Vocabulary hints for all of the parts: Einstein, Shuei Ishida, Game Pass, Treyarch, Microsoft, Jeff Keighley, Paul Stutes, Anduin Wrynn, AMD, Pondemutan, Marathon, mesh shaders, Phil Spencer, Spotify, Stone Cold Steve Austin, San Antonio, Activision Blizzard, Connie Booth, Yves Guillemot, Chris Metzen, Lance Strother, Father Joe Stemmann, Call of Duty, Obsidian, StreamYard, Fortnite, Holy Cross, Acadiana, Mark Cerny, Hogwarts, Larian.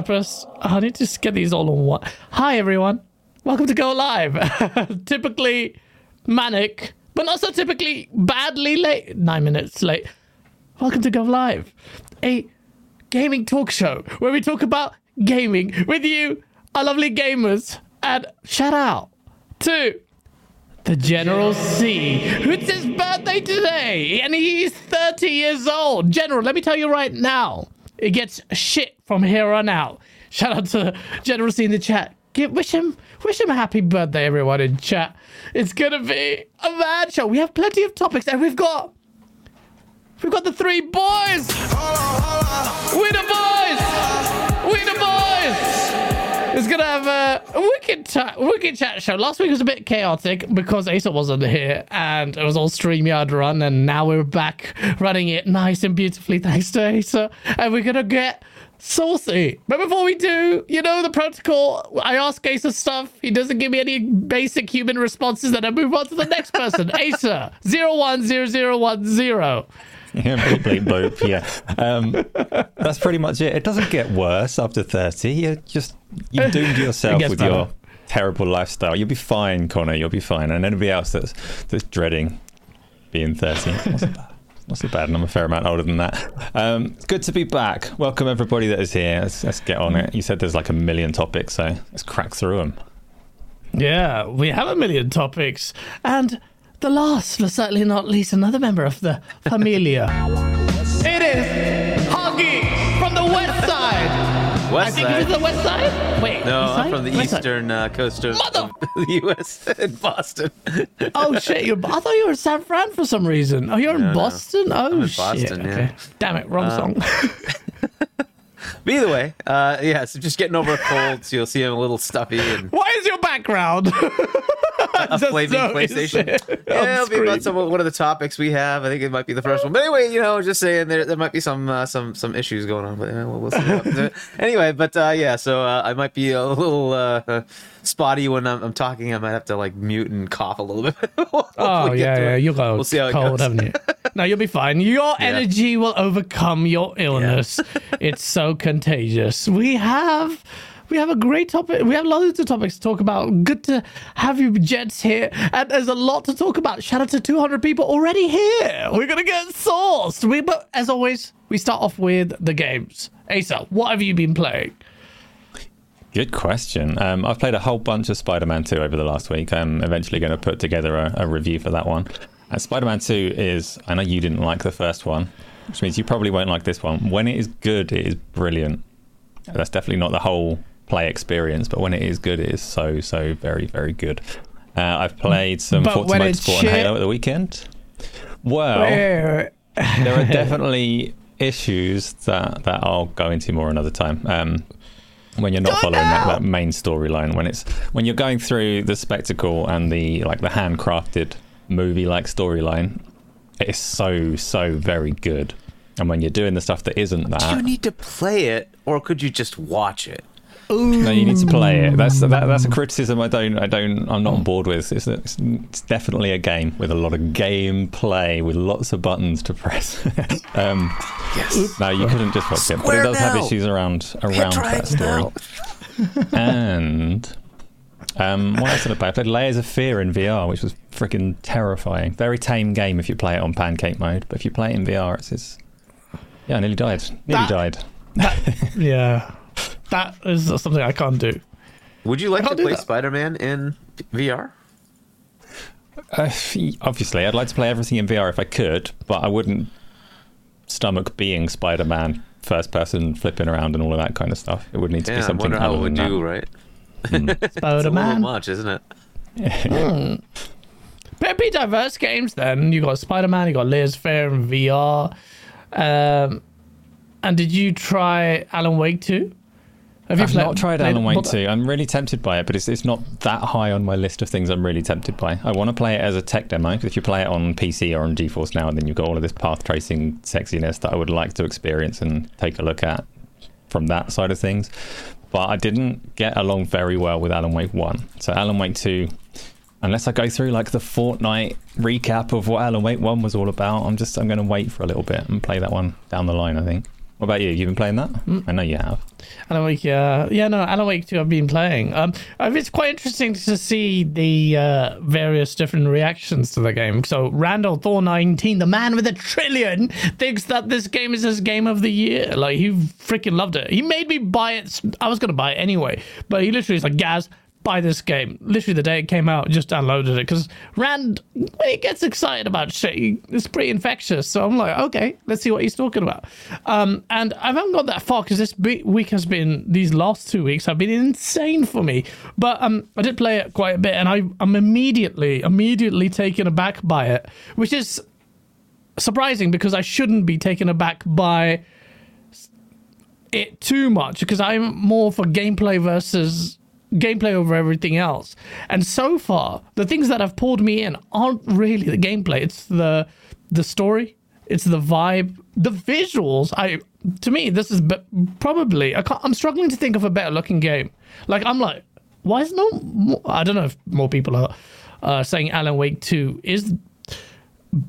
I need to just get these all on one. Hi, everyone. Welcome to Go Live. Typically manic, but not so typically badly late. 9 minutes late. Welcome to Go Live, a gaming talk show where we talk about gaming with you, our lovely gamers. And shout out to the General C, who's his birthday today, and he's 30 years old. General, let me tell you right now, it gets shit from here on out. Shout out to General C in the chat. Wish him a happy birthday, everyone in chat. It's gonna be a mad show. We have plenty of topics, and we've got the three boys. We're the boys. We're the boys. It's gonna have a wicked chat show. Last week was a bit chaotic because Asa wasn't here, and it was all StreamYard run, and now we're back running it nice and beautifully thanks to Asa, and we're gonna get saucy. But before we do, you know the protocol. I ask Asa stuff. He doesn't give me any basic human responses. Then I move on to the next person. Asa 010010. Bleep, bleep, boop, yeah. That's pretty much it. It doesn't get worse after 30. You doomed yourself with better. Your terrible lifestyle. You'll be fine, Connor. You'll be fine. And anybody else that's dreading being 30. Not so bad, and I'm a fair amount older than that. Good to be back. Welcome everybody that is here. Let's get on it. You said there's like a million topics, so let's crack through them. Yeah, we have a million topics. And the last, but certainly not least, another member of the familia. It is Hoggy from the west side. West side? I think it was the west side? Wait, no, I'm from the west eastern coast of the US, in Boston. Oh, shit. I thought you were in San Fran for some reason. Oh, you're in Boston? No. Oh, shit. Boston, yeah. Okay. Damn it, wrong song. But either way, so just getting over a cold, so you'll see him a little stuffy. And what is your background? A flaming PlayStation. It'll be about one of the topics we have. I think it might be the first one. But anyway, just saying there might be some issues going on. But we'll see what happens. Anyway, so I might be a little spotty when I'm talking. I might have to like mute and cough a little bit. You'll go. We'll see how cold, haven't you? No, you'll be fine. Your energy will overcome your illness. Yeah. It's so contagious. We have a great topic. We have loads of topics to talk about. Good to have you Jets here. And there's a lot to talk about. Shout out to 200 people already here. We're going to get sourced. But as always, we start off with the games. Asa, what have you been playing? Good question. I've played a whole bunch of Spider-Man 2 over the last week. I'm eventually going to put together a review for that one. And Spider-Man 2 is, I know you didn't like the first one, which means you probably won't like this one. When it is good, it is brilliant. That's definitely not the whole play experience, but when it is good, it is so very, very good. I've played some Forza Motorsport and Halo at the weekend. Well, there are definitely issues that I'll go into more another time. When you're not following that main storyline, when you're going through the spectacle and the like, the handcrafted movie-like storyline, it is so very good. And when you're doing the stuff that isn't that, do you need to play it or could you just watch it? Ooh. No, you need to play it. That's a criticism I'm not on board with. It's definitely a game with a lot of gameplay with lots of buttons to press. Yes. No, you couldn't just watch it, but it does have issues around that story. And what else did I play? I played Layers of Fear in VR, which was freaking terrifying. Very tame game if you play it on pancake mode, but if you play it in VR, I nearly died. That is something I can't do. Would you like to play Spider-Man in VR? Obviously, I'd like to play everything in VR if I could, but I wouldn't stomach being Spider-Man, first person, flipping around and all of that kind of stuff. It would need to be something other than that. I wonder how it would do, right? Spider-Man. It's a little much, isn't it? Better be diverse games then. You got Spider-Man, you got Layers of Fear in VR. And did you try Alan Wake 2? I've not tried Alan Wake 2. I'm really tempted by it, but it's not that high on my list of things I'm really tempted by. I want to play it as a tech demo, because if you play it on PC or on GeForce Now, then you've got all of this path tracing sexiness that I would like to experience and take a look at from that side of things. But I didn't get along very well with Alan Wake 1. So Alan Wake 2, unless I go through like the fortnight recap of what Alan Wake 1 was all about, I'm going to wait for a little bit and play that one down the line, I think. What about you? You've been playing that? I know you have. Alan Wake, Alan Wake 2 I've been playing. It's quite interesting to see the various different reactions to the game. So Randall Thor 19, the man with a trillion, thinks that this game is his game of the year. Like, he freaking loved it. He made me buy it. I was going to buy it anyway, but he literally is like, Gaz, buy this game. Literally the day it came out, just downloaded it, because Rand, when he gets excited about shit, it's pretty infectious. So I'm like, okay, let's see what he's talking about. And I haven't got that far because this week has been, these last 2 weeks have been insane for me. But I did play it quite a bit, and I'm immediately taken aback by it, which is surprising because I shouldn't be taken aback by it too much, because I'm more for gameplay over everything else, and so far the things that have pulled me in aren't really the gameplay, it's the story, it's the vibe, the visuals. To me this is probably, I'm struggling to think of a better looking game. Like, I'm like, why is no more, I don't know if more people are saying Alan Wake 2 is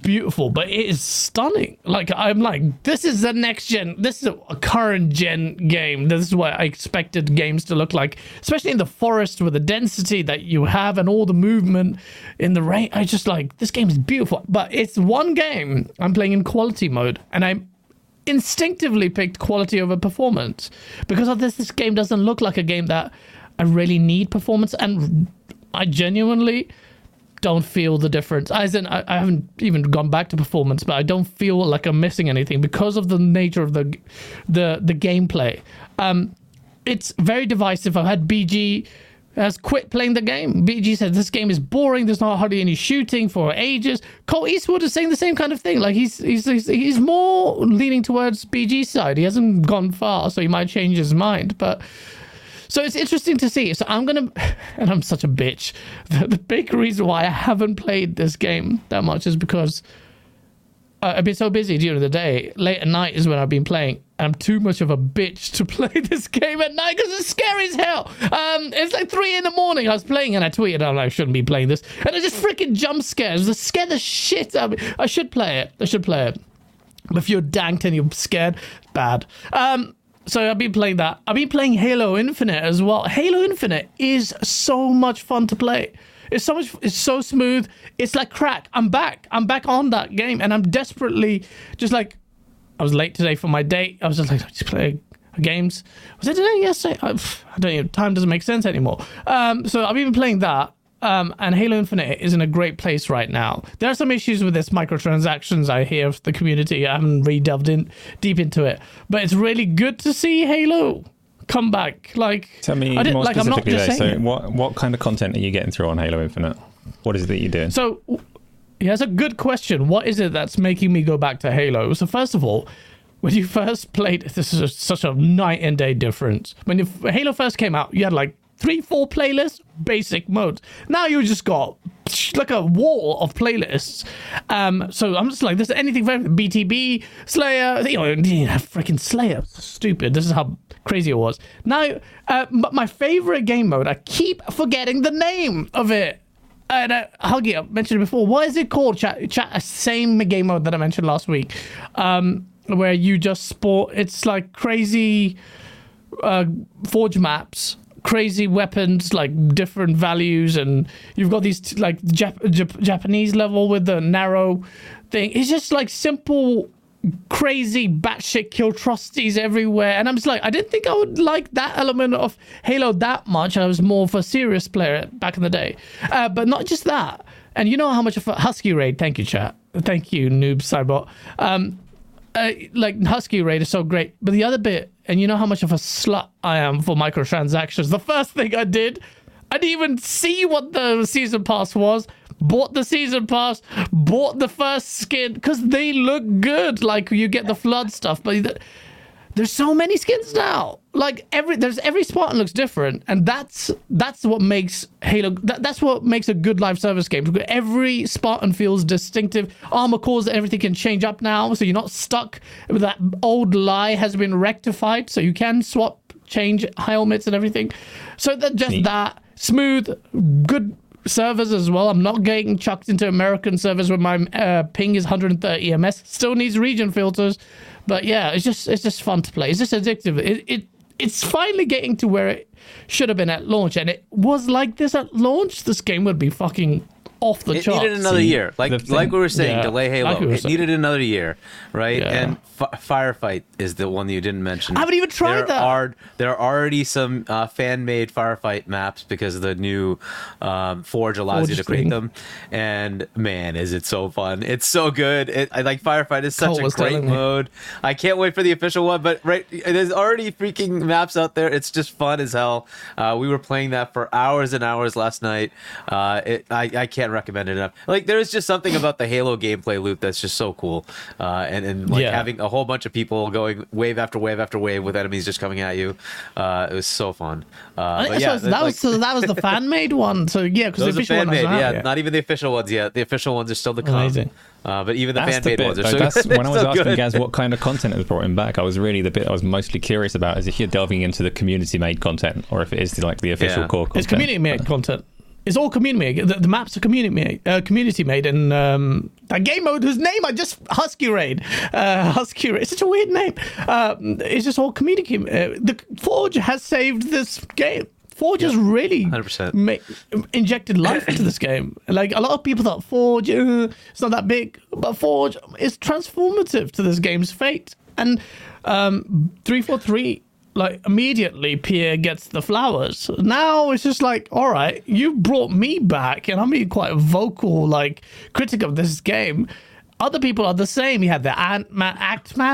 beautiful, but it is stunning. Like, I'm like, this is the next gen, this is a current gen game, this is what I expected games to look like, especially in the forest with the density that you have and all the movement in the rain. I just like, this game is beautiful. But it's one game I'm playing in quality mode, and I instinctively picked quality over performance because of this game doesn't look like a game that I really need performance, and I genuinely don't feel the difference. As in, I haven't even gone back to performance, but I don't feel like I'm missing anything because of the nature of the gameplay. It's very divisive. I've had BG has quit playing the game. BG said this game is boring, there's not hardly any shooting for ages. Cole Eastwood is saying the same kind of thing. Like, he's more leaning towards BG's side. He hasn't gone far, so he might change his mind, but so it's interesting to see. So I'm going to, and I'm such a bitch, the big reason why I haven't played this game that much is because I've been so busy during the day. Late at night is when I've been playing. I'm too much of a bitch to play this game at night because it's scary as hell. It's like 3 a.m. I was playing and I tweeted, I shouldn't be playing this. And I just freaking jump scares. It scared the shit out of me. I should play it. But if you're danked and you're scared, bad. So I've been playing that. I've been playing Halo Infinite as well. Halo Infinite is so much fun to play. It's so smooth. It's like crack. I'm back on that game, and I'm desperately just like, I was late today for my date. I was just like, I just play games. Was it today? Yesterday? I don't know. Time doesn't make sense anymore. So I've been playing that. And Halo Infinite is in a great place right now. There are some issues with this microtransactions, I hear, of the community. I haven't delved in deep into it, but it's really good to see Halo come back. Like, tell me more specifically. So what kind of content are you getting through on Halo Infinite? What is it that you're doing? So yeah, that's a good question. What is it that's making me go back to Halo? So first of all, when you first played, this is such a night and day difference. When Halo first came out, you had like 3-4 playlists, basic modes. Now you just got like a wall of playlists. So I'm just like, there's anything for everything. BTB, Slayer, you know, freaking Slayer. Stupid. This is how crazy it was. Now, my favorite game mode, I keep forgetting the name of it. And Huggy, I mentioned it before. What is it called? Chat, same game mode that I mentioned last week, where you just sport. It's like crazy forge maps, crazy weapons, like different values, and you've got these like Japanese level with the narrow thing. It's just like simple crazy batshit kill trusties everywhere, and I'm just like, I didn't think I would like that element of Halo that much. I was more of a serious player back in the day, but not just that. And you know how much of a Husky Raid, thank you chat, thank you noob cybot, like Husky Raid is so great. But the other bit, and you know how much of a slut I am for microtransactions. The first thing I did, I didn't even see what the season pass was. Bought the season pass, bought the first skin, because they look good. Like, you get the flood stuff, but there's so many skins now. Like, every Spartan looks different, and that's what makes Halo. That's what makes a good live service game. Because every Spartan feels distinctive. Armor cores, everything can change up now, so you're not stuck. That old lie has been rectified, so you can swap, change helmets and everything. So that just that smooth, good servers as well. I'm not getting chucked into American servers where my ping is 130 ms. Still needs region filters. But yeah, it's just fun to play. It's just addictive. It's finally getting to where it should have been at launch, and it was like this at launch. This game would be fucking off the charts. It needed another year, like we were saying, yeah, delay Halo. Like we it needed another year, right? Yeah. And Firefight is the one that you didn't mention. I haven't even tried that. There are already some fan-made Firefight maps because the new Forge allows you to create them. And man, is it so fun! It's so good. I like Firefight is such a great mode. I can't wait for the official one. But right, there's already freaking maps out there. It's just fun as hell. We were playing that for hours and hours last night. I can't recommend it enough. Like, there is just something about the Halo gameplay loop that's just so cool, and having a whole bunch of people going wave after wave after wave with enemies just coming at you. It was so fun. That was the fan-made one. So yeah, because the official one is out. Yeah, not even the official ones yet. The official ones are still to come. Amazing. But even the fan-made ones are so good. When I was asking guys what kind of content was brought him back, I was really the bit I was mostly curious about is if you're delving into the community-made content or if it is like the official core content. It's community-made content. It's all community made. The maps are community made, and that game mode whose name I just Husky Raid. It's such a weird name. It's just all community. The Forge has saved this game. Forge has really 100%. Injected life into this game. Like, a lot of people thought Forge, it's not that big, but Forge is transformative to this game's fate. And 343. Like, immediately Pierre gets the flowers. Now it's just like, all right, you brought me back, and I'm being quite a vocal critic of this game. Other people are the same. You had the Act-man,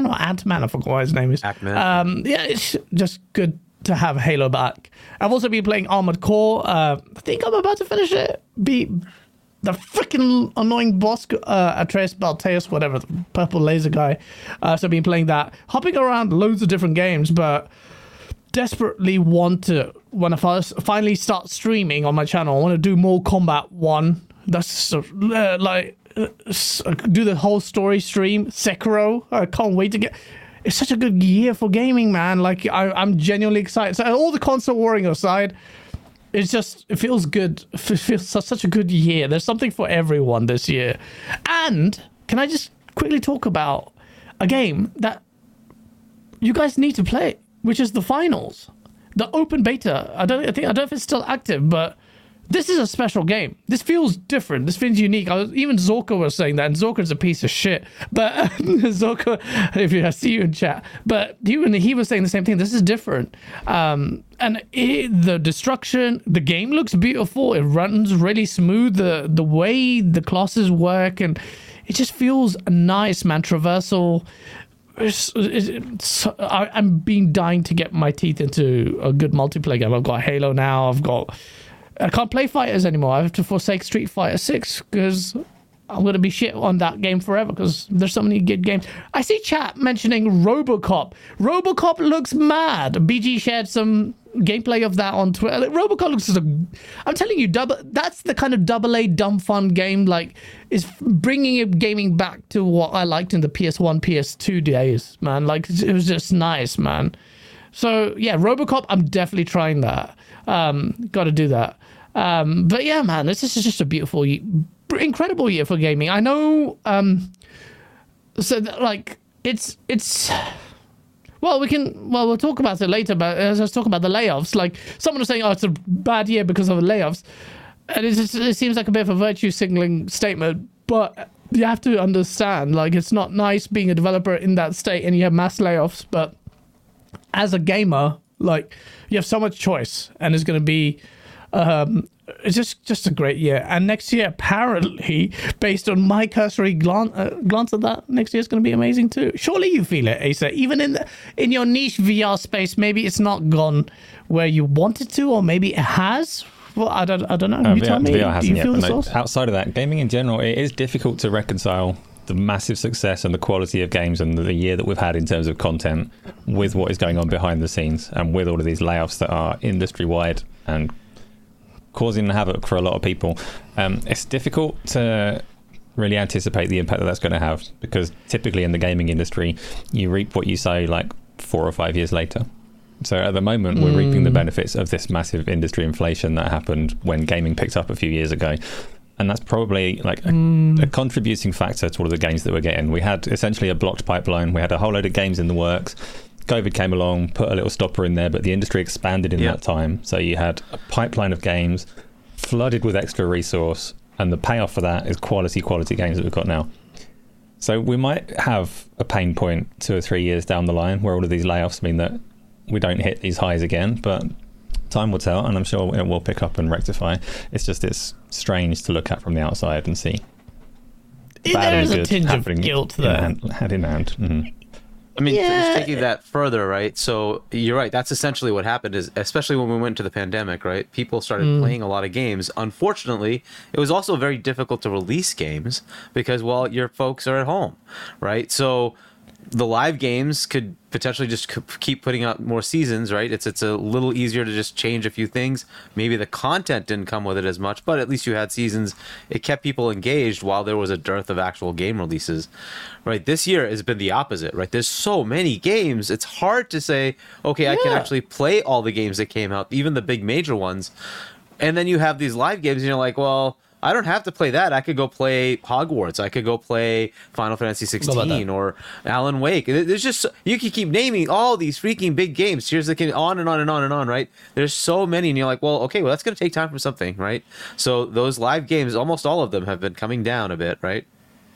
I forgot what his name is. Act-man. It's just good to have Halo back. I've also been playing Armored Core. I think I'm about to finish it. The freaking annoying boss, Atreus Balteus, whatever, the purple laser guy. So I've been playing that. Hopping around loads of different games, but desperately want to, when I finally start streaming on my channel, I want to do more Combat 1. That's do the whole story stream. Sekiro, I can't wait to get... It's such a good year for gaming, man. Like, I'm genuinely excited. So all the console warring aside... It's just, it feels good. It feels such a good year. There's something for everyone this year. And can I just quickly talk about a game that you guys need to play, which is the finals, the open beta. I don't know if it's still active, but this is a special game. This feels different. This feels unique. Even Zorka was saying that, and Zorka's a piece of shit. But Zorka, I see you in chat, but he was saying the same thing. This is different. The destruction, the game looks beautiful. It runs really smooth. The way the classes work, and it just feels nice, man. Traversal. I'm been dying to get my teeth into a good multiplayer game. I've got Halo now. I can't play fighters anymore. I have to forsake Street Fighter 6 because I'm going to be shit on that game forever because there's so many good games. I see chat mentioning RoboCop. RoboCop looks mad. BG shared some gameplay of that on Twitter. Like, RoboCop looks like... I'm telling you, that's the kind of double-A dumb fun game. Like, is bringing gaming back to what I liked in the PS1, PS2 days, man. Like, it was just nice, man. So, yeah, RoboCop, I'm definitely trying that. Got to do that. But yeah, man, this is just a beautiful, incredible year for gaming. I know. We'll talk about it later. But as I was talking about the layoffs, like, someone was saying, "Oh, it's a bad year because of the layoffs," and it seems like a bit of a virtue signaling statement. But you have to understand, like, it's not nice being a developer in that state and you have mass layoffs. But as a gamer, like, you have so much choice, and it's going to be it's just a great year. And next year, apparently, based on my cursory glance at that, next year's going to be amazing too. Surely you feel it, Asa. Even in your niche VR space, maybe it's not gone where you want it to, or maybe it has. Well, I don't know. You tell me. Do you feel the source? Outside of that, gaming in general, it is difficult to reconcile the massive success and the quality of games and the year that we've had in terms of content with what is going on behind the scenes and with all of these layoffs that are industry-wide and causing havoc for a lot of people. It's difficult to really anticipate the impact that's going to have because typically in the gaming industry, you reap what you sow like 4 or 5 years later. So at the moment, we're reaping the benefits of this massive industry inflation that happened when gaming picked up a few years ago. And that's probably like a contributing factor to all of the games that we're getting. We had essentially a blocked pipeline. We had a whole load of games in the works. COVID came along, put a little stopper in there, but the industry expanded in that time. So you had a pipeline of games flooded with extra resource, and the payoff for that is quality games that we've got now. So we might have a pain point 2 or 3 years down the line where all of these layoffs mean that we don't hit these highs again, but time will tell, and I'm sure it will pick up and rectify. It's just, it's strange to look at from the outside and see. There's a tinge of guilt there. Hand in hand. Mm-hmm. I mean, just taking that further, right? So you're right. That's essentially what happened, is especially when we went to the pandemic, right? People started playing a lot of games. Unfortunately, it was also very difficult to release games because, well, your folks are at home, right? So the live games could potentially just keep putting out more seasons, right? It's a little easier to just change a few things. Maybe the content didn't come with it as much, but at least you had seasons. It kept people engaged while there was a dearth of actual game releases, right? This year has been the opposite, right? There's so many games. It's hard to say, okay, I can actually play all the games that came out, even the big major ones. And then you have these live games and you're like, well, I don't have to play that. I could go play Hogwarts. I could go play Final Fantasy 16 or Alan Wake. There's just, you can keep naming all these freaking big games. Here's the game, on and on and on and on, right? There's so many, and you're like, well, okay, well, that's going to take time for something, right? So those live games, almost all of them have been coming down a bit, right?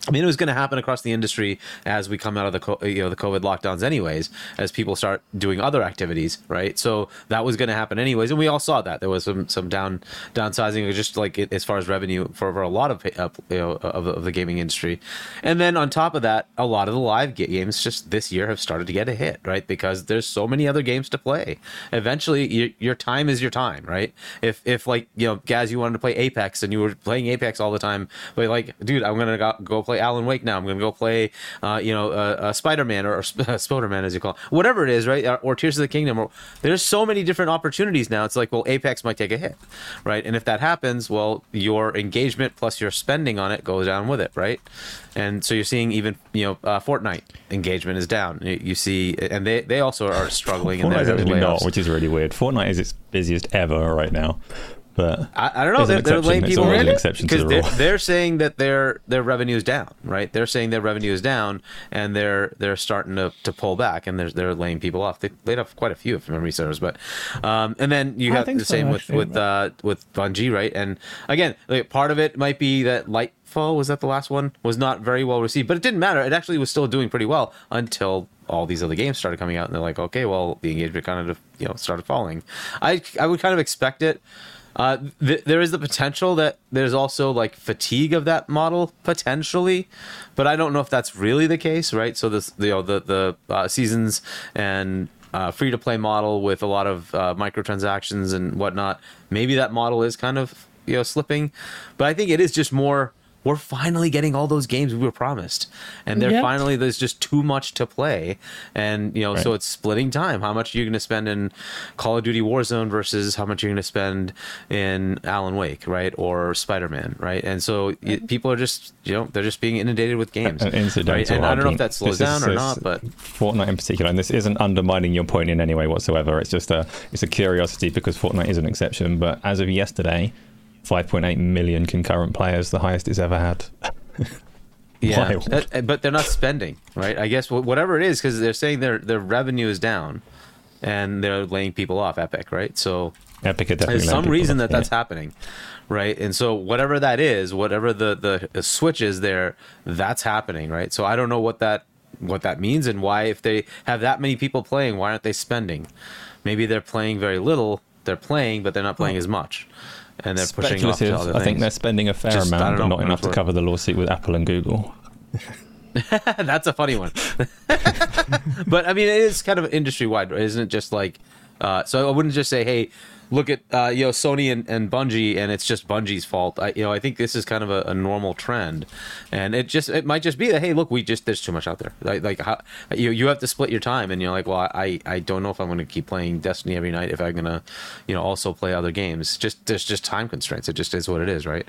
I mean, it was going to happen across the industry as we come out of the COVID lockdowns anyways, as people start doing other activities, right? So that was going to happen anyways, and we all saw that. There was some downsizing, just like as far as revenue for a lot of the gaming industry. And then on top of that, a lot of the live games just this year have started to get a hit, right? Because there's so many other games to play. Eventually, your time is your time, right? If like, you know, Gaz, you wanted to play Apex, and you were playing Apex all the time, but like, dude, I'm going to go play Alan Wake now. I'm going to go play, Spider-Man or Spoderman, as you call it. Whatever it is, right? Or Tears of the Kingdom. Or, there's so many different opportunities now. It's like, well, Apex might take a hit, right? And if that happens, well, your engagement plus your spending on it goes down with it, right? And so you're seeing even, Fortnite engagement is down. You see, and they also are struggling. Fortnite's actually not, which is really weird. Fortnite is its busiest ever right now. But I don't know. They're laying people in because they're saying that their revenue is down, right? They're saying their revenue is down, and they're starting to pull back, and they're laying people off. They laid off quite a few, if memory serves, but and then you have the same with Bungie, right? And again, like, part of it might be that Lightfall, was that the last one, was not very well received, but it didn't matter. It actually was still doing pretty well until all these other games started coming out, and they're like, okay, well, the engagement kind of started falling. I would kind of expect it. There is the potential that there's also like fatigue of that model potentially, but I don't know if that's really the case, right? So this, the seasons and free to play model with a lot of microtransactions and whatnot, maybe that model is kind of slipping, but I think it is just more. We're finally getting all those games we were promised, and finally there's just too much to play, and so it's splitting time. How much are you going to spend in Call of Duty Warzone versus how much you're going to spend in Alan Wake, right, or Spider-Man, right? And so people are just they're just being inundated with games, right? And I don't know if that slows down or not, but Fortnite in particular, and this isn't undermining your point in any way whatsoever. It's just it's a curiosity because Fortnite is an exception, but as of yesterday, 5.8 million concurrent players, the highest it's ever had. Yeah, but they're not spending, right? I guess whatever it is, because they're saying their revenue is down, and they're laying people off. Epic, right? So Epic are definitely there's some reason off, that's happening, right? And so whatever that is, whatever the switch is there, that's happening, right? So I don't know what that means and why, if they have that many people playing, why aren't they spending? Maybe they're playing very little. They're playing, but they're not playing as much. And they're pushing off to other things. I think they're spending a fair amount, but not enough to cover the lawsuit with Apple and Google. That's a funny one. But I mean, it is kind of industry wide, right? Isn't it? Just like, so I wouldn't just say, hey, look at Sony and Bungie, and it's just Bungie's fault. I think this is kind of a normal trend, and it might just be that, hey, look, there's too much out there. Like how, you have to split your time, and you're like, well, I don't know if I'm going to keep playing Destiny every night if I'm going to, also play other games. Just there's just time constraints. It just is what it is, right?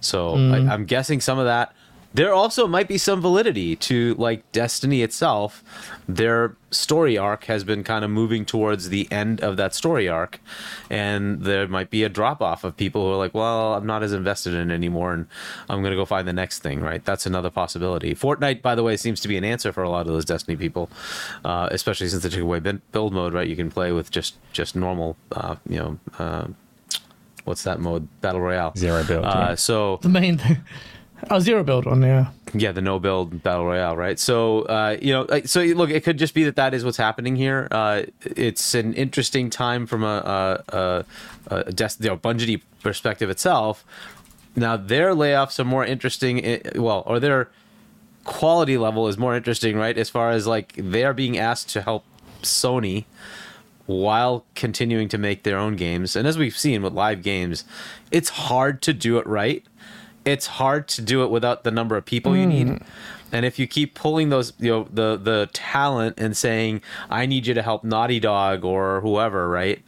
So I'm guessing some of that There also might be some validity to, like, Destiny itself. Their story arc has been kind of moving towards the end of that story arc, and there might be a drop-off of people who are like, well, I'm not as invested in it anymore, and I'm going to go find the next thing, right? That's another possibility. Fortnite, by the way, seems to be an answer for a lot of those Destiny people, especially since they took away build mode, right? You can play with just normal, what's that mode? Battle Royale. Zero build. Yeah. So the main thing. Oh, zero build on there. Yeah, the no build battle royale, right? So, so look, it could just be that that is what's happening here. It's an interesting time from a Bungie perspective itself. Now, their layoffs are more interesting, well, or their quality level is more interesting, right? As far as like they are being asked to help Sony while continuing to make their own games. And as we've seen with live games, it's hard to do it right. It's hard to do it without the number of people you need. And if you keep pulling those, the talent and saying, I need you to help Naughty Dog or whoever, right?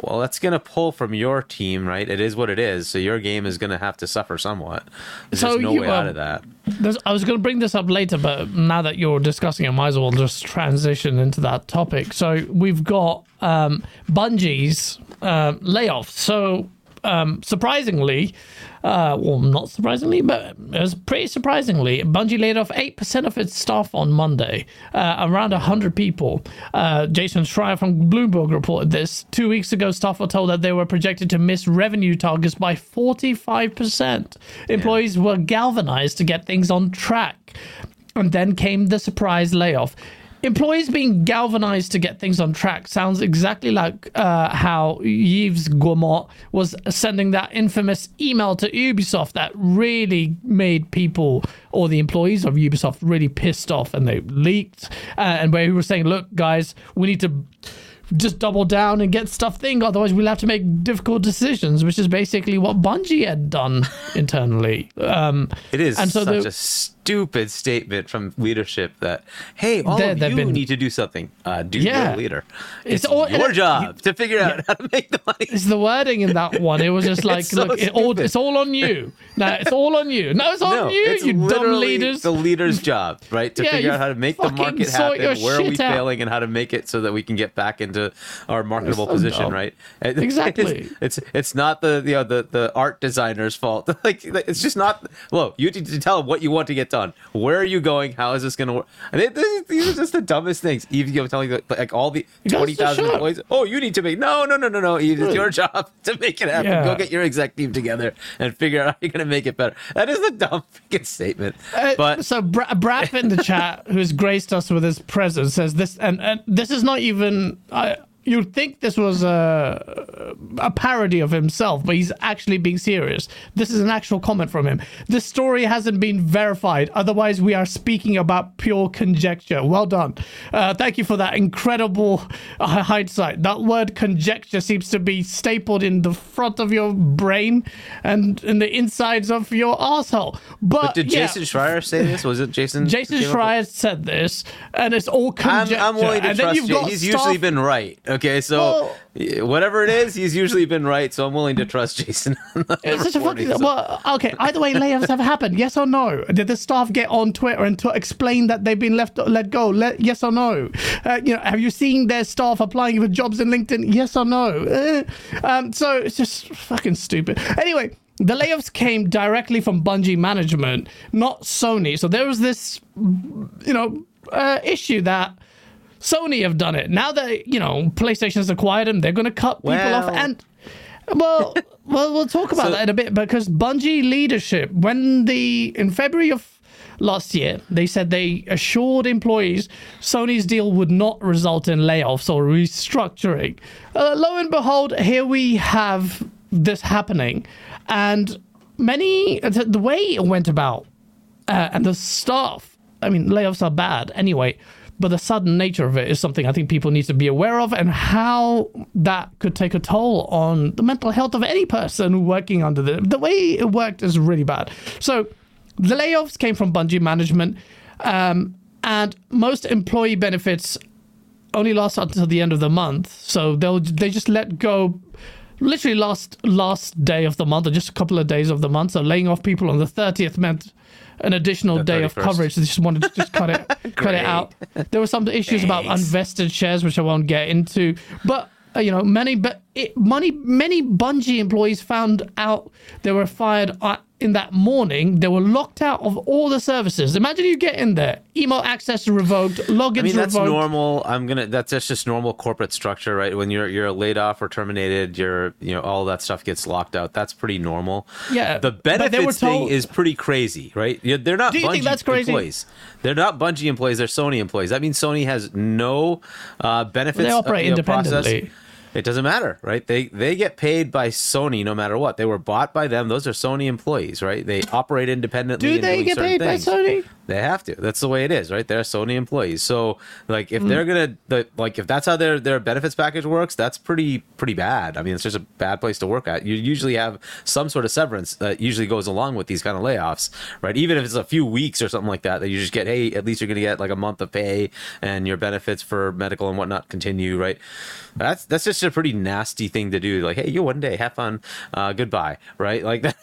Well, that's going to pull from your team, right? It is what it is. So your game is going to have to suffer somewhat. There's no way out of that. I was going to bring this up later, but now that you're discussing it, I might as well just transition into that topic. So we've got Bungie's layoffs. So surprisingly, well, not surprisingly, but it was pretty surprisingly, Bungie laid off 8% of its staff on Monday, around 100 people. Jason Schreier from Bloomberg reported this. 2 weeks ago, staff were told that they were projected to miss revenue targets by 45%. Employees were galvanized to get things on track. And then came the surprise layoff. Employees being galvanized to get things on track sounds exactly like how Yves Guillemot was sending that infamous email to Ubisoft that really made people, or the employees of Ubisoft, really pissed off, and they leaked, and where he was saying, look, guys, we need to just double down and get stuff thing, otherwise we'll have to make difficult decisions, which is basically what Bungie had done internally. It is such a stupid statement from leadership that, hey, all of you need to do something. You're a leader. It's your job to figure out how to make the money. It's the wording in that one. It was just like, it's all on you. It's you dumb leaders. It's the leader's job, right? To figure out how to make the market happen, where are we failing, and how to make it so that we can get back into our marketable position, right? Exactly. It's not the art designer's fault. Like, it's just not. Well, you need to tell them what you want to get done. Where are you going? How is this going to work? And these are just the dumbest things. Even telling like all the 20,000 employees, you need to make no. It's your job to make it happen. Yeah. Go get your exec team together and figure out how you're going to make it better. That is the dumb freaking statement. So Brad in the chat, who's graced us with his presence, says this, and this is not even. You'd think this was a parody of himself, but he's actually being serious. This is an actual comment from him. This story hasn't been verified. Otherwise, we are speaking about pure conjecture. Well done. Thank you for that incredible hindsight. That word conjecture seems to be stapled in the front of your brain and in the insides of your asshole. But did Jason Schreier say this? Was it Jason? Jason Schreier said this, and it's all conjecture. I'm willing to trust you. He's usually been right. Okay, so whatever it is, he's usually been right, so I'm willing to trust Jason. It's such a fucking... Well, okay, either way, layoffs have happened. Yes or no? Did the staff get on Twitter and explain that they've been let go? Yes or no? Have you seen their staff applying for jobs in LinkedIn? Yes or no? So it's just fucking stupid. Anyway, the layoffs came directly from Bungie management, not Sony. So there was this, issue that Sony have done it. Now that, PlayStation's acquired them, they're going to cut people off. And, well, we'll talk about that in a bit, because Bungie leadership, in February of last year, they said they assured employees Sony's deal would not result in layoffs or restructuring. Lo and behold, here we have this happening. And the way it went about, and the staff, layoffs are bad anyway, but the sudden nature of it is something I think people need to be aware of, and how that could take a toll on the mental health of any person working under it. The way it worked is really bad. So the layoffs came from Bungie management, and most employee benefits only last until the end of the month. So they just let go literally last day of the month, or just a couple of days of the month. So laying off people on the 30th meant an additional day of coverage. They just wanted to just cut it out. There were some issues about unvested shares, which I won't get into, but you know, many Bungie employees found out they were fired in that morning. They were locked out of all the services. Imagine you get in there, email access revoked, logins revoked. I mean, that's revoked. Normal. That's just normal corporate structure, right? When you're laid off or terminated, all that stuff gets locked out. That's pretty normal. Yeah. The benefits thing is pretty crazy, right? They're not Bungie employees. They're not Bungie employees. They're Sony employees. That means Sony has no benefits. They operate independently. Process. It doesn't matter, right? They get paid by Sony no matter what. They were bought by them. Those are Sony employees, right? They operate independently. Do they get paid by Sony? They have to. That's the way it is, right? They're Sony employees. So, like, if they're gonna, like, if that's how their benefits package works, that's pretty bad. I mean, it's just a bad place to work at. You usually have some sort of severance that usually goes along with these kind of layoffs, right? Even if it's a few weeks or something like that, that you just get, hey, at least you're gonna get like a month of pay and your benefits for medical and whatnot continue, right? That's just a pretty nasty thing to do. Like, hey, you one day, have fun, goodbye, right? Like that.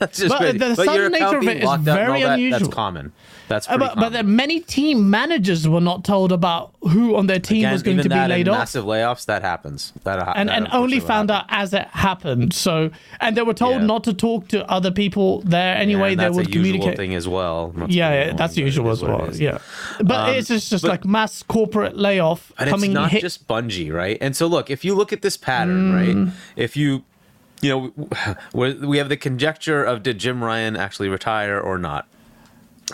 That's just but the sudden nature of it is very unusual. That's common. That's pretty common. But many team managers were not told about who on their team was going to be laid off. Massive layoffs, that happens. And only found out as it happened. So, and they were told not to talk to other people there anyway. They would communicate. That's a usual thing as well. Yeah, that's usual as well. Yeah, but it's just like mass corporate layoff coming. It's not just Bungie, right? And so, look, if you look at this pattern, right? If you we have the conjecture of, did Jim Ryan actually retire or not?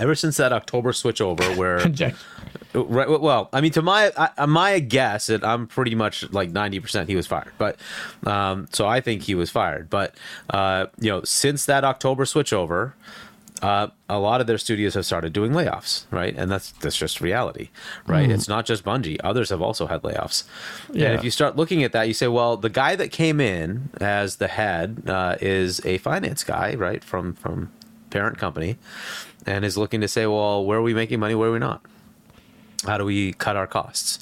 Ever since that October switchover, where right, well, I mean, to my guess, that I'm pretty much like 90% he was fired. But so I think he was fired. But since that October switchover, a lot of their studios have started doing layoffs, right? And that's just reality, right? It's not just Bungie. Others have also had layoffs. Yeah. And if you start looking at that, you say, well, the guy that came in as the head is a finance guy, right, from parent company, and is looking to say, well, where are we making money? Where are we not? How do we cut our costs,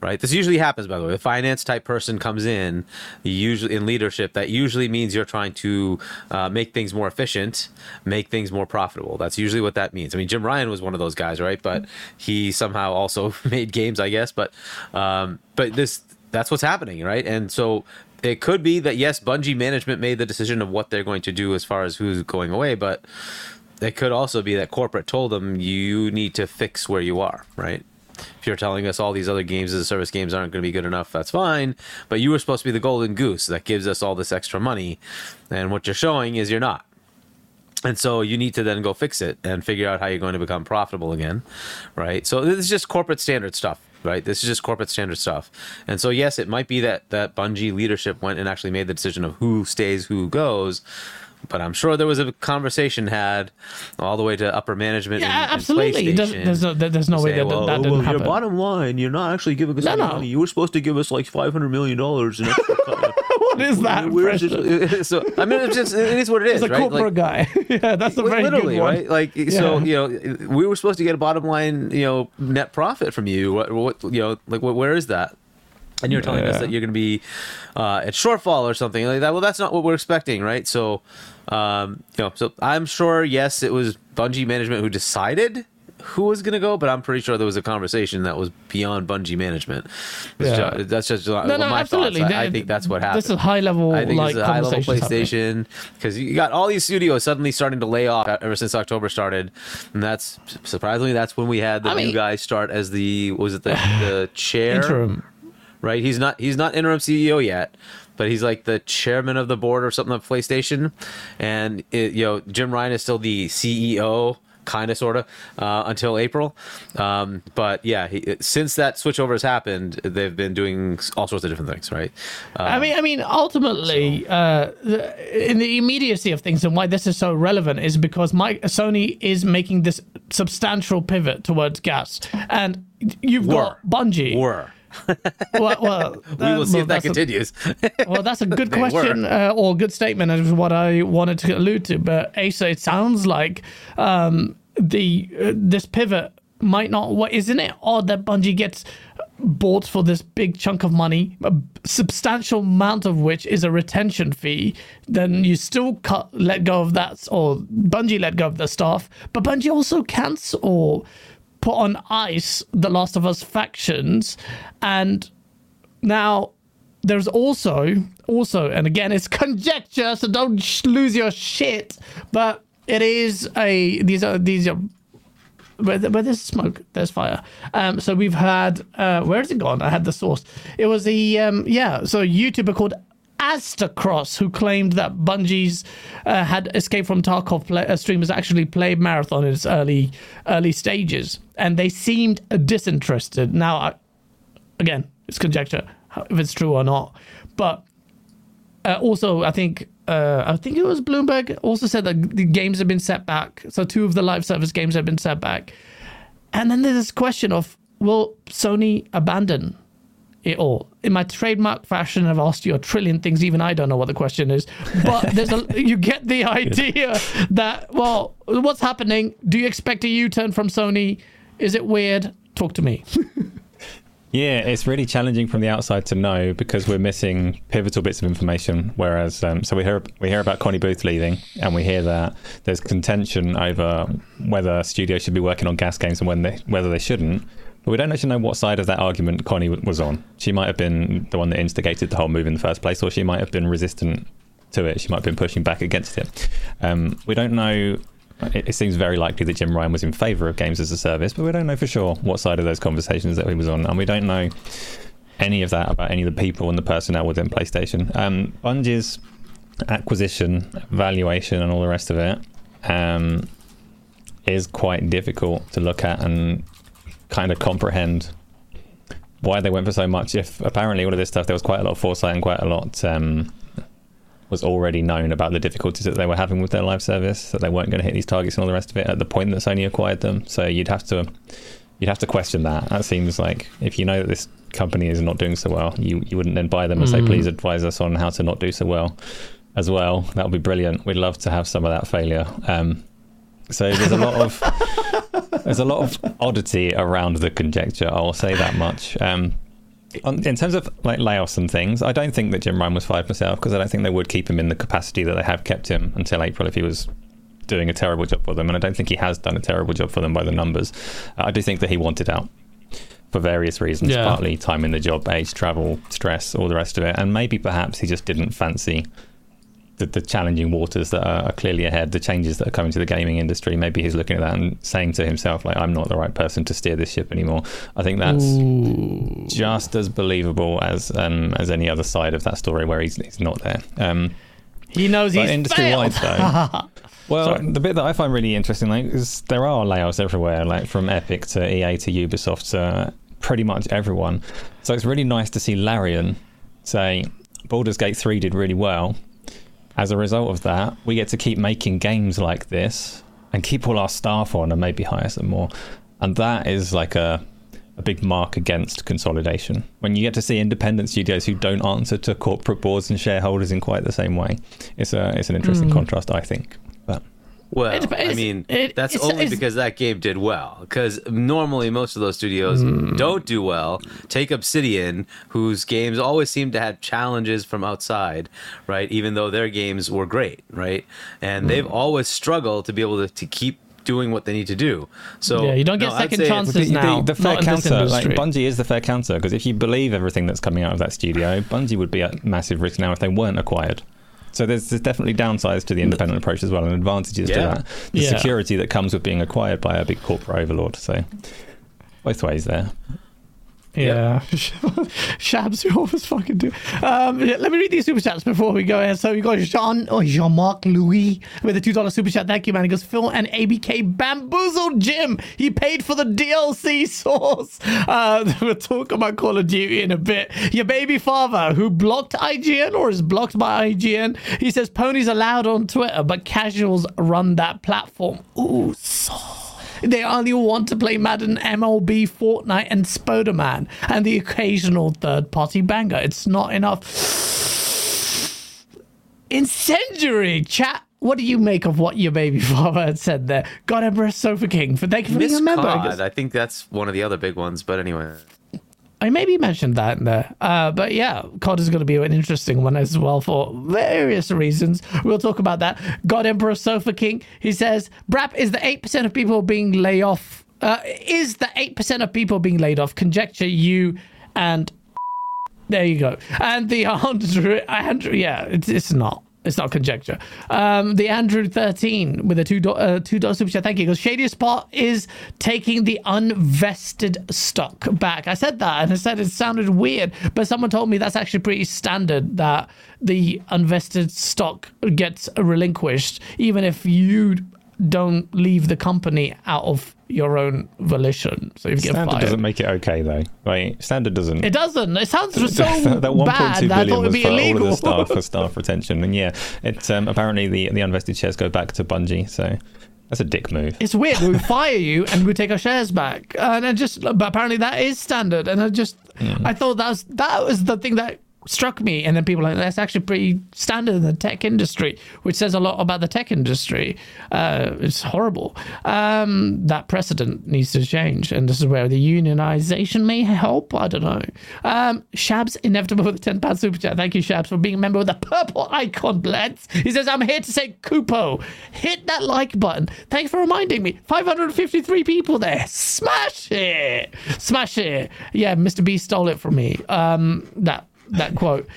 right? This usually happens, by the way. The finance type person comes in, usually in leadership. That usually means you're trying to make things more efficient, make things more profitable. That's usually what that means. I mean, Jim Ryan was one of those guys, right? But he somehow also made games, I guess. But that's what's happening, right? And so it could be that, yes, Bungie management made the decision of what they're going to do as far as who's going away, but it could also be that corporate told them, you need to fix where you are, right? If you're telling us all these other games as a service games aren't going to be good enough, that's fine. But you were supposed to be the golden goose that gives us all this extra money. And what you're showing is you're not. And so you need to then go fix it and figure out how you're going to become profitable again, right? So this is just corporate standard stuff, right? This is just corporate standard stuff. And so, yes, it might be that Bungie leadership went and actually made the decision of who stays, who goes. But I'm sure there was a conversation had all the way to upper management. Yeah, and absolutely. There's no way that didn't happen. Your bottom line, you're not actually giving us any money. You were supposed to give us like $500 million. In what is that? So I mean, it is what it is. It's a corporate guy. Yeah, that's a very good one. Right? Like, so we were supposed to get a bottom line, net profit from you. What where is that? And you're telling us that you're going to be at shortfall or something like that. Well, that's not what we're expecting, right? So, so I'm sure, yes, it was Bungie management who decided who was going to go, but I'm pretty sure there was a conversation that was beyond Bungie management. Yeah. That's just my absolutely. Thoughts. I think that's what happened. This is high-level conversation. I think it's a high-level PlayStation, because you got all these studios suddenly starting to lay off ever since October started, and that's, surprisingly, that's when we had the new guy start as the chair? Interim. Right, he's not interim CEO yet, but he's like the chairman of the board or something of PlayStation, and Jim Ryan is still the CEO, kind of, sort of, until April. But yeah, since that switchover has happened, they've been doing all sorts of different things, right? I mean, ultimately, in the immediacy of things, and why this is so relevant is because Sony is making this substantial pivot towards gas, and you've got Bungie. Well, we will see if that continues. Well, that's a good question or good statement, is what I wanted to allude to. But Asa, it sounds like this pivot might not. What isn't it odd that Bungie gets bought for this big chunk of money, a substantial amount of which is a retention fee? Then you still let go of that, or Bungie let go of the staff, but Bungie also cancel or put on ice the Last of Us factions, and now there's also, and again it's conjecture, so don't lose your shit. But it is these are. Where there's smoke, there's fire. So we've had... where has it gone? I had the source. It was the... so a YouTuber called Astacross, who claimed that Bungie's had escaped from Tarkov streamers actually played Marathon in its early stages. And they seemed disinterested. Now, again, it's conjecture if it's true or not. But also, I think it was Bloomberg also said that the games have been set back. So two of the live service games have been set back. And then there's this question of, will Sony abandon it all? In my trademark fashion, I've asked you a trillion things. Even I don't know what the question is. But you get the idea that, well, what's happening? Do you expect a U-turn from Sony? Is it weird? Talk to me. Yeah, it's really challenging from the outside to know because we're missing pivotal bits of information. Whereas, so we hear about Connie Booth leaving, and we hear that there's contention over whether studios should be working on gas games and whether they shouldn't. But we don't actually know what side of that argument Connie was on. She might have been the one that instigated the whole move in the first place, or she might have been resistant to it. She might have been pushing back against it. We don't know. It seems very likely that Jim Ryan was in favour of games as a service, but we don't know for sure what side of those conversations that he was on, and we don't know any of that about any of the people and the personnel within PlayStation. Bungie's acquisition, valuation, and all the rest of it is quite difficult to look at and kind of comprehend why they went for so much. If apparently all of this stuff, there was quite a lot of foresight and quite a lot... was already known about the difficulties that they were having with their live service, that they weren't going to hit these targets and all the rest of it at the point that Sony acquired them. So you'd have to question that. That seems like if you know that this company is not doing so well, you wouldn't then buy them and say, please advise us on how to not do so well as well. That would be brilliant. We'd love to have some of that failure. So there's a lot of oddity around the conjecture. I'll say that much. In terms of like layoffs and things, I don't think that Jim Ryan was fired myself, because I don't think they would keep him in the capacity that they have kept him until April if he was doing a terrible job for them. And I don't think he has done a terrible job for them by the numbers. I do think that he wanted out for various reasons, partly time in the job, age, travel, stress, all the rest of it. And maybe perhaps he just didn't fancy the challenging waters that are clearly ahead, the changes that are coming to the gaming industry. Maybe he's looking at that and saying to himself, like, I'm not the right person to steer this ship anymore. I think that's just as believable as any other side of that story where he's not there. He knows he's industry-wide failed. Though. Well, sorry. The bit that I find really interesting, like, is there are layoffs everywhere, like from Epic to EA to Ubisoft to pretty much everyone. So it's really nice to see Larian say, Baldur's Gate 3 did really well. As a result of that, we get to keep making games like this and keep all our staff on and maybe hire some more. And that is like a big mark against consolidation. When you get to see independent studios who don't answer to corporate boards and shareholders in quite the same way, it's an interesting contrast, I think. But. Well, it's only because that game did well. Because normally most of those studios don't do well. Take Obsidian, whose games always seem to have challenges from outside, right? Even though their games were great, right? And they've always struggled to be able to keep doing what they need to do. So yeah, you don't get second chances now. The fair counter, like Bungie is the fair counter, because if you believe everything that's coming out of that studio, Bungie would be at massive risk now if they weren't acquired. So there's definitely downsides to the independent approach as well, and advantages to that. The security that comes with being acquired by a big corporate overlord. So both ways there. Yeah. Shabs, we always fucking do. Let me read these super chats before we go. So we got Jean-Marc Louis with a $2 super chat. Thank you, man. He goes, Phil and ABK bamboozled Jim. He paid for the DLC source. We'll talk about Call of Duty in a bit. Your baby father, who blocked IGN or is blocked by IGN, he says ponies allowed on Twitter, but casuals run that platform. Ooh, they only want to play Madden, MLB, Fortnite, and Spider-Man, and the occasional third-party banger. It's not enough. Incendiary chat What do you make of what your baby father had said there? God, Empress Sofa King, thank you for being a member. I think that's one of the other big ones, but anyway. I maybe mentioned that in there. But yeah, COD is going to be an interesting one as well for various reasons. We'll talk about that. God Emperor Sofa King, he says, Brap, is the 8% of people being laid off? Conjecture you and... There you go. And the Andrew yeah, it's not. It's not conjecture. The Andrew 13 with a $2 super chat. Thank you. Because Shadiest Part is taking the unvested stock back. I said that and I said it sounded weird, but someone told me that's actually pretty standard that the unvested stock gets relinquished, even if you don't leave the company out of your own volition. So if you get fired. Standard doesn't make it okay though. Right? Standard doesn't. It doesn't. It sounds so that 1.2 bad that I thought it would be illegal. All of the staff for staff retention. And yeah, it's apparently the unvested shares go back to Bungie. So that's a dick move. It's weird. We fire you and we take our shares back. And I just, but apparently that is standard. And I just, I thought that was the thing that struck me. And then people are like, that's actually pretty standard in the tech industry, which says a lot about the tech industry. It's horrible. That precedent needs to change, and this is where the unionization may help. I don't know. Shabs Inevitable with the £10 super chat. Thank you, Shabs, for being a member with the purple icon, blends. He says, I'm here to say Kupo. Hit that like button. Thanks for reminding me. 553 people there. Smash it. Smash it. Yeah, Mr. B stole it from me. That quote.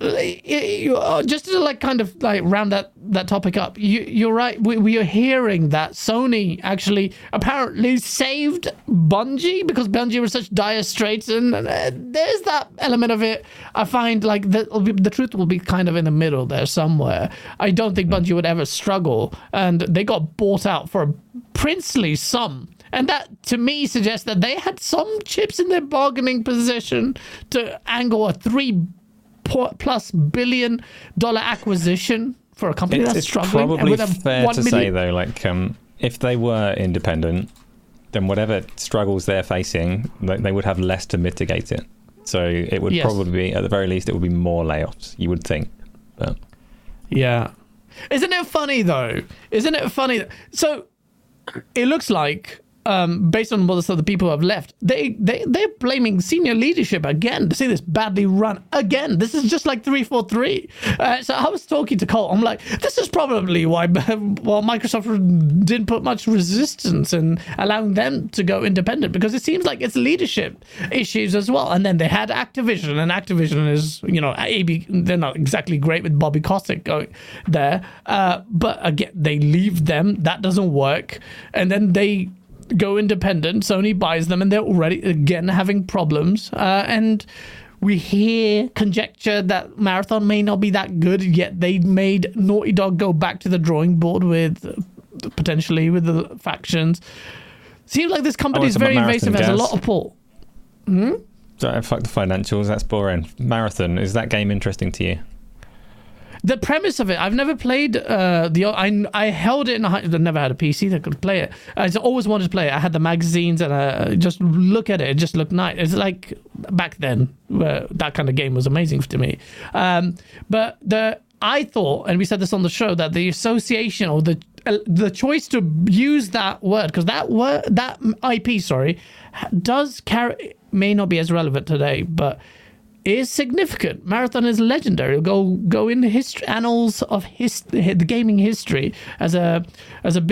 Just to round that topic up, you're right. We are hearing that Sony actually apparently saved Bungie because Bungie was such dire straits, and there's that element of it. I find the truth will be kind of in the middle there somewhere. I don't think Bungie would ever struggle, and they got bought out for a princely sum. And that, to me, suggests that they had some chips in their bargaining position to angle a $3+ billion acquisition for a company that's struggling. It's probably fair to say, though, if they were independent, then whatever struggles they're facing, they would have less to mitigate it. So it would probably be, at the very least, it would be more layoffs, you would think. But... Yeah. Isn't it funny, though? So it looks like... based on what the people have left, they're blaming senior leadership again to see this badly run again. This is just like 343. So I was talking to Cole. I'm like, this is probably why Microsoft didn't put much resistance in allowing them to go independent, because it seems like it's leadership issues as well. And then they had Activision, and Activision is, they're not exactly great with Bobby Kotick going there. But again, they leave them. That doesn't work. And then they... go independent. Sony buys them, and they're already again having problems. And we hear conjecture that Marathon may not be that good yet. They made Naughty Dog go back to the drawing board with the factions. Seems like this company is very invasive, has a lot of pull. Fuck the financials. That's boring. Marathon, is that game interesting to you? The premise of it, I've never played I held it in a... I never had a PC that could play it. I just always wanted to play it. I had the magazines, and I just look at it. It just looked nice. It's like back then, where that kind of game was amazing to me. But I thought, and we said this on the show, that the association or the choice to use that word, because that IP, does carry... May not be as relevant today, but... is significant. Marathon is legendary. It'll go in history, annals of the gaming history as a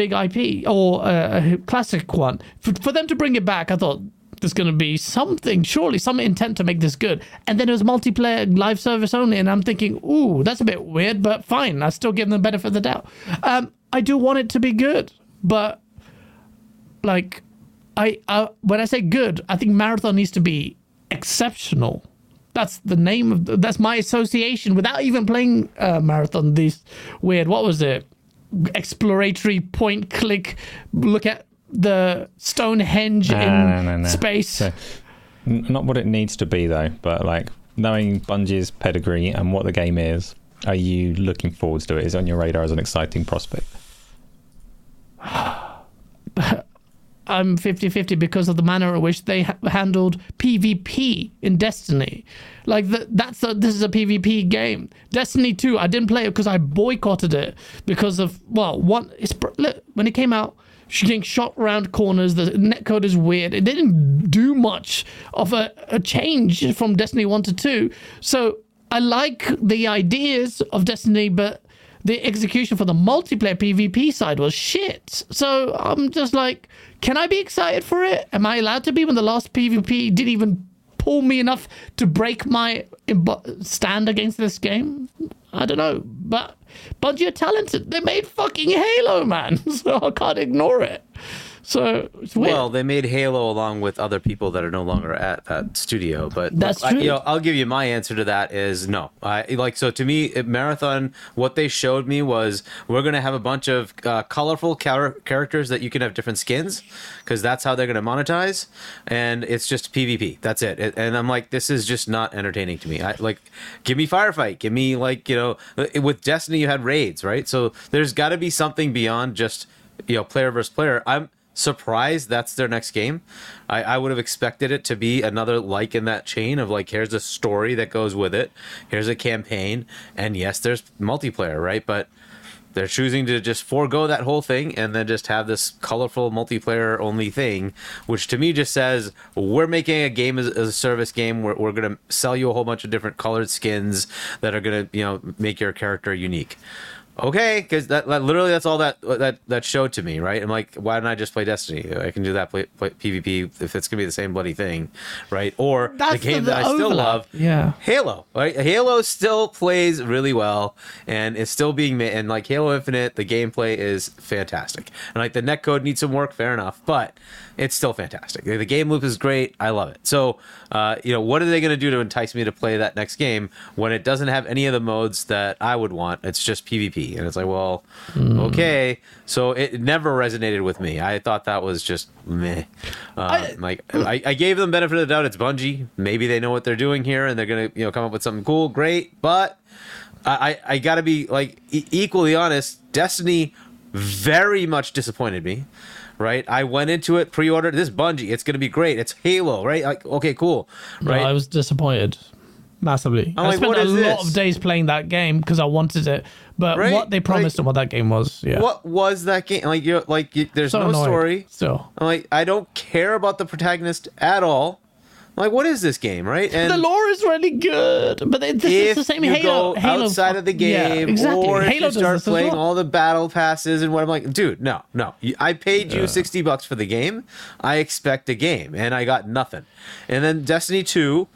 big IP or a classic one. For them to bring it back, I thought there's going to be something, surely some intent to make this good. And then it was multiplayer, live service only, and I'm thinking, ooh, that's a bit weird, but fine. I still give them the benefit of the doubt. I do want it to be good, but when I say good, I think Marathon needs to be exceptional. That's the name that's my association without even playing Marathon. These weird, what was it? Exploratory point click. Look at the Stonehenge space. So, not what it needs to be though, but knowing Bungie's pedigree and what the game is, are you looking forward to it? Is it on your radar as an exciting prospect? I'm 50-50 because of the manner in which they handled PvP in Destiny. Like, this is a PvP game. Destiny 2, I didn't play it because I boycotted it because of, well, one, it's, look, when it came out, getting shot round corners, the netcode is weird. It didn't do much of a change from Destiny 1 to 2. So I like the ideas of Destiny, but the execution for the multiplayer PvP side was shit. So I'm just like, can I be excited for it? Am I allowed to be when the last PvP didn't even pull me enough to break my stand against this game? I don't know, but Bungie are talented. They made fucking Halo, man, so I can't ignore it. So it's weird. Well, they made Halo along with other people that are no longer at that studio. But that's true. I'll give you my answer to that is no. So to me, Marathon, what they showed me was we're going to have a bunch of colorful characters that you can have different skins because that's how they're going to monetize. And it's just PvP. That's it. And I'm like, this is just not entertaining to me. Give me Firefight. Give me with Destiny, you had raids, right? So there's got to be something beyond just, player versus player. I'm surprised that's their next game. I would have expected it to be another in that chain of here's a story that goes with it, here's a campaign, and yes, there's multiplayer, right? But they're choosing to just forego that whole thing and then just have this colorful multiplayer only thing, which to me just says we're making a game as a service game. We're going to sell you a whole bunch of different colored skins that are going to make your character unique. Okay, because that literally that's all that showed to me, right? I'm like, why didn't I just play Destiny? I can do that play PvP if it's gonna be the same bloody thing, right? Or that's the game that I still love, Halo, right? Halo still plays really well, and it's still being made. And Halo Infinite, the gameplay is fantastic, and the netcode needs some work, fair enough, but it's still fantastic. The game loop is great, I love it. So, what are they gonna do to entice me to play that next game when it doesn't have any of the modes that I would want? It's just PvP. And it's okay. So it never resonated with me. I thought that was just meh. I gave them benefit of the doubt. It's Bungie. Maybe they know what they're doing here, and they're gonna come up with something cool, great. But I gotta be equally honest. Destiny very much disappointed me. Right, I went into it, pre-ordered this Bungie. It's gonna be great. It's Halo, right? Okay, cool. Right, no, I was disappointed. Massively. I spent a lot of days playing that game because I wanted it, but what they promised and what that game was, what was that game? There's no story. So I don't care about the protagonist at all. What is this game, right? And the lore is really good, but this is the same Halo. If you go outside of the game, or if you start playing all the battle passes and what, I'm like, dude, no. I paid you $60 for the game. I expect a game, and I got nothing. And then Destiny 2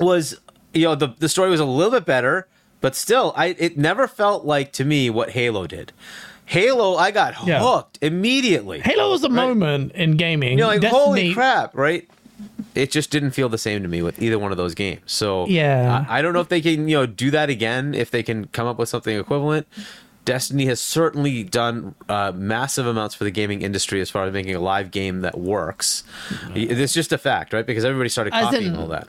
was, the story was a little bit better, but still, it never felt like, to me, what Halo did. Halo, I got hooked immediately. Halo was a moment in gaming. Destiny, holy crap, right? It just didn't feel the same to me with either one of those games. So I don't know if they can, do that again, if they can come up with something equivalent. Destiny has certainly done massive amounts for the gaming industry as far as making a live game that works. Mm-hmm. It's just a fact, right? Because everybody started copying all that.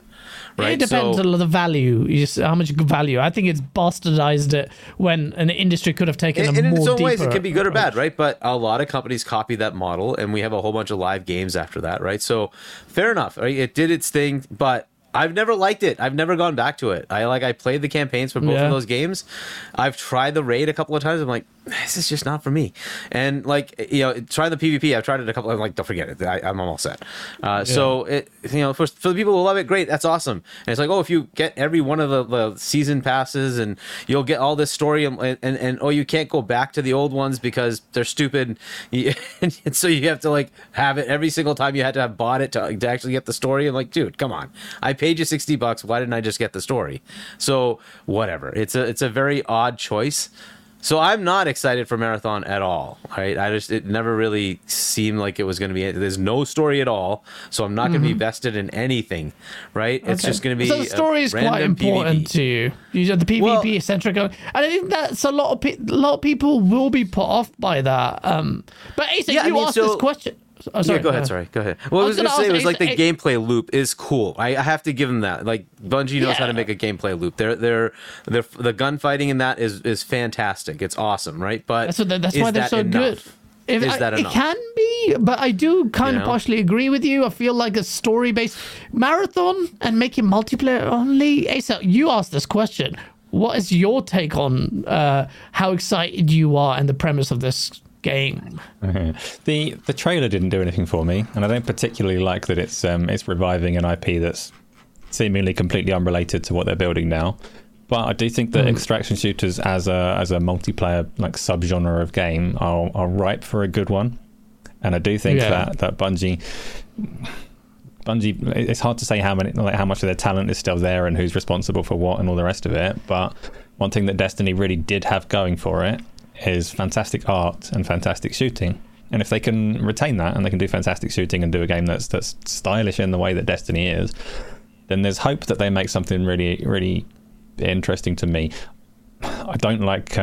Right, it depends on the value, how much value. I think it's bastardized it when an industry could have taken a more deeper... In some ways, it could be good or bad, right? But a lot of companies copy that model, and we have a whole bunch of live games after that, right? So, fair enough. Right? It did its thing, but I've never liked it. I've never gone back to it. I played the campaigns for both of those games. I've tried the raid a couple of times. I'm like, this is just not for me. And, trying the PvP, I've tried it a couple. I'm like, don't forget it. I'm all set. So, for the people who love it, great. That's awesome. And it's like, if you get every one of the season passes and you'll get all this story and you can't go back to the old ones because they're stupid. And so you have to, have it every single time. You had to have bought it to actually get the story. I'm like, dude, come on. I paid you $60. Why didn't I just get the story? So, whatever. It's a very odd choice. So I'm not excited for Marathon at all, right? It never really seemed like it was going to be. There's no story at all, so I'm not going to be vested in anything, right? Okay. It's just going to be. So the story is quite important PvP. To you. You know, the PvP centric, and I think that's a lot of people will be put off by that. But Asa, you asked this question. Oh, sorry. Yeah, go ahead. Well, I was going to say the gameplay loop is cool. I have to give them that. Bungie knows how to make a gameplay loop. They're the gunfighting in that is fantastic. It's awesome, right? But that's why they're so good. Is that enough? It can be, but I do kind of partially agree with you. I feel like a story-based marathon and making multiplayer only. Asa, you asked this question. What is your take on how excited you are and the premise of this game? The trailer didn't do anything for me, and I don't particularly like that it's reviving an IP that's seemingly completely unrelated to what they're building now. But I do think that extraction shooters as a multiplayer like subgenre of game are ripe for a good one, and I do think that Bungie, it's hard to say how much of their talent is still there and who's responsible for what and all the rest of it. But one thing that Destiny really did have going for it is fantastic art and fantastic shooting. And if they can retain that and they can do fantastic shooting and do a game that's stylish in the way that Destiny is, then there's hope that they make something really, really interesting to me. I don't like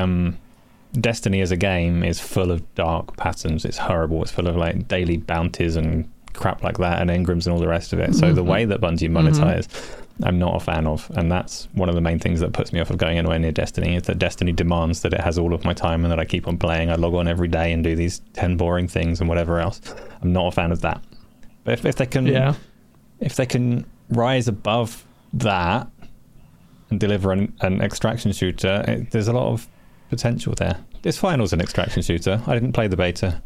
Destiny as a game is full of dark patterns. It's horrible. It's full of like daily bounties and crap like that and engrams and all the rest of it. So the way that Bungie monetize, I'm not a fan of, and that's one of the main things that puts me off of going anywhere near Destiny, is that Destiny demands that it has all of my time and that I keep on playing. I log on every day and do these 10 boring things and whatever else. I'm not a fan of that. But if they can rise above that and deliver an extraction shooter, there's a lot of potential there. This final's an extraction shooter. I didn't play the beta.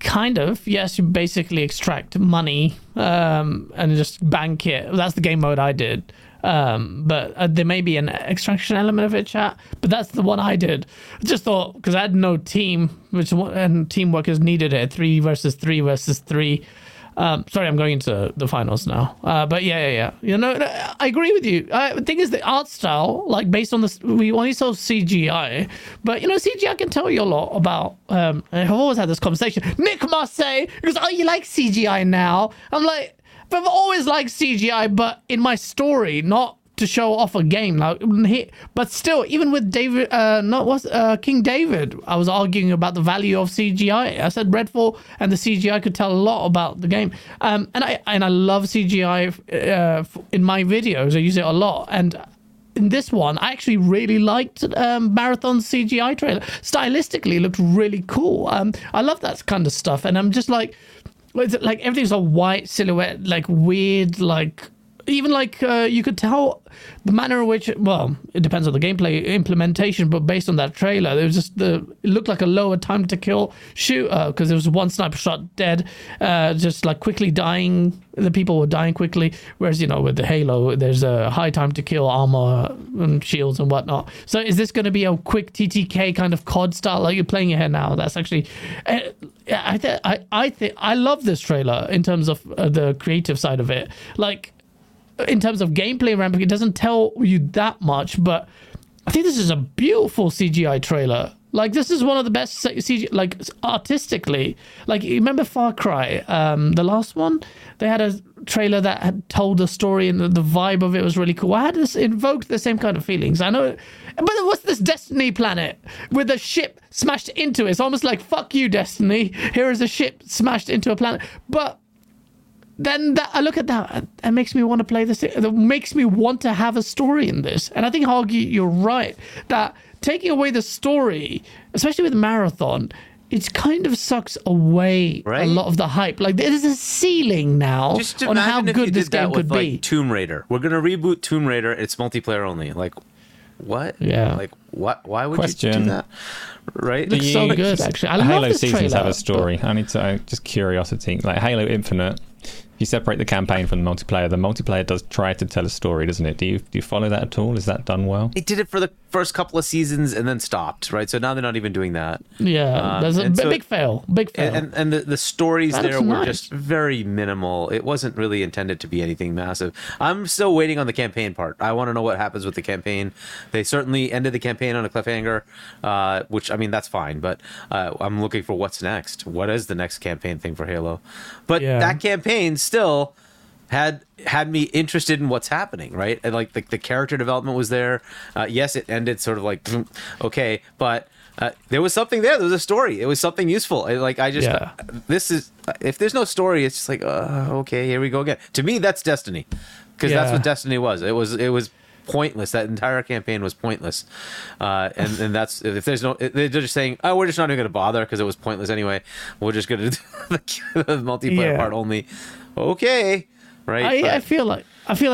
Kind of, yes. You basically extract money and just bank it. That's the game mode I did. But there may be an extraction element of it, chat. But that's the one I did. I just thought, because I had no team, and teamwork is needed here. 3 versus 3 versus 3. Sorry, I'm going into the finals now. But yeah. You know, I agree with you. The thing is, the art style, like based on this, we only saw CGI, but you know, CGI can tell you a lot about. I've always had this conversation. Nick Marseille goes, "Oh, you like CGI now?" I'm like, "But I've always liked CGI, but in my story, not to show off a game." Like, but still, even with David, King David, I was arguing about the value of CGI. I said Redfall and the CGI could tell a lot about the game. And I love CGI in my videos. I use it a lot. And in this one, I actually really liked Marathon's CGI trailer. Stylistically, it looked really cool. I love that kind of stuff. And I'm just like everything's a white silhouette, like weird, like. Even like you could tell the manner in which, well, it depends on the gameplay implementation, but based on that trailer, there was just it looked like a lower time to kill shooter, because there was one sniper shot dead, just like quickly dying. The people were dying quickly, whereas, you know, with the Halo, there's a high time to kill armor and shields and whatnot. So is this going to be a quick TTK kind of COD style like you're playing it here now? That's actually, I love this trailer in terms of the creative side of it. Like, in terms of gameplay ramping, it doesn't tell you that much, but I think this is a beautiful CGI trailer. Like, this is one of the best CGI, like, artistically. Like, you remember Far Cry, the last one? They had a trailer that had told the story, and the vibe of it was really cool. I had this invoked the same kind of feelings. I know, but what's this Destiny planet with a ship smashed into it? It's almost like, fuck you, Destiny. Here is a ship smashed into a planet. But then I look at that, it makes me want to play this. It makes me want to have a story in this. And I think, Hagi, you're right, that taking away the story, especially with Marathon, it kind of sucks away a lot of the hype. Like, there's a ceiling now on how good this game could be. Like Tomb Raider. We're going to reboot Tomb Raider. It's multiplayer only. Like, what? Yeah. Like, what? Why would you do that? Right? It looks so good, actually. I love Halo this seasons trailer, have a story. But I need to, just curiosity. Like, Halo Infinite. You separate the campaign from the multiplayer does try to tell a story, doesn't it? Do you follow that at all? Is that done well? It did it for the first couple of seasons and then stopped, right? So now they're not even doing that. Yeah, there's a big fail. Big fail. And the stories there were just very minimal. It wasn't really intended to be anything massive. I'm still waiting on the campaign part. I want to know what happens with the campaign. They certainly ended the campaign on a cliffhanger, which, I mean, that's fine, but I'm looking for what's next. What is the next campaign thing for Halo? But that campaign still had me interested in what's happening, right? And like the character development was there. Yes, it ended sort of like okay, but there was something there. There was a story. It was something useful. This is, if there's no story, it's just like okay, here we go again. To me, that's Destiny, because that's what Destiny was. It was pointless. That entire campaign was pointless. And that's, if there's no, they're just saying, oh, we're just not even going to bother because it was pointless anyway. We're just going to do the multiplayer part only. Okay. Right. I feel like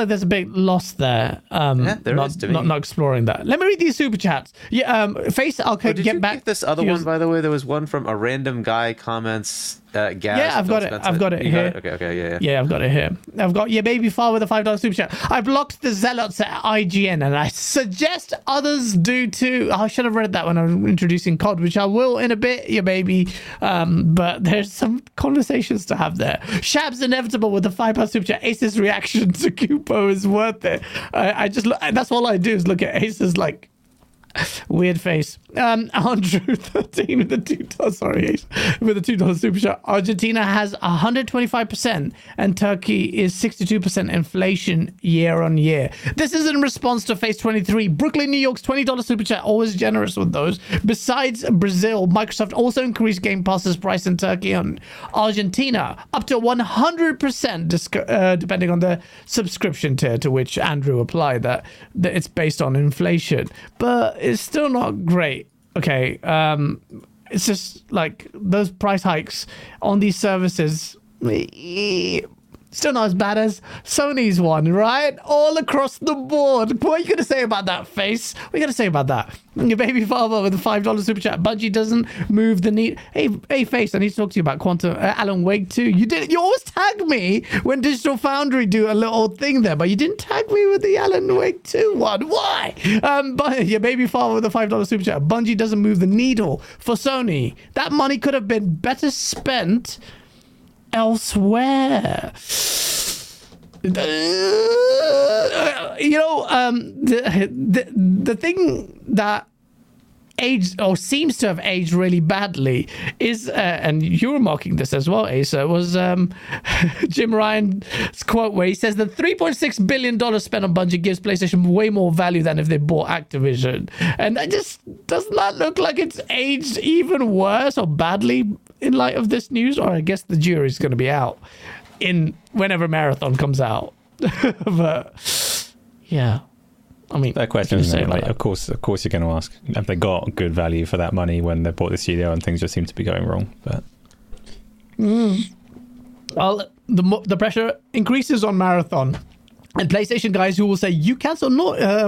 there's a big loss there. Yeah, there not, is to me. Not exploring that. Let me read these super chats. Yeah, face. I'll get back. Did this other one, by the way? There was one from a random guy comments. Gas, yeah, I've got it. I've got it here. Okay, yeah, I've got it here. I've got your baby far with a $5 super chat. I blocked the zealots at IGN, and I suggest others do too. I should have read that when I was introducing COD, which I will in a bit, your baby. But there's some conversations to have there. Shab's inevitable with the $5 super chat. Ace's reaction to Kupo is worth it. That's all I do is look at Ace's like. Weird face. Andrew 13 with the $2. Sorry, with the $2 super shot. Argentina has 125% and Turkey is 62% inflation year on year. This is in response to Phase 23. Brooklyn, New York's $20 super chat. Always generous with those. Besides Brazil, Microsoft also increased Game Pass's price in Turkey and Argentina up to 100% depending on the subscription tier to which Andrew applied. That it's based on inflation, but it's still not great. Okay, it's just like those price hikes on these services, still not as bad as Sony's one, right? All across the board. What are you going to say about that, face? What are you going to say about that? Your baby father with a $5 super chat. Bungie doesn't move the need. Hey, face, I need to talk to you about Quantum Alan Wake 2. You always tag me when Digital Foundry do a little thing there, but you didn't tag me with the Alan Wake 2 one. Why? But your baby father with a $5 super chat. Bungie doesn't move the needle for Sony. That money could have been better spent elsewhere. The thing that aged or seems to have aged really badly is, and you were mocking this as well, Asa, was Jim Ryan's quote where he says the $3.6 billion spent on Bungie gives PlayStation way more value than if they bought Activision. And that just does not look like it's aged even worse or badly in light of this news, or I guess the jury's going to be out in whenever Marathon comes out. But yeah, I mean, that question is like, of course you're going to ask if they got good value for that money when they bought the studio and things just seem to be going wrong. But well, the pressure increases on Marathon. And PlayStation guys who will say, you cancel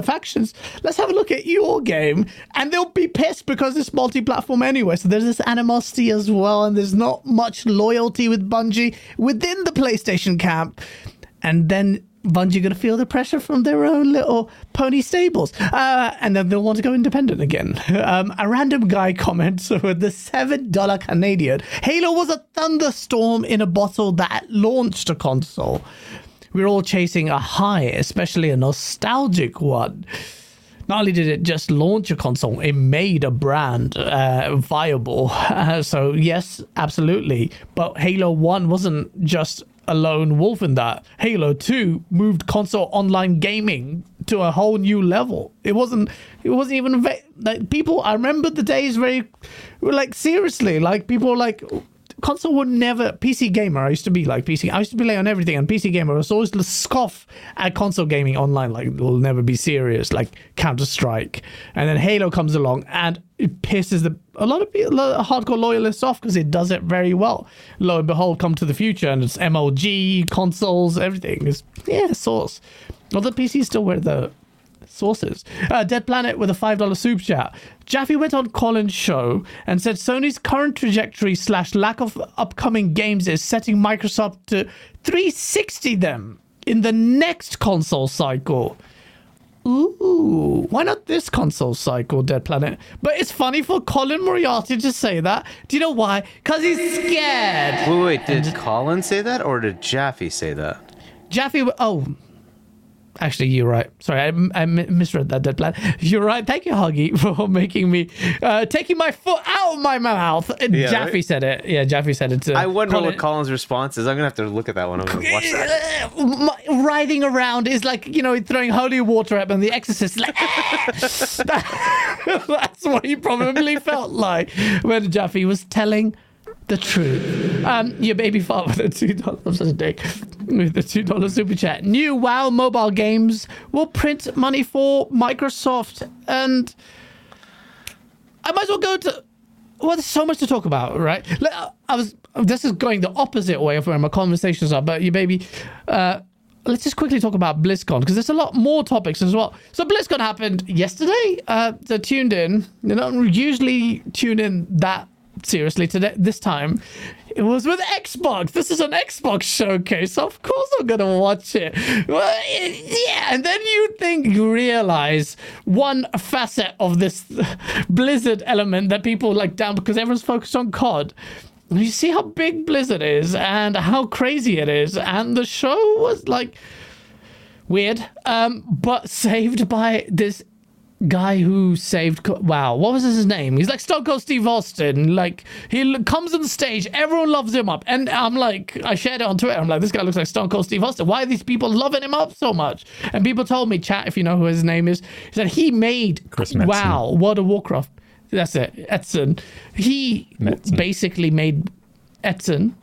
factions, let's have a look at your game. And they'll be pissed because it's multi-platform anyway. So there's this animosity as well. And there's not much loyalty with Bungie within the PlayStation camp. And then Bungie going to feel the pressure from their own little pony stables. And then they'll want to go independent again. A random guy comments with the $7 Canadian. Halo was a thunderstorm in a bottle that launched a console. We're all chasing a high, especially a nostalgic one. Not only did it just launch a console, it made a brand viable. So yes, absolutely. But Halo 1 wasn't just a lone wolf in that. Halo 2 moved console online gaming to a whole new level. It wasn't even like people. I remember the days where like seriously, like people were like. Console would never... PC Gamer, I used to be like PC... I used to play on everything, and PC Gamer was always to scoff at console gaming online, like, it'll never be serious, like Counter-Strike. And then Halo comes along, and it pisses a lot of hardcore loyalists off because it does it very well. Lo and behold, come to the future, and it's MLG, consoles, everything. It's, yeah, source. Well, the PC's still where the... sources. Dead Planet with a $5 super chat. Jaffe went on Colin's show and said Sony's current trajectory / lack of upcoming games is setting Microsoft to 360 them in the next console cycle. Ooh, why not this console cycle, Dead Planet? But it's funny for Colin Moriarty to say that. Do you know why? Because he's scared. Wait, did Colin say that or did Jaffe say that? Actually, you're right. Sorry, I misread that, Dead Planet. You're right. Thank you, Huggy, for making me taking my foot out of my mouth. Yeah, Jaffe said it. Yeah, Jaffe said it too. I wonder what Colin's response is. I'm going to have to look at that one. I'm going to watch that. Writhing around is like, you know, throwing holy water at him and the exorcist. Like, that's what he probably felt like when Jaffe was telling the truth. Your baby father with a $2, I'm such a dick, with a $2 super chat. New WoW mobile games will print money for Microsoft, and I might as well go to... Well, there's so much to talk about, right? This is going the opposite way of where my conversations are, but your baby... let's just quickly talk about BlizzCon, because there's a lot more topics as well. So BlizzCon happened yesterday. They're tuned in. They don't usually tune in that seriously today. This time, it was with Xbox. This is an Xbox showcase, so of course I'm going to watch it. Well, yeah, and then you realize one facet of this Blizzard element that people like down because everyone's focused on COD. You see how big Blizzard is and how crazy it is, and the show was like weird, but saved by this guy who saved WoW. What was his name? He's like Stone Cold Steve Austin. Like, he comes on stage, everyone loves him up, and I'm like, I shared it on Twitter. I'm like, this guy looks like Stone Cold Steve Austin. Why are these people loving him up so much? And people told me, chat, if you know who his name is, he said he made Chris Metzen. WoW, World of Warcraft. That's it, Edson. He Metzen. Basically made Edson.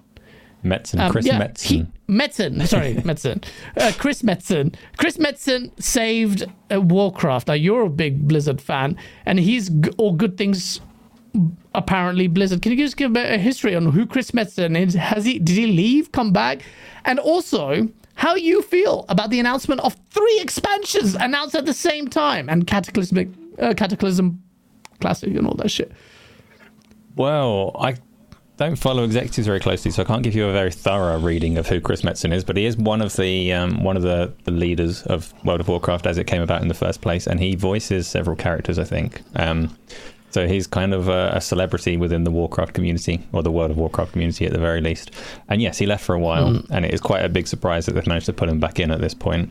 Metzen, Chris Metzen. Metzen. Chris Metzen. Chris Metzen saved Warcraft. Now, you're a big Blizzard fan, and he's all good things, apparently, Blizzard. Can you just give a history on who Chris Metzen is? Did he leave, come back? And also, how you feel about the announcement of 3 expansions announced at the same time, and Cataclysm Classic and all that shit. Well, I don't follow executives very closely, so I can't give you a very thorough reading of who Chris Metzen is, but he is one of the leaders of World of Warcraft as it came about in the first place, and he voices several characters, I think. So he's kind of a celebrity within the Warcraft community, or the World of Warcraft community at the very least. And yes, he left for a while, and it is quite a big surprise that they've managed to put him back in at this point.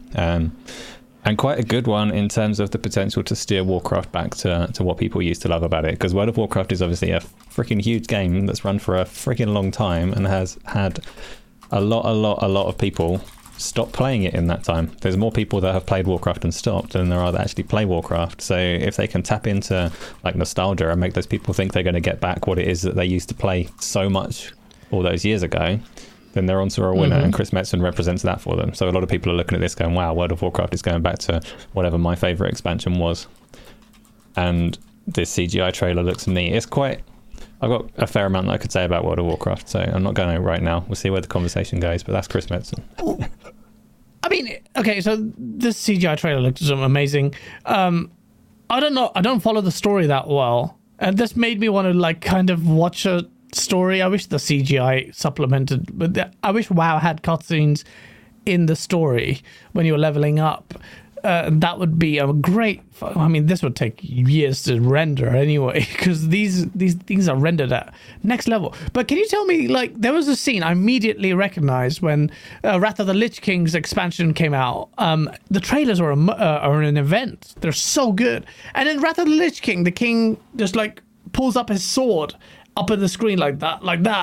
And quite a good one in terms of the potential to steer Warcraft back to what people used to love about it. Because World of Warcraft is obviously a freaking huge game that's run for a freaking long time and has had a lot of people stop playing it in that time. There's more people that have played Warcraft and stopped than there are that actually play Warcraft. So if they can tap into like nostalgia and make those people think they're going to get back what it is that they used to play so much all those years ago, then they're on to a winner, and Chris Metzen represents that for them. So a lot of people are looking at this going, wow, World of Warcraft is going back to whatever my favorite expansion was. And this CGI trailer looks neat. I've got a fair amount that I could say about World of Warcraft, so I'm not going to right now. We'll see where the conversation goes, but that's Chris Metzen. I mean, okay, so this CGI trailer looks amazing. I don't know. I don't follow the story that well. And this made me want to like kind of watch a story. I wish the CGI supplemented, but I wish WoW had cutscenes in the story when you're leveling up. That would be a great. I mean, this would take years to render anyway, because these things are rendered at next level. But can you tell me, like, there was a scene I immediately recognized when Wrath of the Lich King's expansion came out. The trailers are an event. They're so good. And in Wrath of the Lich King, the king just like pulls up his sword up at the screen like that,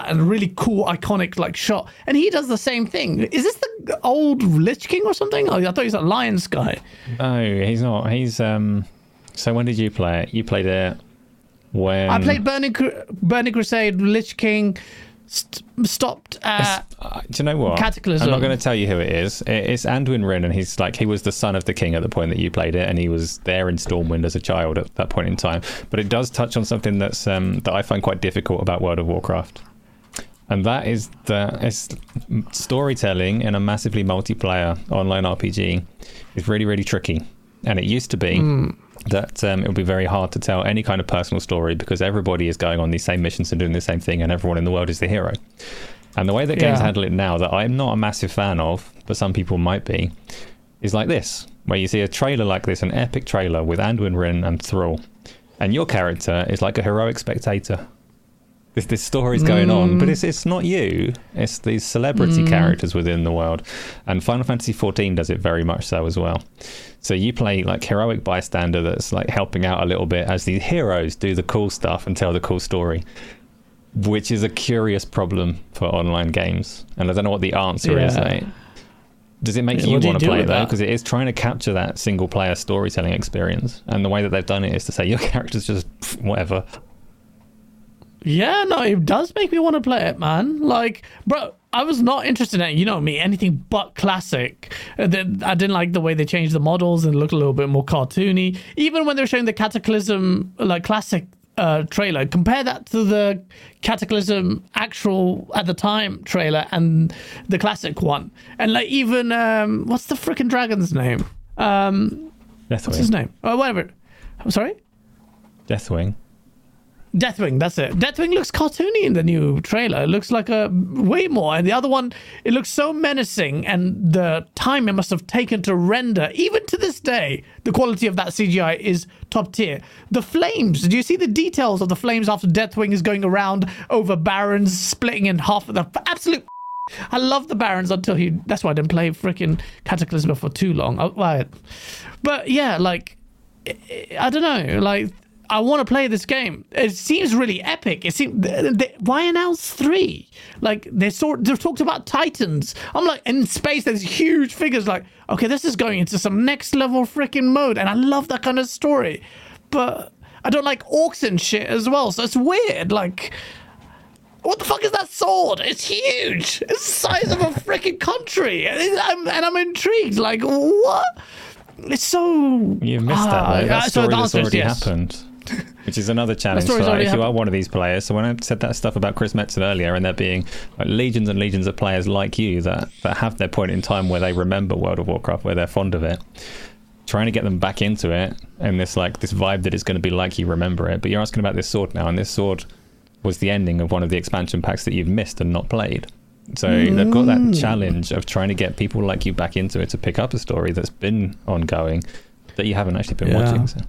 and really cool, iconic, like, shot. And he does the same thing. Is this the old Lich King or something? I thought he's a Lion's guy. No, he's not. He's, so when did you play it? You played it when... I played Burning Crusade, Lich King, stopped at... do you know what? Cataclysm. I'm not going to tell you who it is. It's Anduin Wrynn, and he's like, he was the son of the king at the point that you played it, and he was there in Stormwind as a child at that point in time. But it does touch on something that's that I find quite difficult about World of Warcraft, and that is that it's storytelling in a massively multiplayer online RPG is really, really tricky. And it used to be that it would be very hard to tell any kind of personal story, because everybody is going on these same missions and doing the same thing, and everyone in the world is the hero. And the way that games handle it now, that I'm not a massive fan of, but some people might be, is like this, where you see a trailer like this, an epic trailer with Anduin Wrynn and Thrall, and your character is like a heroic spectator. This story's going on, but it's not you. It's these celebrity characters within the world, and Final Fantasy XIV does it very much so as well. So you play like heroic bystander that's like helping out a little bit as these heroes do the cool stuff and tell the cool story, which is a curious problem for online games. And I don't know what the answer is. Right? Does it make you want to play it though? Because it is trying to capture that single player storytelling experience, and the way that they've done it is to say your character's just whatever. Yeah, no, it does make me want to play it, man. Like, bro, I was not interested in it. You know me, anything but classic. I didn't like the way they changed the models and looked a little bit more cartoony. Even when they were showing the Cataclysm, like, classic trailer, compare that to the Cataclysm actual at the time trailer and the classic one. And, like, even, what's the freaking dragon's name? Deathwing. What's his name? Oh, whatever. I'm sorry? Deathwing, that's it. Deathwing looks cartoony in the new trailer. It looks like a way more. And the other one, it looks so menacing, and the time it must have taken to render, even to this day, the quality of that CGI is top tier. The flames, do you see the details of the flames after Deathwing is going around over barons, splitting in half of the absolute... I love the barons until he... That's why I didn't play freaking Cataclysm for too long. But yeah, like, I don't know, like... I want to play this game. It seems really epic. It seems why announce 3? Like they've talked about Titans. I'm like, in space, there's huge figures. Like, okay, this is going into some next level freaking mode, and I love that kind of story. But I don't like orcs and shit as well, so it's weird. Like, what the fuck is that sword? It's huge. It's the size of a freaking country, and I'm intrigued. Like, what? It's so you missed that. Though. That story has already happened. Which is another challenge for if you are one of these players. So when I said that stuff about Chris Metzen earlier, and there being like legions and legions of players like you that have their point in time where they remember World of Warcraft, where they're fond of it, trying to get them back into it, and this vibe that it's going to be like you remember it. But you're asking about this sword now, and this sword was the ending of one of the expansion packs that you've missed and not played. So they've got that challenge of trying to get people like you back into it to pick up a story that's been ongoing that you haven't actually been watching. So.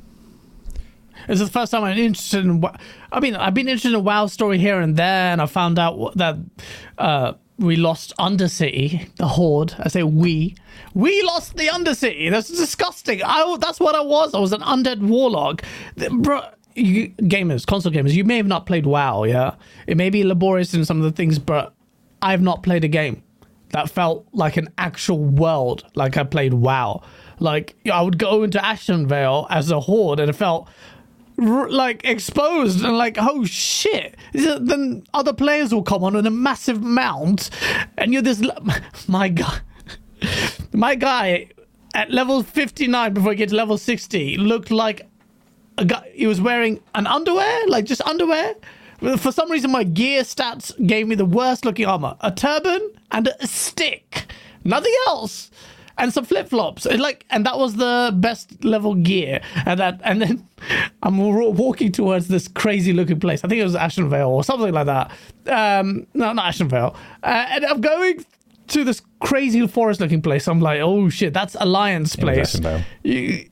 It's the first time I'm interested in... I mean, I've been interested in WoW story here and there, and I found out that we lost Undercity, the Horde. I say we. We lost the Undercity. That's disgusting. That's what I was. I was an undead warlock. Bro, console gamers, you may have not played WoW, yeah? It may be laborious in some of the things, but I've not played a game that felt like an actual world like I played WoW. Like, I would go into Ashenvale as a Horde, and it felt... like exposed and like, oh shit, then other players will come on a massive mount, and you're this my guy at level 59 before he gets to level 60 looked like a guy. He was wearing an underwear, like just underwear. For some reason my gear stats gave me the worst looking armor, a turban and a stick, nothing else, and some flip-flops. And that was the best level gear. And then I'm walking towards this crazy looking place. I think it was Ashenvale or something like that. No, not Ashenvale. And I'm going to this crazy forest looking place. I'm like, oh shit, that's Alliance place. It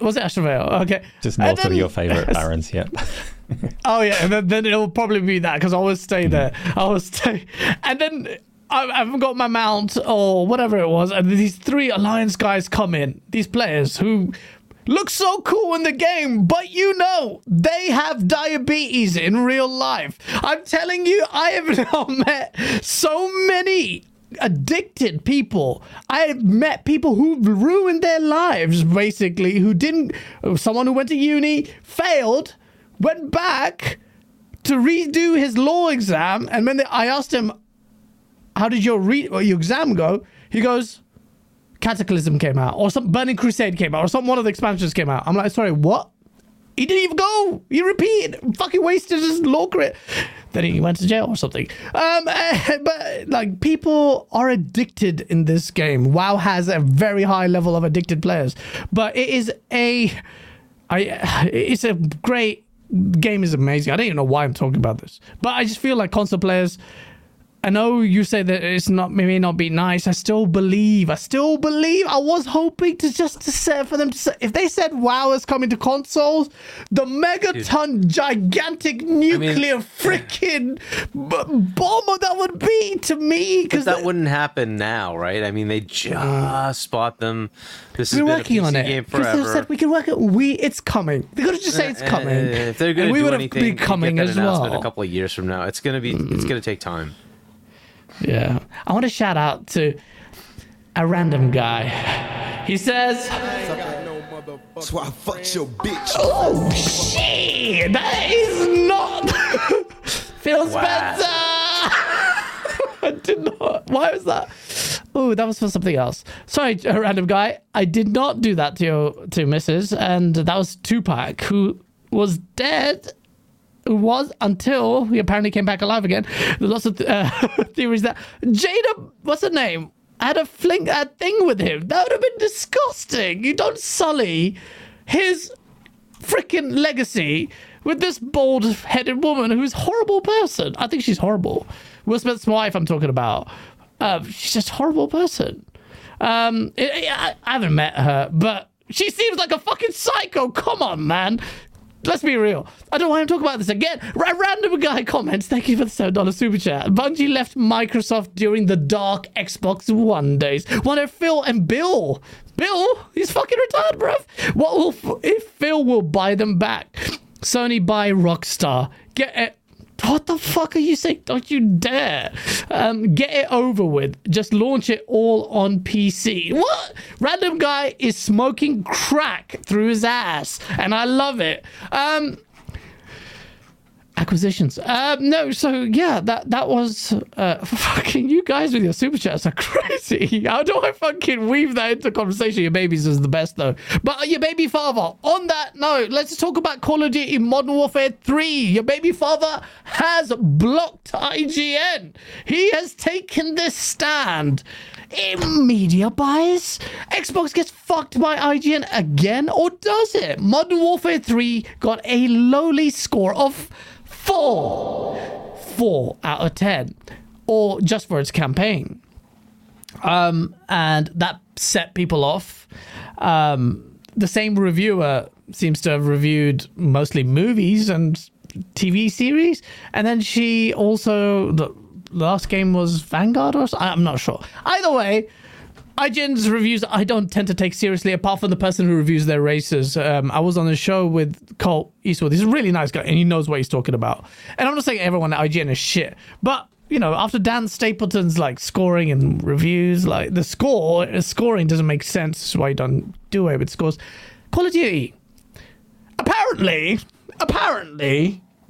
was Ashenvale. Was it Ashenvale? Okay. Just north of your favorite barons, yeah. Oh yeah, and then it'll probably be that, because I always stay there. I always stay. And then... I haven't got my mount or whatever it was, and these 3 Alliance guys come in, these players who look so cool in the game, but you know they have diabetes in real life. I'm telling you, I have now met so many addicted people. I met people who ruined their lives, basically, someone who went to uni, failed, went back to redo his law exam, and when I asked him, how did your exam go? He goes, Cataclysm came out, or some Burning Crusade came out, or one of the expansions came out. I'm like, sorry, what? He didn't even go. He repeated. Fucking wasted his law credit. Then he went to jail or something. But like, people are addicted in this game. WoW has a very high level of addicted players, but it is it's a great game. Is amazing. I don't even know why I'm talking about this, but I just feel like console players. I know you say that it may not be nice. I still believe. I was hoping for them to say, if they said WoW is coming to consoles, the megaton gigantic nuclear freaking bomb that would be to me. Because that wouldn't happen now, right? I mean, they just bought them. This is working on it. Because they said we can work it. It's coming. They could have just said it's coming. If they're going to do anything, we would have been coming as well. A couple of years from now, it's going to be. It's going to take time. Yeah. I want to shout out to a random guy. He says, that's why I fucked your bitch. Oh shit, that is not Phil Spencer! I did not. Why was that? Oh, that was for something else. Sorry, random guy. I did not do that to your to missus, and that was Tupac, who was dead. Was until he apparently came back alive again. There's lots of theories that Jada, what's her name, had a fling, a thing with him. That would have been disgusting. You don't sully his freaking legacy with this bald-headed woman who's a horrible person. I think she's horrible. Will Smith's wife, I'm talking about. She's just a horrible person. I haven't met her, but she seems like a fucking psycho. Come on, man. Let's be real. I don't know why I'm talking about this again. Random guy comments. Thank you for the $7 super chat. Bungie left Microsoft during the dark Xbox One days. What if Phil and Bill? Bill? He's fucking retired, bruv. What will if Phil will buy them back? Sony buy Rockstar. Get it. What the fuck are you saying? Don't you dare. Get it over with. Just launch it all on PC. What? Random guy is smoking crack through his ass. And I love it. Acquisitions. No, so yeah, that was fucking you guys with your super chats are crazy. How do I fucking weave that into conversation? Your babies is the best though. But your baby father, on that note, let's talk about Call of Duty Modern Warfare 3. Your baby father has blocked IGN. He has taken this stand. Media bias? Xbox gets fucked by IGN again, or does it? Modern Warfare 3 got a lowly score of 4 out of 10, or just for its campaign, and that set people off. The same reviewer seems to have reviewed mostly movies and TV series, and then she also the last game was Vanguard or something? I'm not sure. Either way, IGN's reviews I don't tend to take seriously, apart from the person who reviews their races. I was on a show with Cole Eastwood. He's a really nice guy, and he knows what he's talking about. And I'm not saying everyone at IGN is shit, but, you know, after Dan Stapleton's, scoring and reviews, scoring doesn't make sense. That's why you don't do it with scores. Call of Duty. Apparently...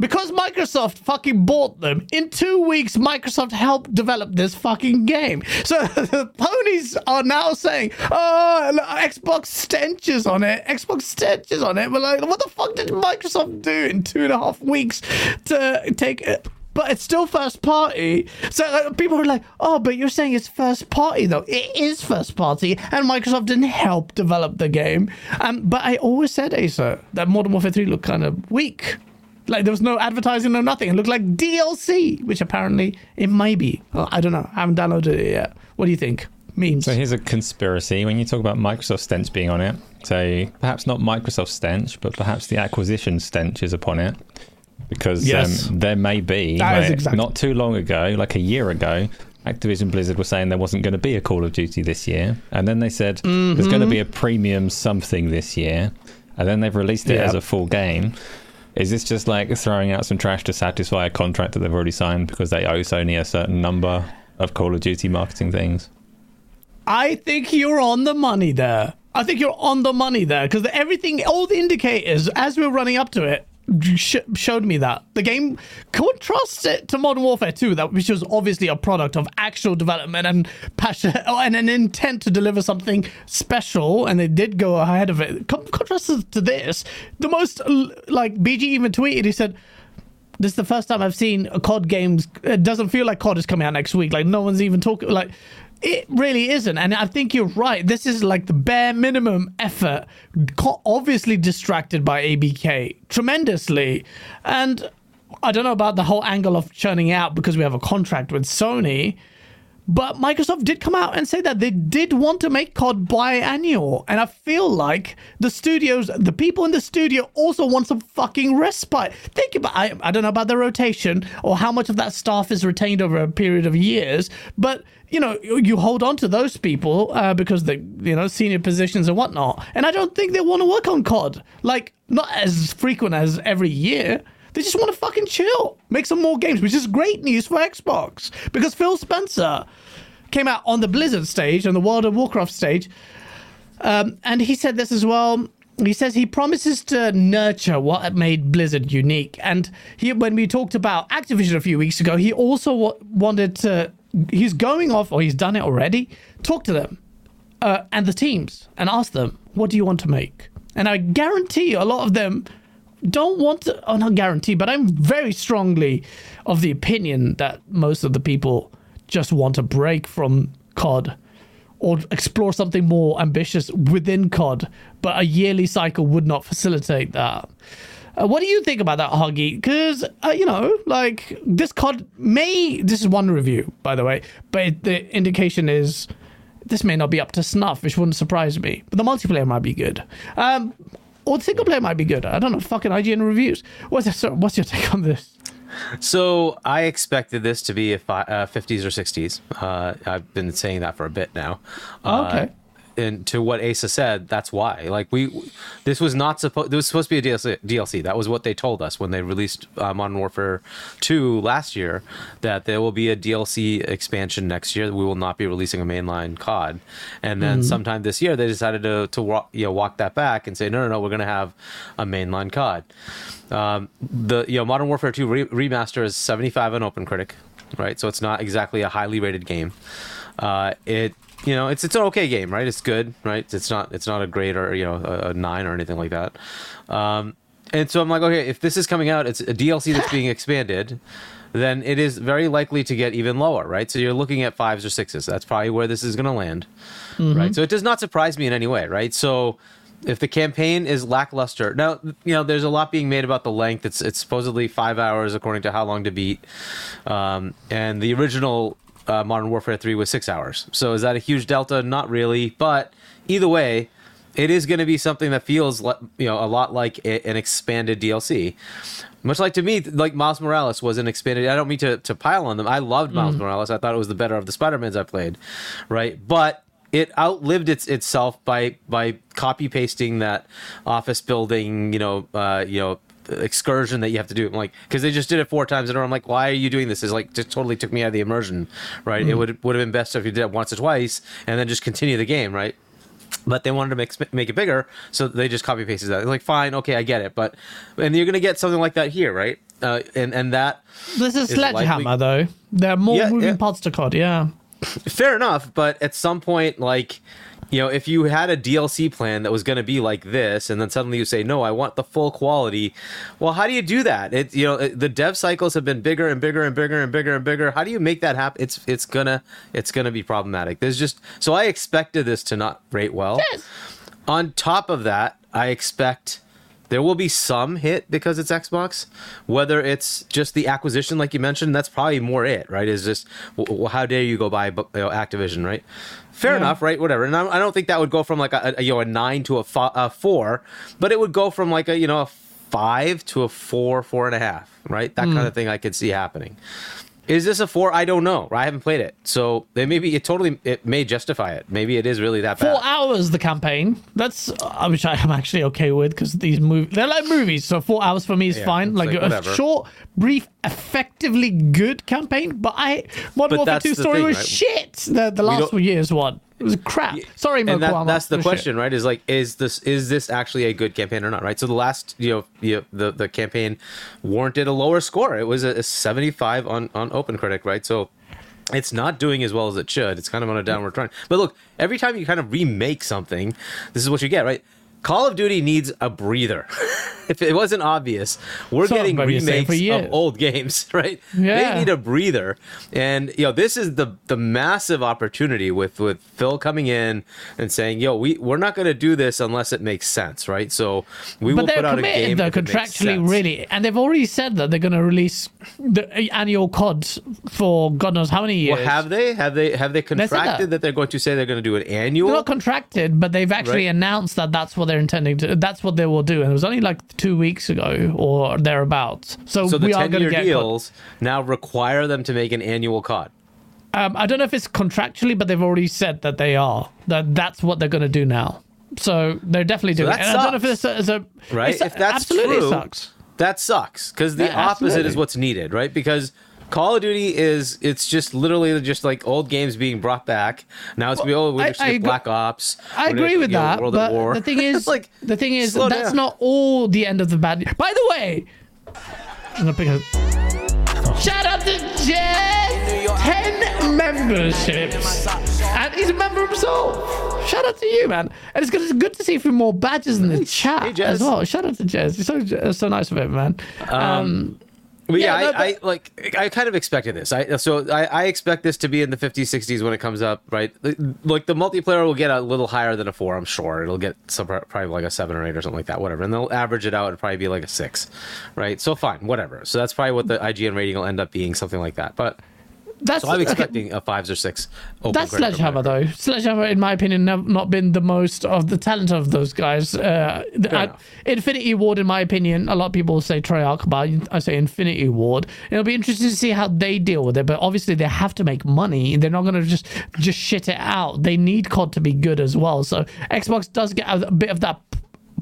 because Microsoft fucking bought them, in 2 weeks, Microsoft helped develop this fucking game. So the ponies are now saying, oh, Xbox stenches on it. Xbox stenches on it. We're like, what the fuck did Microsoft do in 2.5 weeks to take it? But it's still first party. So people are like, oh, but you're saying it's first party, though. It is first party, and Microsoft didn't help develop the game. But I always said, Asa, that Modern Warfare 3 looked kind of weak. There was no advertising, no nothing. It looked like DLC, which apparently it may be. Well, I don't know. I haven't downloaded it yet. What do you think? Memes. So here's a conspiracy. When you talk about Microsoft stench being on it, so perhaps not Microsoft stench, but perhaps the acquisition stench is upon it. Because yes. There may be, not too long ago, like a year ago, Activision Blizzard were saying there wasn't going to be a Call of Duty this year. And then they said there's going to be a premium something this year. And then they've released it as a full game. Is this just like throwing out some trash to satisfy a contract that they've already signed because they owe Sony a certain number of Call of Duty marketing things? I think you're on the money there. Because everything, all the indicators, as we're running up to it, showed me that. The game contrasts it to Modern Warfare 2, which was obviously a product of actual development and passion and an intent to deliver something special, and they did go ahead of it. Contrasted to this, the most, BG even tweeted, he said, this is the first time I've seen a COD games, it doesn't feel like COD is coming out next week. No one's even talking, it really isn't. And I think you're right. This is like the bare minimum effort, obviously distracted by ABK tremendously. And I don't know about the whole angle of churning out because we have a contract with Sony, but Microsoft did come out and say that they did want to make COD biannual. And I feel like the people in the studio also want some fucking respite. Think about, I don't know about the rotation or how much of that staff is retained over a period of years, but you hold on to those people because they, senior positions and whatnot. And I don't think they want to work on COD. Not as frequent as every year. They just want to fucking chill. Make some more games, which is great news for Xbox. Because Phil Spencer came out on the Blizzard stage, on the World of Warcraft stage, and he said this as well. He says he promises to nurture what made Blizzard unique. And he, when we talked about Activision a few weeks ago, he also wanted to, he's going off, or he's done it already, talk to them and the teams and ask them, what do you want to make? And I guarantee a lot of them don't want to, oh, not guarantee, but I'm very strongly of the opinion that most of the people just want a break from COD, or explore something more ambitious within COD, but a yearly cycle would not facilitate that. What do you think about that, Huggy? Because, you know, like, this COD may... This is one review, by the way, but the indication is this may not be up to snuff, which wouldn't surprise me. But the multiplayer might be good. Or the single player might be good. I don't know, fucking IGN reviews. What's your take on this? So I expected this to be a 50s or 60s. I've been saying that for a bit now. Okay. And to what Asa said, that's why. Like this was not supposed. There was supposed to be a DLC. That was what they told us when they released Modern Warfare 2 last year. That there will be a DLC expansion next year. We will not be releasing a mainline COD. And then sometime this year, they decided to walk that back and say, no, we're going to have a mainline COD. Modern Warfare 2 remaster is 75 on OpenCritic, right? So it's not exactly a highly rated game. It's an okay game, right? It's good, right? It's not a great or a 9 or anything like that. And so I'm like, okay, if this is coming out, it's a DLC that's being expanded, then it is very likely to get even lower, right? So you're looking at 5s or 6s. That's probably where this is going to land, right? So it does not surprise me in any way, right? So if the campaign is lackluster, now there's a lot being made about the length. It's supposedly 5 hours according to How Long to Beat, and the original. Modern Warfare 3 was 6 hours. So is that a huge delta? Not really. But either way, it is going to be something that feels a lot like an expanded DLC. Much like to me, like Miles Morales was an expanded... I don't mean to pile on them. I loved Miles Morales. I thought it was the better of the Spider-Mans I played, right? But it outlived itself by copy-pasting that office building, excursion that you have to do. I'm like, because they just did it 4 times in a row. I'm like, why are you doing this? It's like, just totally took me out of the immersion, right? It would have been best if you did it once or twice and then just continue the game, right? But they wanted to make it bigger, so they just copy pasted that. It's like, fine, okay, I get it, but and you're gonna get something like that here, right? And that this is Sledgehammer, likely... though. There are more moving parts to COD, fair enough, but at some point, like. If you had a DLC plan that was going to be like this, and then suddenly you say, no, I want the full quality. Well, how do you do that? The dev cycles have been bigger and bigger and bigger and bigger and bigger. How do you make that happen? It's gonna be problematic. There's just, so I expected this to not rate well. Yes. On top of that, I expect there will be some hit because it's Xbox, whether it's just the acquisition, like you mentioned, that's probably more it, right? Is just, how dare you go buy Activision, right? Fair enough, right? Whatever. And I don't think that would go from like a 9 to a 4, but it would go from like a 5 to a 4.5, right? That kind of thing I could see happening. Is this a 4? I don't know. I haven't played it. So it may justify it. Maybe it is really that bad. 4 hours, the campaign. That's, which I am actually okay with, because these movies, they're like movies. So 4 hours for me is fine. Like a short, brief, effectively good campaign. But Modern Warfare 2 story was shit. The last 4 years one. It was crap. Sorry, Mo. That's the question, right? Is like, is this actually a good campaign or not, right? So the last, the campaign warranted a lower score. It was a 75 on OpenCritic, right? So it's not doing as well as it should. It's kind of on a downward trend. But look, every time you kind of remake something, this is what you get, right? Call of Duty needs a breather. If it wasn't obvious, we're getting remakes of old games, right? Yeah. They need a breather. And, this is the massive opportunity with Phil coming in and saying, we're not going to do this unless it makes sense, right? So we'll put out a game that makes sense. They're committed, though, contractually, really. And they've already said that they're going to release the annual CODs for God knows how many years. Well, have they? Have they contracted that they're going to say they're going to do an annual? They're not contracted, but they've actually announced that that's what they're intending to. That's what they will do. And it was only like 2 weeks ago or thereabouts. So the 10-year deals now require them to make an annual COD. I don't know if it's contractually, but they've already said that they are. That's what they're going to do now. So they're definitely doing it. And I don't know if this is a... Right? If that's true, it sucks. That sucks. Because the opposite is what's needed, right? Because Call of Duty is, it's just literally just like old games being brought back. Now it's we're just going to Black Ops. I agree with that. World at War. The thing is, like, the thing is that's down. Not all the end of the bad news. By the way, I'm going to pick up. Shout out to Jess! 10 memberships. And he's a member himself. Shout out to you, man. And it's good to see a few more badges in the chat as well. Shout out to Jess. It's so nice of him, man. But I kind of expected this. I expect this to be in the 50s, 60s when it comes up, right? Like, the multiplayer will get a little higher than a 4, I'm sure. It'll get probably like a 7 or 8 or something like that, whatever. And they'll average it out and probably be like a 6, right? So fine, whatever. So that's probably what the IGN rating will end up being, something like that. But so I'm expecting a 5s or 6. That's Sledgehammer, though. Sledgehammer, in my opinion, have not been the most of the talent of those guys. Infinity Ward, in my opinion, a lot of people say Treyarch, but I say Infinity Ward. It'll be interesting to see how they deal with it, but obviously they have to make money. They're not going to just shit it out. They need COD to be good as well. So Xbox does get a bit of that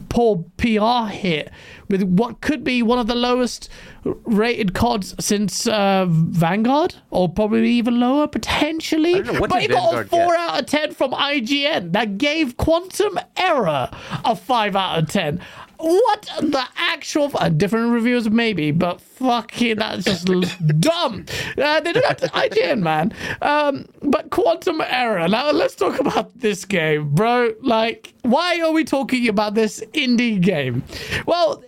poor PR hit with what could be one of the lowest rated CODs since Vanguard, or probably even lower potentially. But it got a 4 out of 10 from IGN that gave Quantum Error a 5 out of 10. What the actual... different reviews maybe, but fucking that's just dumb. They don't have to... IGN, man. But Quantum Error. Now, let's talk about this game, bro. Like, why are we talking about this indie game? Well,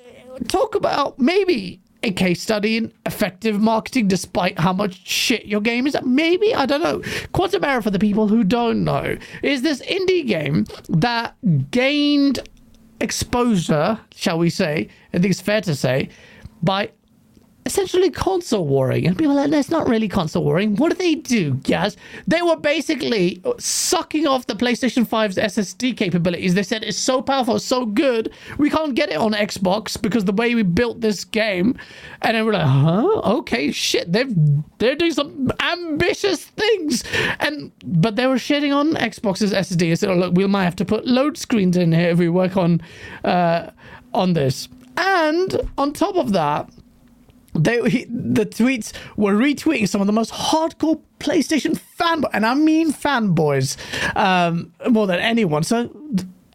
talk about maybe a case study in effective marketing despite how much shit your game is. Maybe, I don't know. Quantum Error, for the people who don't know, is this indie game that gained... exposure, shall we say, I think it's fair to say, by essentially console warring. And people are like, that's not really console warring. What do they do, guys? They were basically sucking off the PlayStation 5's SSD capabilities. They said it's so powerful, so good, we can't get it on Xbox because the way we built this game. And then we're like, okay, shit, they're doing some ambitious things. But they were shitting on Xbox's SSD. They said, oh, look, we might have to put load screens in here if we work on this. And on top of that, the tweets were retweeting some of the most hardcore PlayStation fanboys, and I mean fanboys, more than anyone. So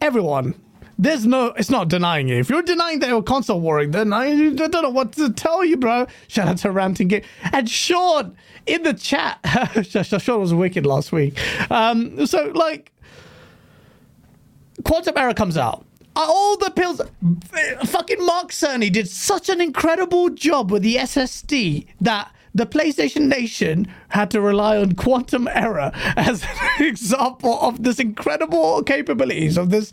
everyone, it's not denying you. If you're denying they were console warring, then I don't know what to tell you, bro. Shout out to Ranting Game. And Sean in the chat. Sean was wicked last week. So, like, Quantum Error comes out. All the pills... Fucking Mark Cerny did such an incredible job with the SSD that the PlayStation Nation had to rely on Quantum Error as an example of this incredible capabilities of this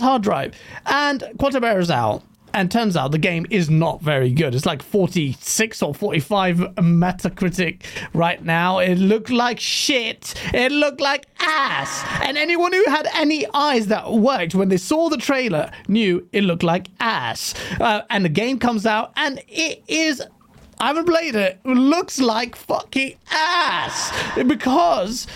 hard drive. And Quantum Error's out. And turns out the game is not very good. It's like 46 or 45 Metacritic right now. It looked like shit. It looked like ass. And anyone who had any eyes that worked when they saw the trailer knew it looked like ass. And the game comes out and it is... I haven't played it. It looks like fucking ass. Because...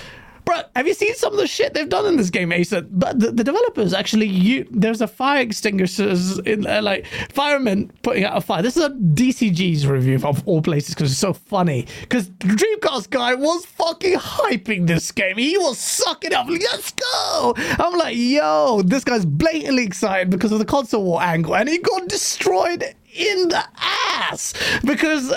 Bro, have you seen some of the shit they've done in this game, Asa? But the developers actually, there's a fire extinguishers in there, like firemen putting out a fire. This is a DCG's review of all places because it's so funny. Because Dreamcast guy was fucking hyping this game. He was sucking up. Let's go! I'm like, yo, this guy's blatantly excited because of the console war angle, and he got destroyed in the ass because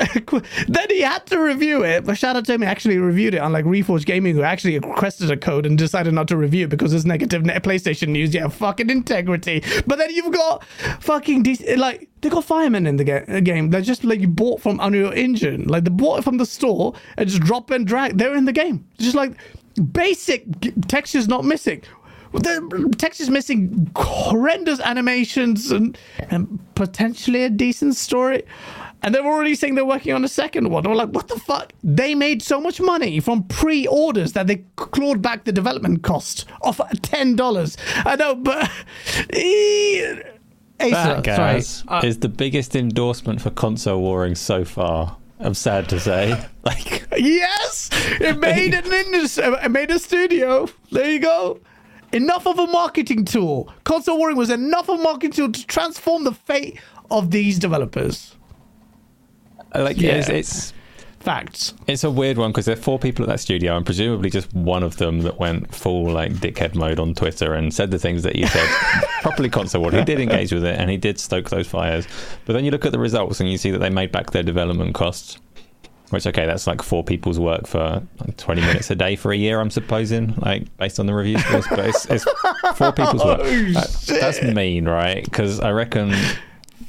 then he had to review it. But shout out to him, he actually reviewed it, unlike Reforged Gaming, who actually requested a code and decided not to review it because it's negative PlayStation news. Yeah, fucking integrity. But then you've got fucking like they got firemen in the game. They're just like you bought from Unreal Engine, like they bought it from the store and just drop and drag. They're in the game, just like basic textures not missing. The text is missing horrendous animations and potentially a decent story. And they're already saying they're working on a second one. I'm like, what the fuck? They made so much money from pre-orders that they clawed back the development cost of $10. I know, but... That, guys, is the biggest endorsement for console warring so far. I'm sad to say. Like, yes! It made an industry. It made a studio. There you go. Enough of a marketing tool. Console warring was enough of a marketing tool to transform the fate of these developers. Like, yeah. it's Facts. It's a weird one because there are four people at that studio, and presumably just one of them that went full like dickhead mode on Twitter and said the things that you said properly console. He did engage with it and he did stoke those fires. But then you look at the results and you see that they made back their development costs, which, okay, that's like four people's work for 20 minutes a day for a year, I'm supposing, like based on the review scores. But it's four people's work. Oh, that's mean, right? Because I reckon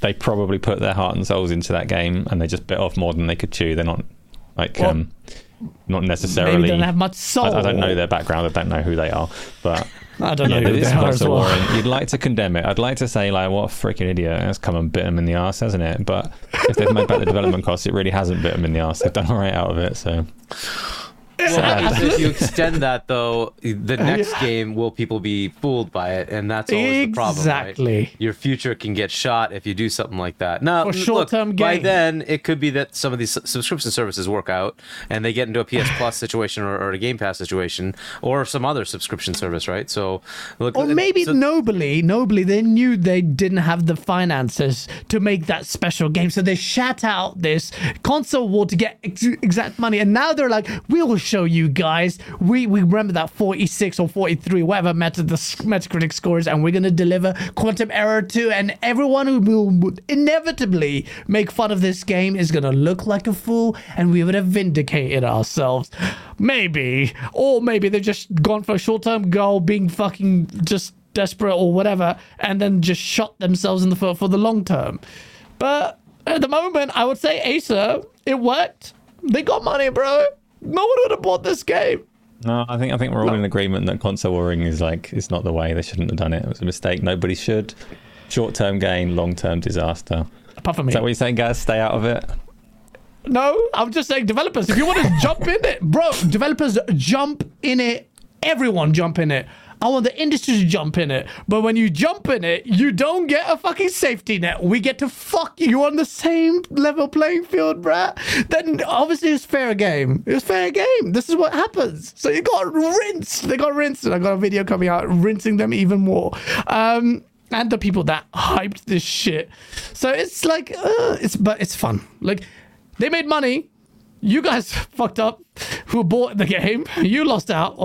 they probably put their heart and souls into that game and they just bit off more than they could chew. They're not like, well, not necessarily. Maybe don't have much soul. I don't know their background. I don't know who they are, but I don't know who they are as well. You'd like to condemn it. I'd like to say, like, what a freaking idiot! That's come and bit them in the arse, hasn't it? But if they've made back the development costs, it really hasn't bit them in the arse. They've done all right out of it. So, well, if you extend that though, the next game will people be fooled by it, and that's always the problem. Exactly. Right? Your future can get shot if you do something like that. Now, look, by then it could be that some of these subscription services work out, and they get into a PS Plus situation or a Game Pass situation or some other subscription service, right? So, look, or maybe nobly, they knew they didn't have the finances to make that special game, so they shat out this console war to get exact money, and now they're like, we'll show you guys, we remember that 46 or 43 whatever Metacritic scores, and we're going to deliver Quantum Error 2, and everyone who will inevitably make fun of this game is going to look like a fool, and we would have vindicated ourselves. Maybe, or maybe they've just gone for a short-term goal, being fucking just desperate or whatever, and then just shot themselves in the foot for the long term. But at the moment, I would say Acer, it worked. They got money, bro. No one would have bought this game. No, I think we're all in agreement that console warring is like, it's not the way. They shouldn't have done it. It was a mistake. Nobody should. Short-term gain, long-term disaster. Apart from me. Is that what you're saying, guys? Stay out of it? No, I'm just saying developers, if you want to jump in it, bro, developers jump in it. Everyone jump in it. I want the industry to jump in it. But when you jump in it, you don't get a fucking safety net. We get to fuck you on the same level playing field, bruh. Then obviously it's fair game. It's fair game. This is what happens. So you got rinsed. They got rinsed. And I got a video coming out rinsing them even more. And the people that hyped this shit. So it's like, but it's fun. Like, they made money. You guys fucked up who bought the game. You lost out,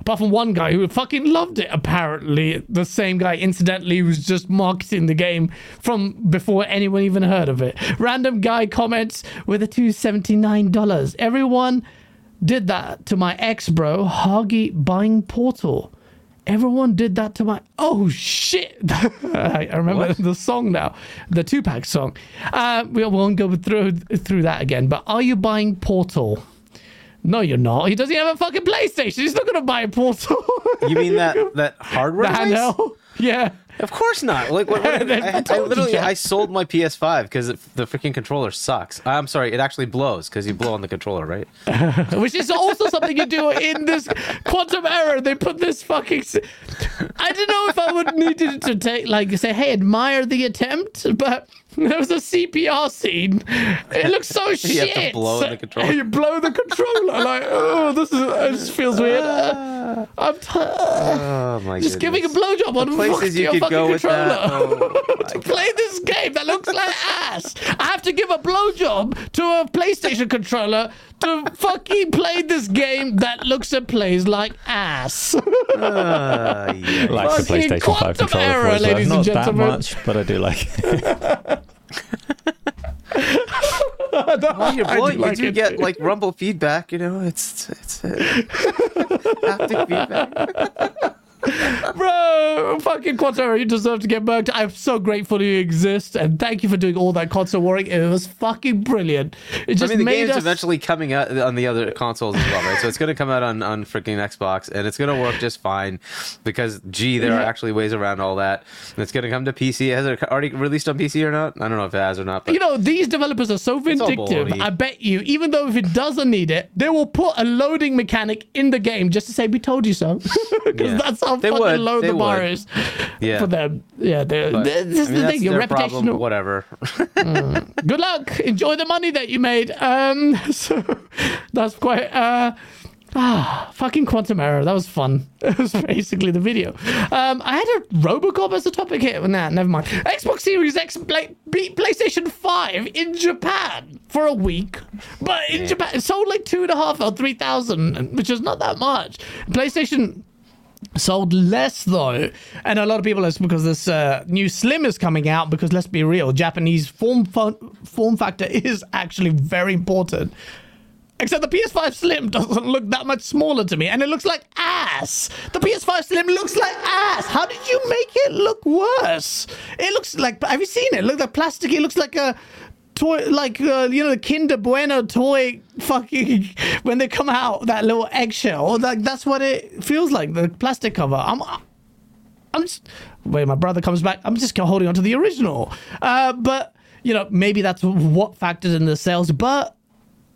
apart from one guy who fucking loved it, apparently. The same guy, incidentally, who's just marketing the game from before anyone even heard of it. Random guy comments with a $279. Everyone did that to my ex, bro. Hagi buying Portal. Everyone did that to my... Oh, shit! I remember the song now. The Tupac song. We won't go through that again, but are you buying Portal? No, you're not. He doesn't have a fucking PlayStation. He's not going to buy a Portal. You mean that hardware device? Yeah. Of course not. Like, I sold my PS5 because the freaking controller sucks. I'm sorry, it actually blows because you blow on the controller, right? Which is also something you do in this Quantum Error. They put this fucking... I don't know if I would need it to take, like, say, hey, admire the attempt, but there was a CPR scene. It looks so shit. You have to blow the controller. You blow the controller. Like, oh, this feels weird. I'm tired. Oh, my just goodness. Giving a blowjob on places you could go with that. Oh, to play this game that looks like ass. I have to give a blowjob to a PlayStation controller to fucking play this game that looks and plays like ass. Yeah. Like the PlayStation 5 controller. Error, ladies and gentlemen. Not that much, but I do like it. Well, you're blowing, like you get like rumble feedback, you know, it's haptic feedback. Bro, fucking Quantum Error, you deserve to get murked. I'm so grateful you exist, and thank you for doing all that console warring. It was fucking brilliant. It just the game's eventually coming out on the other consoles as well, right? So it's going to come out on freaking Xbox, and it's going to work just fine because, gee, there are actually ways around all that. And it's going to come to PC. Has it already released on PC or not? I don't know if it has or not. But you know, these developers are so vindictive. I bet you, even though if it doesn't need it, they will put a loading mechanic in the game just to say, we told you so. Because that's how they fucking load the bars for them. Yeah, this is the thing. Your reputation, whatever. Good luck. Enjoy the money that you made. So that's quite. Fucking Quantum Error. That was fun. It was basically the video. I had a RoboCop as a topic here. Nah, never mind. Xbox Series X beat PlayStation 5 in Japan for a week. But in Japan, it sold like 2,500 or 3,000, which is not that much. PlayStation sold less, though. And a lot of people, it's because this new Slim is coming out, because let's be real, Japanese form factor is actually very important. Except the PS5 Slim doesn't look that much smaller to me, and it looks like ass. The PS5 Slim looks like ass. How did you make it look worse? It looks like, have you seen it? It looks like plastic. It looks like a toy, like, you know, the Kinder Bueno toy fucking, when they come out, that little eggshell. Like, that's what it feels like, the plastic cover. I'm just, wait, my brother comes back. I'm just holding on to the original. But, you know, maybe that's what factored in the sales. But,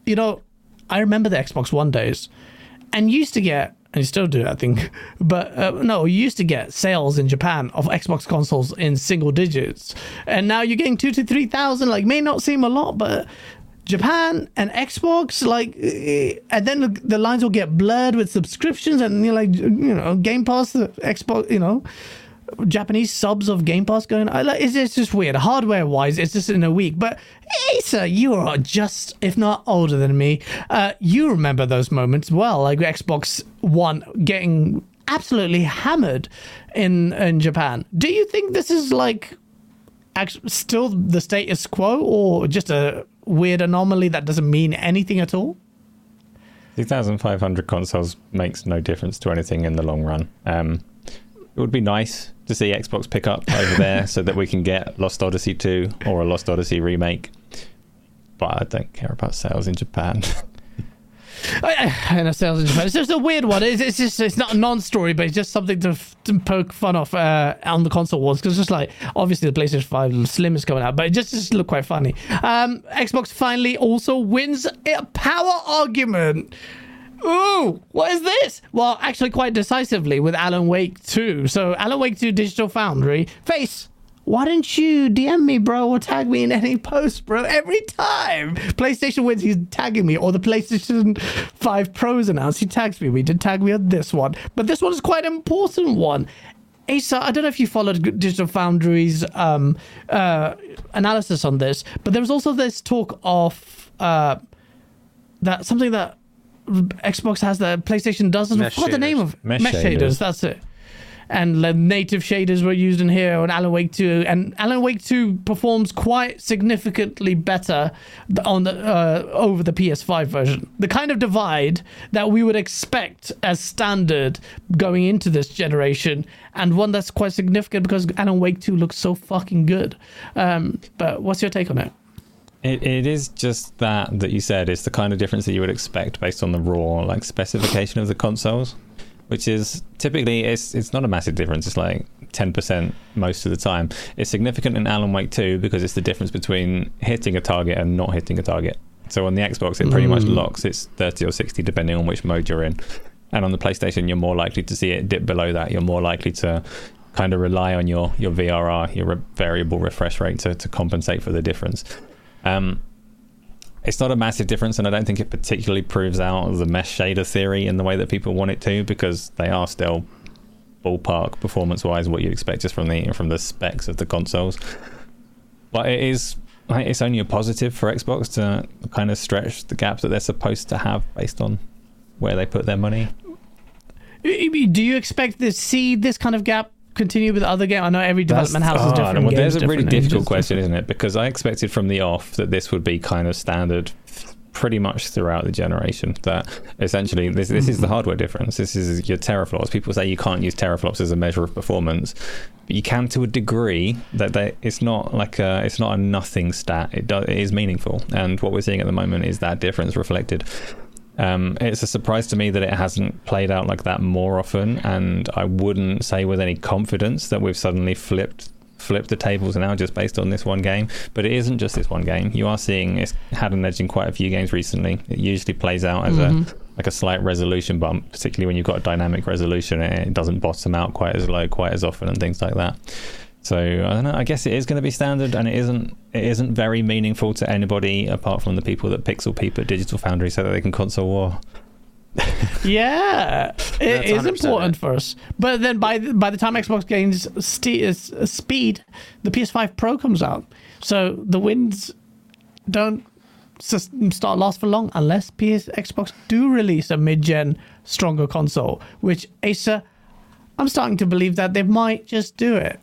you know, I remember the Xbox One days, and used to get, and you still do, I think, but no, you used to get sales in Japan of Xbox consoles in single digits, and now you're getting 2,000 to 3,000. Like, may not seem a lot, but Japan and Xbox, like, and then the lines will get blurred with subscriptions, and you're like, you know, Game Pass, Xbox, you know, Japanese subs of Game Pass going. It's just weird. Hardware wise, it's just in a week. But Asa, you are just, if not older than me, you remember those moments well, like Xbox One getting absolutely hammered in Japan. Do you think this is like still the status quo, or just a weird anomaly that doesn't mean anything at all? 2,500 consoles makes no difference to anything in the long run. It would be nice to see Xbox pick up over there so that we can get Lost Odyssey 2 or a Lost Odyssey remake. But I don't care about sales in Japan. I know sales in Japan. It's just a weird one. It's just, it's not a non-story, but it's just something to poke fun of on the console wars, because it's just like, obviously the PlayStation 5 Slim is coming out, but it just looked quite funny. Xbox finally also wins a power argument. Ooh, what is this? Well, actually quite decisively with Alan Wake 2. So Alan Wake 2 Digital Foundry. Face, why don't you DM me, bro, or tag me in any post, bro? Every time PlayStation wins, he's tagging me, or the PlayStation 5 Pro is announced, he tags me. We did tag me on this one, but this one is quite an important one. Asa, I don't know if you followed Digital Foundry's analysis on this, but there was also this talk of that something that Xbox has that PlayStation doesn't. I forgot the name of it. Mesh shaders, that's it. And the native shaders were used in here on Alan Wake 2, and Alan Wake 2 performs quite significantly better on the over the PS5 version. The kind of divide that we would expect as standard going into this generation, and one that's quite significant because Alan Wake 2 looks so fucking good. But what's your take on it? It is just that you said. It's the kind of difference that you would expect based on the raw, like, specification of the consoles, which is typically, it's not a massive difference. It's like 10% most of the time. It's significant in Alan Wake 2 because it's the difference between hitting a target and not hitting a target. So on the Xbox, it pretty much locks. It's 30 or 60 depending on which mode you're in. And on the PlayStation, you're more likely to see it dip below that. You're more likely to kind of rely on your VRR, your variable refresh rate, to compensate for the difference. It's not a massive difference, and I don't think it particularly proves out the mesh shader theory in the way that people want it to, because they are still ballpark performance-wise what you'd expect just from the specs of the consoles. But it is, like, it's only a positive for Xbox to kind of stretch the gap that they're supposed to have based on where they put their money. Do you expect to see this kind of gap continue with other games? I know every development house is different. Well, there's a really difficult question, isn't it? Because I expected from the off that this would be kind of standard pretty much throughout the generation, that essentially this is the hardware difference. This is your teraflops. People say you can't use teraflops as a measure of performance, but you can to a degree. That it's not like it's not a nothing stat. It is meaningful, and what we're seeing at the moment is that difference reflected. It's a surprise to me that it hasn't played out like that more often, and I wouldn't say with any confidence that we've suddenly flipped the tables now just based on this one game. But it isn't just this one game. You are seeing it's had an edge in quite a few games recently. It usually plays out as a slight resolution bump, particularly when you've got a dynamic resolution. It doesn't bottom out quite as low quite as often and things like that. So I don't know, I guess it is going to be standard, and it isn't very meaningful to anybody apart from the people that pixel peep at Digital Foundry so that they can console war. Yeah, it is important for us. But then by the time Xbox gains speed, the PS5 Pro comes out. So the wins don't start last for long unless Xbox do release a mid-gen stronger console, which Acer, I'm starting to believe that they might just do it.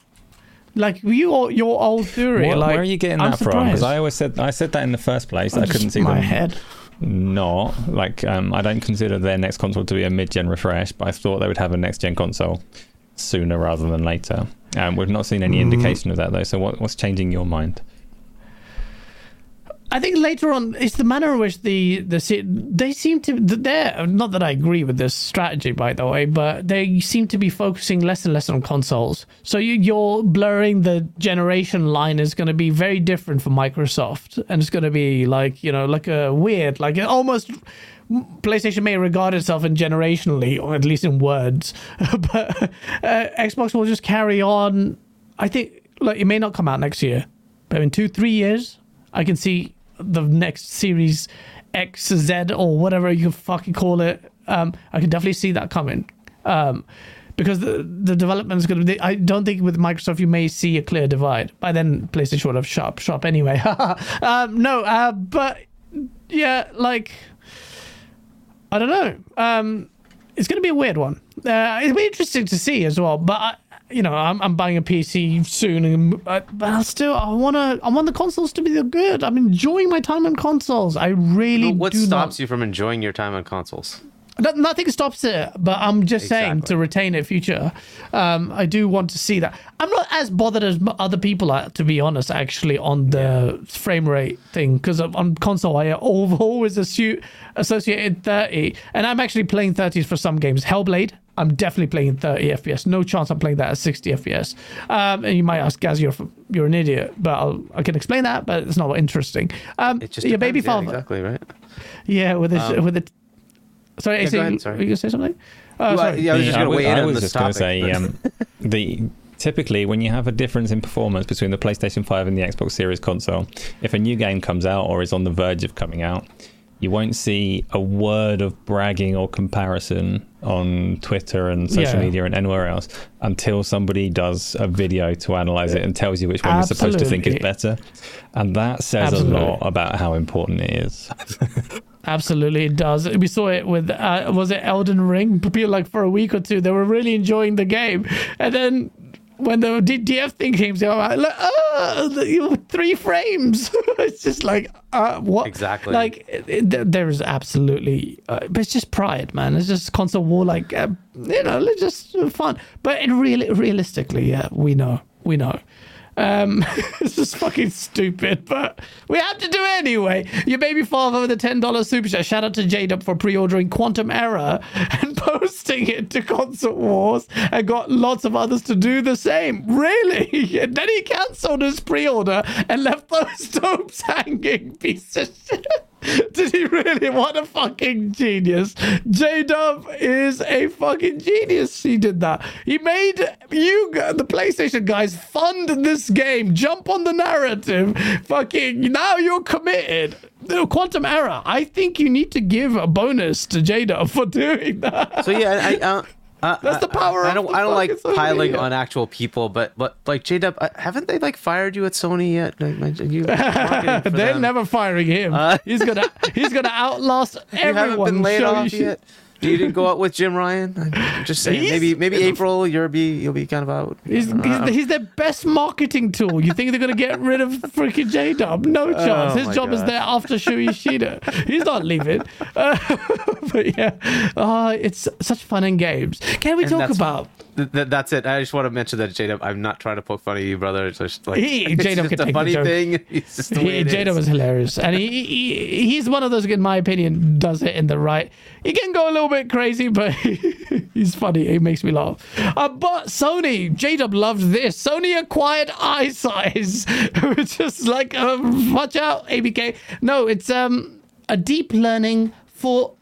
Like your old theory. What, like, where are you getting that from? Because I always said that in the first place. I couldn't see my head. No, like I don't consider their next console to be a mid-gen refresh, but I thought they would have a next-gen console sooner rather than later. We've not seen any indication of that though. So what's changing your mind? I think later on, it's the manner in which they seem to... Not that I agree with this strategy, by the way, but they seem to be focusing less and less on consoles. So you're blurring the generation line is going to be very different for Microsoft. And it's going to be like, you know, like a weird... Like almost... PlayStation may regard itself in generationally, or at least in words. But Xbox will just carry on. I think it may not come out next year, but in 2-3 years, I can see... the next Series X, Z, or whatever you fucking call it, I can definitely see that coming, because the development is going to be... I don't think with Microsoft you may see a clear divide. By then PlayStation would have shop anyway. But yeah, like I don't know, it's going to be a weird one. It'll be interesting to see as well, but I'm buying a PC soon, but I want the consoles to be good. I'm enjoying my time on consoles. I really do. What stops you from enjoying your time on consoles? Nothing stops it, but I'm just saying to retain it future. I do want to see that. I'm not as bothered as other people are, to be honest, actually, on the frame rate thing, because on console I always associated 30, and I'm actually playing 30s for some games. Hellblade, I'm definitely playing 30 FPS. No chance I'm playing that at 60 FPS. And you might ask, Gaz, you're an idiot, but I can explain that, but it's not interesting. It just your depends, baby father. Yeah, exactly, right? Yeah, with it. Sorry, yeah, go ahead, sorry. Were you going to say something? Sorry. Yeah, I was just going to weigh in on this topic. I was just going to say, typically when you have a difference in performance between the PlayStation 5 and the Xbox Series console, if a new game comes out or is on the verge of coming out, you won't see a word of bragging or comparison on Twitter and social media and anywhere else until somebody does a video to analyze it and tells you which one you're supposed to think is better. And that says a lot about how important it is. Absolutely, it does. We saw it with, was it Elden Ring? People, for a week or two, they were really enjoying the game. And then when the DDF thing came out, you 3 frames. It's just what? Exactly. There is absolutely, but it's just pride, man. It's just console war, just fun. But it really, realistically, yeah, we know. It's just fucking stupid, but we have to do it anyway. Your baby father with a $10 super chat. Shout out to J-Dub for pre-ordering Quantum Error and posting it to Console Wars, and got lots of others to do the same. Really? And then he cancelled his pre-order and left those dopes hanging. Piece of shit. Did he really? What a fucking genius. J-Dub is a fucking genius. He did that. He made you, the PlayStation guys, fund this game. Jump on the narrative. Fucking, now you're committed. Quantum Error. I think you need to give a bonus to J-Dub for doing that. So yeah, that's the power. I don't like piling on actual people, but J-Dub, haven't they fired you at Sony yet? They're never firing him. He's gonna outlast everyone. You haven't been laid off yet. You didn't go out with Jim Ryan. I'm just saying, maybe April you'll be kind of out. He's their best marketing tool. You think they're gonna get rid of freaking J-Dub? No chance. His job is there after Shuei Ishida. He's not leaving. But yeah, it's such fun in games. Can we talk about? That's it. I just want to mention that J-Dub. I'm not trying to poke fun at you, brother. It's just J-Dub can take the joke. Thing. It's just the way J-Dub is hilarious, and he's one of those, in my opinion, does it in the right. He can go a little bit crazy, but he's funny. He makes me laugh. But Sony, J-Dub loved this. Sony acquired iSize, which is watch out, ABK. No, it's a deep learning for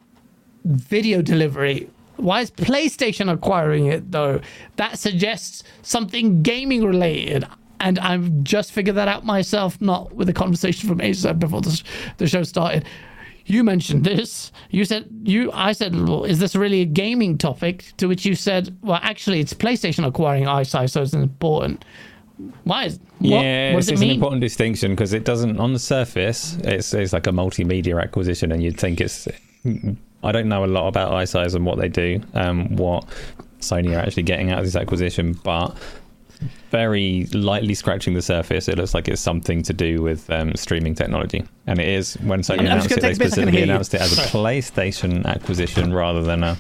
video delivery. Why is PlayStation acquiring it though? That suggests something gaming related. And I've just figured that out myself, not with a conversation from Acer before the show started. you mentioned this. You said, I said, well, is this really a gaming topic? To which you said, well, actually, it's PlayStation acquiring iSize, so it's important. Why is what does it mean? An important distinction, because it doesn't, on the surface, it's like a multimedia acquisition, and you'd think it's, I don't know a lot about iSize and what they do, what Sony are actually getting out of this acquisition, but very lightly scratching the surface, it looks like it's something to do with streaming technology. And it is, when Sony announced it, they specifically announced it as a PlayStation acquisition rather than a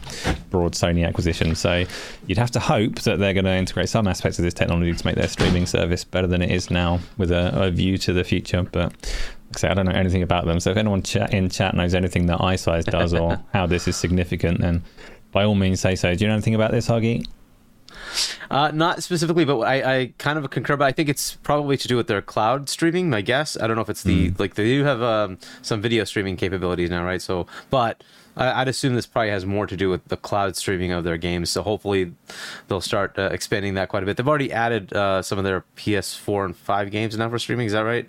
broad Sony acquisition. So you'd have to hope that they're going to integrate some aspects of this technology to make their streaming service better than it is now, with a view to the future. But like I say, I don't know anything about them. So if anyone in chat knows anything that iSize does or how this is significant, then by all means say so. Do you know anything about this, Huggy? Not specifically, but I kind of concur. But I think it's probably to do with their cloud streaming, my guess. I don't know if it's the like they do have some video streaming capabilities now, right? So, but I'd assume this probably has more to do with the cloud streaming of their games. So hopefully they'll start expanding that quite a bit. They've already added some of their PS4 and 5 games now for streaming. Is that right?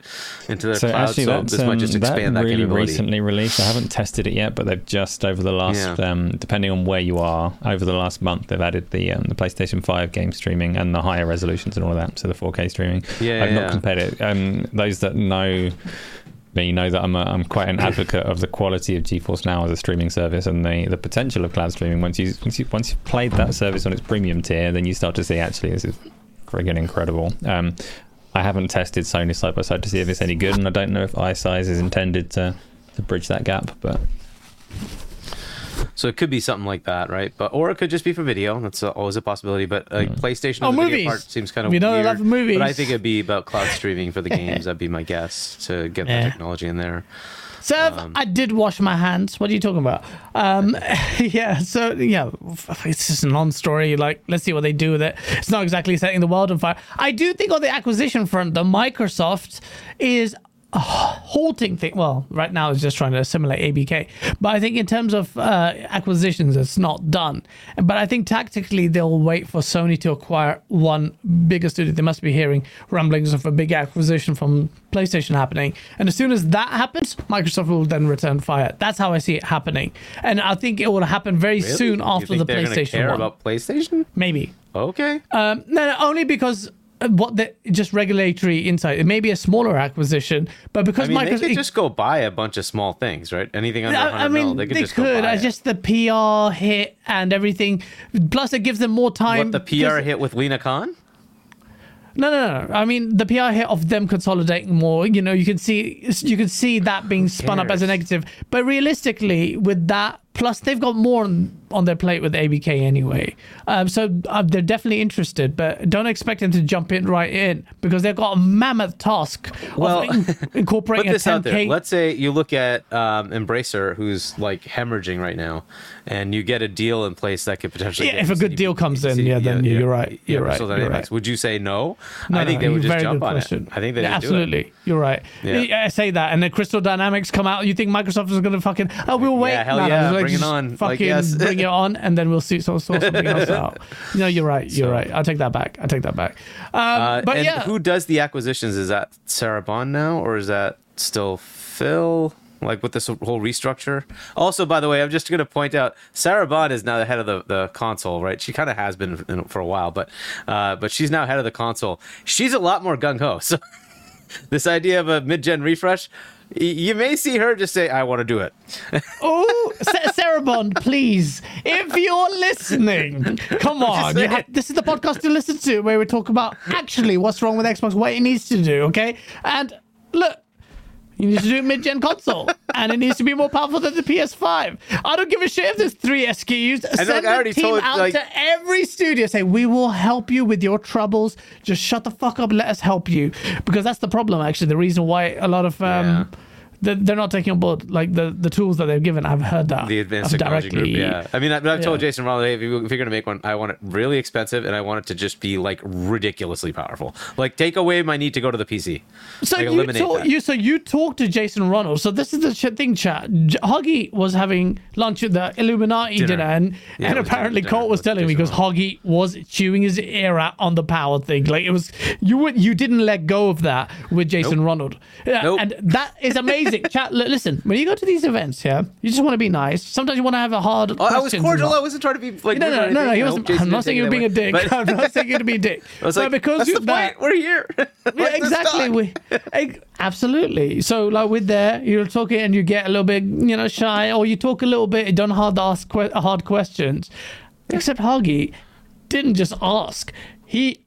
Into their cloud. Actually, so this might just expand that really capability. Recently released. I haven't tested it yet, but they've just over the last, depending on where you are, over the last month, they've added the PlayStation 5 game streaming and the higher resolutions and all that. So the 4K streaming. Yeah, I've not compared it. Those that know me know that I'm quite an advocate of the quality of GeForce Now as a streaming service and the potential of cloud streaming. Once you've played that service on its premium tier, then you start to see actually this is friggin' incredible. I haven't tested Sony side by side to see if it's any good, and I don't know if iSize is intended to bridge that gap, but so it could be something like that, right? But or it could just be for video. That's always a possibility. But PlayStation, the video part seems kind of weird. I love movies. But I think it'd be about cloud streaming for the games. That'd be my guess to get the technology in there. Seth, I did wash my hands. What are you talking about? It's just a non-story. Like, let's see what they do with it. It's not exactly setting the world on fire. I do think on the acquisition front, the Microsoft is a halting thing. Well, right now it's just trying to assimilate ABK, but I think in terms of acquisitions, it's not done. But I think tactically they'll wait for Sony to acquire one bigger studio. They must be hearing rumblings of a big acquisition from PlayStation happening, and as soon as that happens, Microsoft will then return fire. That's how I see it happening, and I think it will happen very soon after the PlayStation. You think they're gonna care about PlayStation? Maybe. Okay. No, only because. Just regulatory insight. It may be a smaller acquisition, but because Microsoft could just go buy a bunch of small things, right? Anything under 100 mil, they could. Just the PR hit and everything. Plus, it gives them more time. What, the PR hit with Lena Khan? No. I mean, the PR hit of them consolidating more. You know, you can see that being spun up as a negative. But realistically, with that, plus they've got more on their plate with ABK anyway. So they're definitely interested, but don't expect them to jump right in because they've got a mammoth task incorporating put this a 10K. Out there. Let's say you look at Embracer, who's like hemorrhaging right now, and you get a deal in place that could potentially... Yeah, if a good deal comes in, you're right. You're right. Would you say no? No, I think they would just jump on it. I think they would do it. Absolutely. You're right. Yeah. I say that, and then Crystal Dynamics come out. You think Microsoft is going to fucking... Oh, we'll wait. Yeah, hell yeah. Bring it on. Bring it on, and then we'll sort something else out. No, you're right. I'll take that back. Who does the acquisitions? Is that Sarah Bond now, or is that still Phil? Like with this whole restructure. Also, by the way, I'm just going to point out Sarah Bond is now the head of the console, right? She kind of has been for a while, but she's now head of the console. She's a lot more gung-ho. So this idea of a mid-gen refresh, you may see her just say, I want to do it. Oh, Sarah Bond, please, if you're listening, come on. This is the podcast to listen to where we talk about actually what's wrong with Xbox, what it needs to do, okay? And look, you need to do a mid-gen console, and it needs to be more powerful than the PS5. I don't give a shit if there's 3 SKUs. Send the team out to every studio. Say, we will help you with your troubles. Just shut the fuck up. Let us help you. Because that's the problem, actually. The reason why a lot of... They're not taking on board like the tools that they've given. I've heard that the advanced technology group. Yeah, I mean, I've told Jason Ryan, hey, if you're gonna make one, I want it really expensive, and I want it to just be like ridiculously powerful. Like, take away my need to go to the PC. So like, you talk to Jason Ronald. So this is the thing, chat. Huggy was having lunch at the Illuminati dinner, and apparently Colt was telling me because Huggy was chewing his ear out on the power thing. Like it was you didn't let go of that with Jason Ronald. Yeah, and that is amazing. music chat. Listen, when you go to these events, yeah, you just want to be nice. Sometimes you want to have a hard. I was cordial. I wasn't trying to be like. No. He wasn't. I'm not saying you were being a dick. I'm not saying you to be a dick. I was like, because that's the point. We're here. Yeah, exactly. Absolutely. So like with there, you're talking and you get a little bit, shy, or you talk a little bit. Don't ask hard questions. Except Hagi didn't just ask. He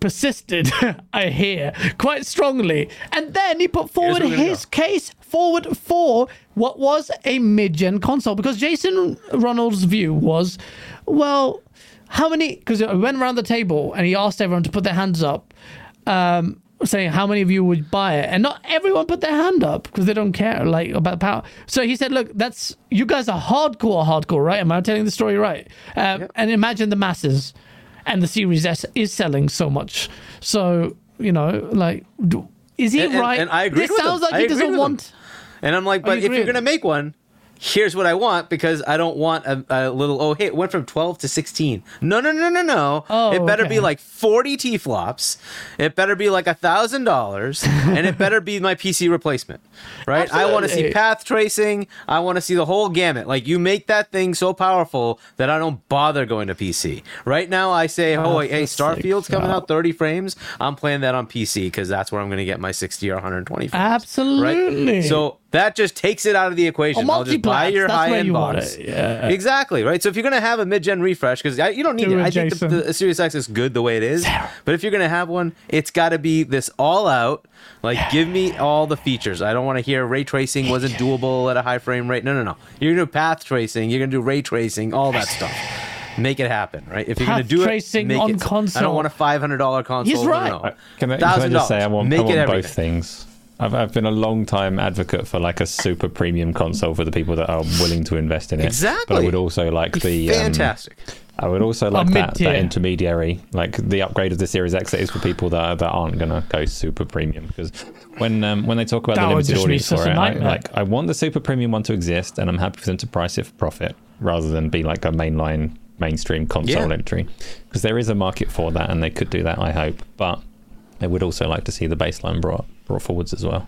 persisted, I hear, quite strongly. And then he put forward his case forward for what was a mid-gen console. Because Jason Ronald's view was, well, how many... Because I went around the table and he asked everyone to put their hands up, saying how many of you would buy it. And not everyone put their hand up because they don't care about power. So he said, look, that's you guys are hardcore, right? Am I telling the story right? And imagine the masses. And the Series S is selling so much. So, is he right? And I agree with him. This sounds like he doesn't want... And I'm like, but if you're going to make one, here's what I want, because I don't want a little... Oh, hey, it went from 12 to 16. No. Oh, it better be like 40 T-flops. It better be like $1,000. And it better be my PC replacement, right? Absolutely. I want to see path tracing. I want to see the whole gamut. Like, you make that thing so powerful that I don't bother going to PC. Right now, I say, Starfield's coming out 30 frames. I'm playing that on PC because that's where I'm going to get my 60 or 120 frames. Absolutely. Right? So... that just takes it out of the equation. I'll just buy your high-end box. Yeah. Exactly, right? So if you're going to have a mid-gen refresh, because you don't need it. I think the Series X is good the way it is. Sarah. But if you're going to have one, it's got to be this all-out, give me all the features. I don't want to hear ray tracing wasn't doable at a high frame rate. No. You're going to do path tracing. You're going to do ray tracing, all that stuff. Make it happen, right? If you're going to do it, make it. Console. I don't want a $500 console. He's right. No. Can I just say I want both things. I've been a long time advocate for a super premium console for the people that are willing to invest in it. Exactly. But I would also fantastic. I would also that intermediary, the upgrade of the Series X is for people that aren't gonna go super premium, because when they talk about the limited audience for it, I want the super premium one to exist, and I'm happy for them to price it for profit rather than be a mainstream console entry, because there is a market for that, and they could do that, I hope. But I would also like to see the baseline brought forwards as well.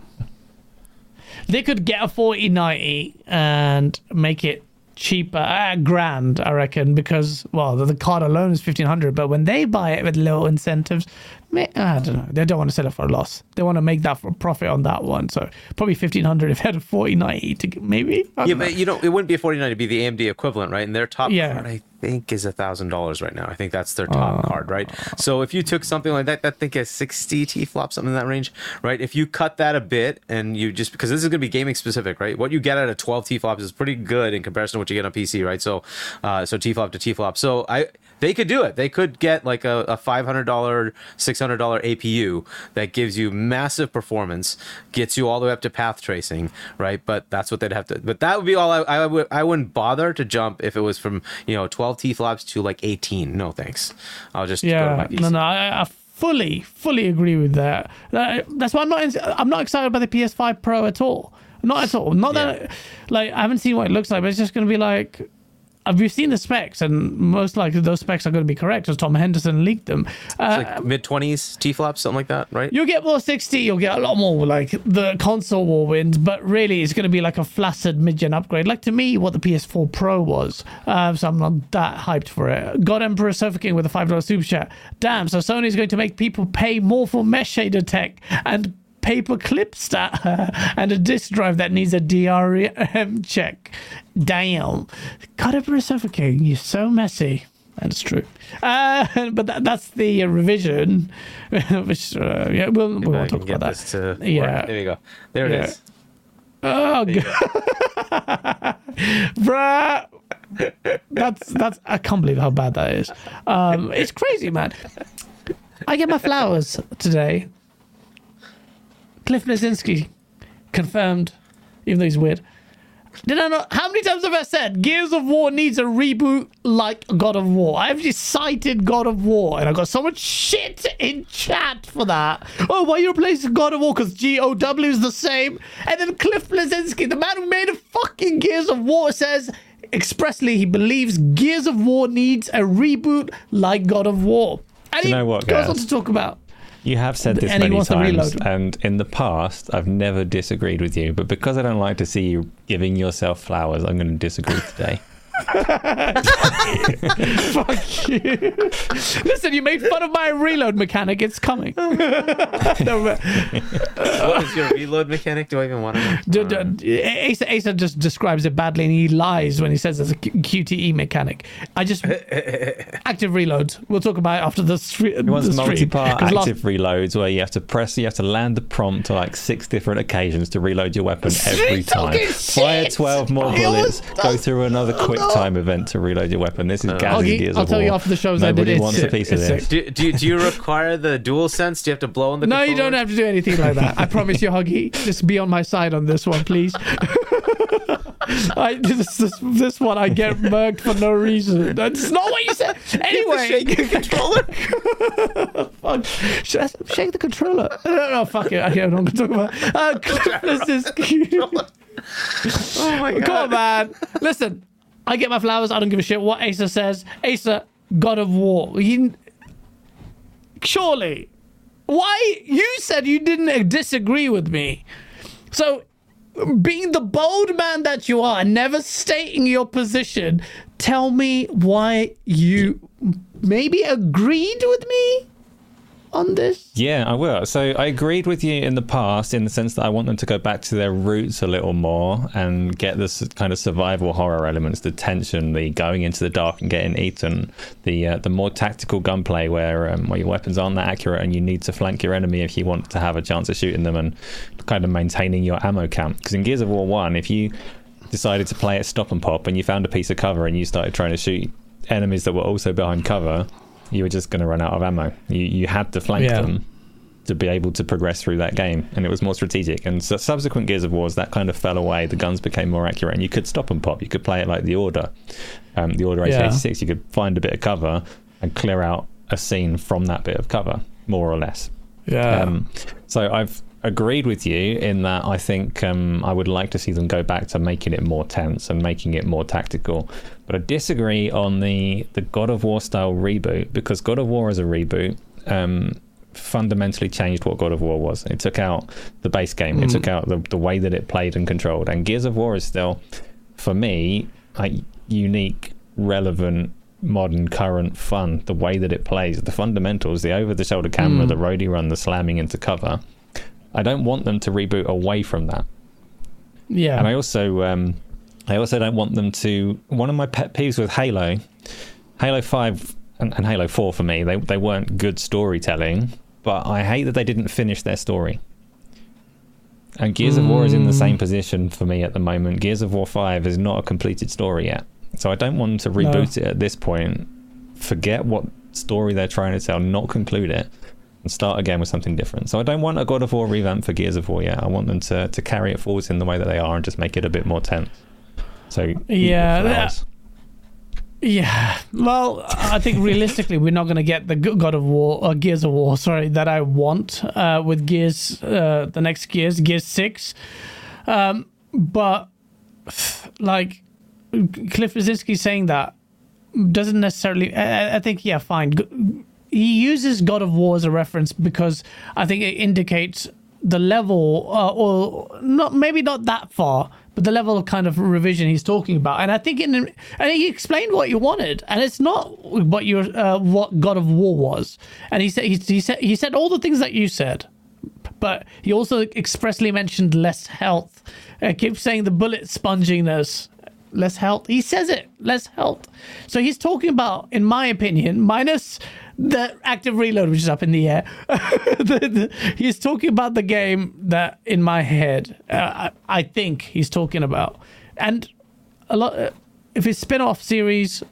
They could get a 4090 and make it cheaper, grand, I reckon, because the card alone is $1,500, but when they buy it with little incentives, I don't know, they don't want to sell it for a loss, they want to make that for a profit on that one. So probably $1,500 if they had a 4090 to maybe. But it wouldn't be a 4090, it'd be the AMD equivalent, right? And their top card, I think, is $1,000 right now. I think that's their top card, right? So if you took something like that, I think a 60 T-flop, something in that range, right? If you cut that a bit, and you just, because this is going to be gaming specific, right? What you get out of 12 T-flops is pretty good in comparison to what you get on PC, right? So, T-flop to T-flop. So they could do it. They could get a $500, $600 APU that gives you massive performance, gets you all the way up to path tracing, right? But that's what they'd have to. But that would be all. I wouldn't bother to jump if it was from 12 T-flops to 18. No thanks. I'll just go to my PC. No. I fully agree with that. That's why I'm not excited by the PS5 Pro at all. Not at all. Not that I haven't seen what it looks like, but it's just going to be like. We've seen the specs, and most likely those specs are going to be correct because Tom Henderson leaked them. It's mid-20s T-flops, something like that, right? You'll get more 60, you'll get a lot more the console war wins, but really it's going to be a flaccid mid-gen upgrade, to me what the PS4 Pro was. So I'm not that hyped for it. God Emperor Sofa King with a $5 super chat. Damn, so Sony's going to make people pay more for mesh shader tech and paper clip stat and a disk drive that needs a DRM check. Damn. God, Emperor Sofa King, you're so messy. That's true. But that's the revision. Which, we'll talk about that. There we go. There it is. Oh, God. Bruh. That's. I can't believe how bad that is. It's crazy, man. I get my flowers today. Cliff Bleszinski confirmed, even though he's weird. Did I not? How many times have I said Gears of War needs a reboot like God of War? I've just cited God of War, and I got so much shit in chat for that. Oh, why you replacing God of War? Because GOW is the same. And then Cliff Bleszinski, the man who made a fucking Gears of War, says expressly he believes Gears of War needs a reboot like God of War. And he goes on to talk about. You have said this many times, and in the past, I've never disagreed with you. But because I don't like to see you giving yourself flowers, I'm going to disagree today. Fuck you. Listen, you made fun of my reload mechanic. It's coming. What is your reload mechanic? Do I even want to know? Asa just describes it badly, and he lies when he says it's a QTE mechanic. I just active reloads. We'll talk about it after the stream. He wants multi-part active reloads where you have to press, you have to land the prompt to like 6 different occasions to reload your weapon every time. Fire 12 more bullets. Go through another quick time event to reload your weapon. This is Gandhi. I'll tell you after the show's ended. Nobody wants a piece of this. Do you require the dual sense? Do you have to blow on the controller? No, you don't have to do anything like that. I promise you, Huggy. Just be on my side on this one, please. This one I get murked for no reason. That's not what you said. Anyway, shake the controller. Fuck. Should I shake the controller? No, fuck it. I don't know what I'm talking about. This is cute. Oh my god. Come on, man. Listen. I get my flowers. I don't give a shit what Asa says. Asa, God of War. Surely. Why? You said you didn't disagree with me. So, being the bold man that you are and never stating your position, tell me why you maybe agreed with me on this? Yeah, I will. So I agreed with you in the past in the sense that I want them to go back to their roots a little more and get this kind of survival horror elements, the tension, the going into the dark and getting eaten, the more tactical gunplay where your weapons aren't that accurate and you need to flank your enemy if you want to have a chance of shooting them and kind of maintaining your ammo count. Because in Gears of War 1, if you decided to play it stop and pop and you found a piece of cover and you started trying to shoot enemies that were also behind cover, you were just going to run out of ammo. You had to flank them to be able to progress through that game, and it was more strategic. And so subsequent Gears of Wars, that kind of fell away. The guns became more accurate, and you could stop and pop. You could play it like the Order 1886. You could find a bit of cover and clear out a scene from that bit of cover, more or less. Yeah. So I've agreed with you in that I think I would like to see them go back to making it more tense and making it more tactical. But I disagree on the God of War style reboot, because God of War as a reboot fundamentally changed what God of War was. It took out the base game. It took out the way that it played and controlled. And Gears of War is still, for me, a unique, relevant, modern, current fun. The way that it plays, the fundamentals, the over-the-shoulder camera, the roadie run, the slamming into cover. I don't want them to reboot away from that. Yeah. And I also don't want them to... One of my pet peeves with Halo 5 and Halo 4 for me, they weren't good storytelling, but I hate that they didn't finish their story. And Gears of War is in the same position for me at the moment. Gears of War 5 is not a completed story yet. So I don't want them to reboot it at this point. Forget what story they're trying to tell, not conclude it, and start again with something different. So I don't want a God of War revamp for Gears of War yet. I want them to carry it forwards in the way that they are and just make it a bit more tense. So well, I think realistically we're not going to get the God of War or Gears of War that I want with Gears, the next Gears 6, but like Cliff Bleszinski saying that doesn't necessarily, I think fine. He uses God of War as a reference because I think it indicates the level, or not, maybe not that far, but the level of kind of revision he's talking about. And I think he explained what you wanted, and it's not what what God of War was. And he said all the things that you said, but he also expressly mentioned less health. I keep saying the bullet sponginess. Less health. He says it. Less health. So he's talking about, in my opinion, minus the active reload, which is up in the air. He's talking about the game that, in my head, I think he's talking about. And a lot. If it's spin-off series,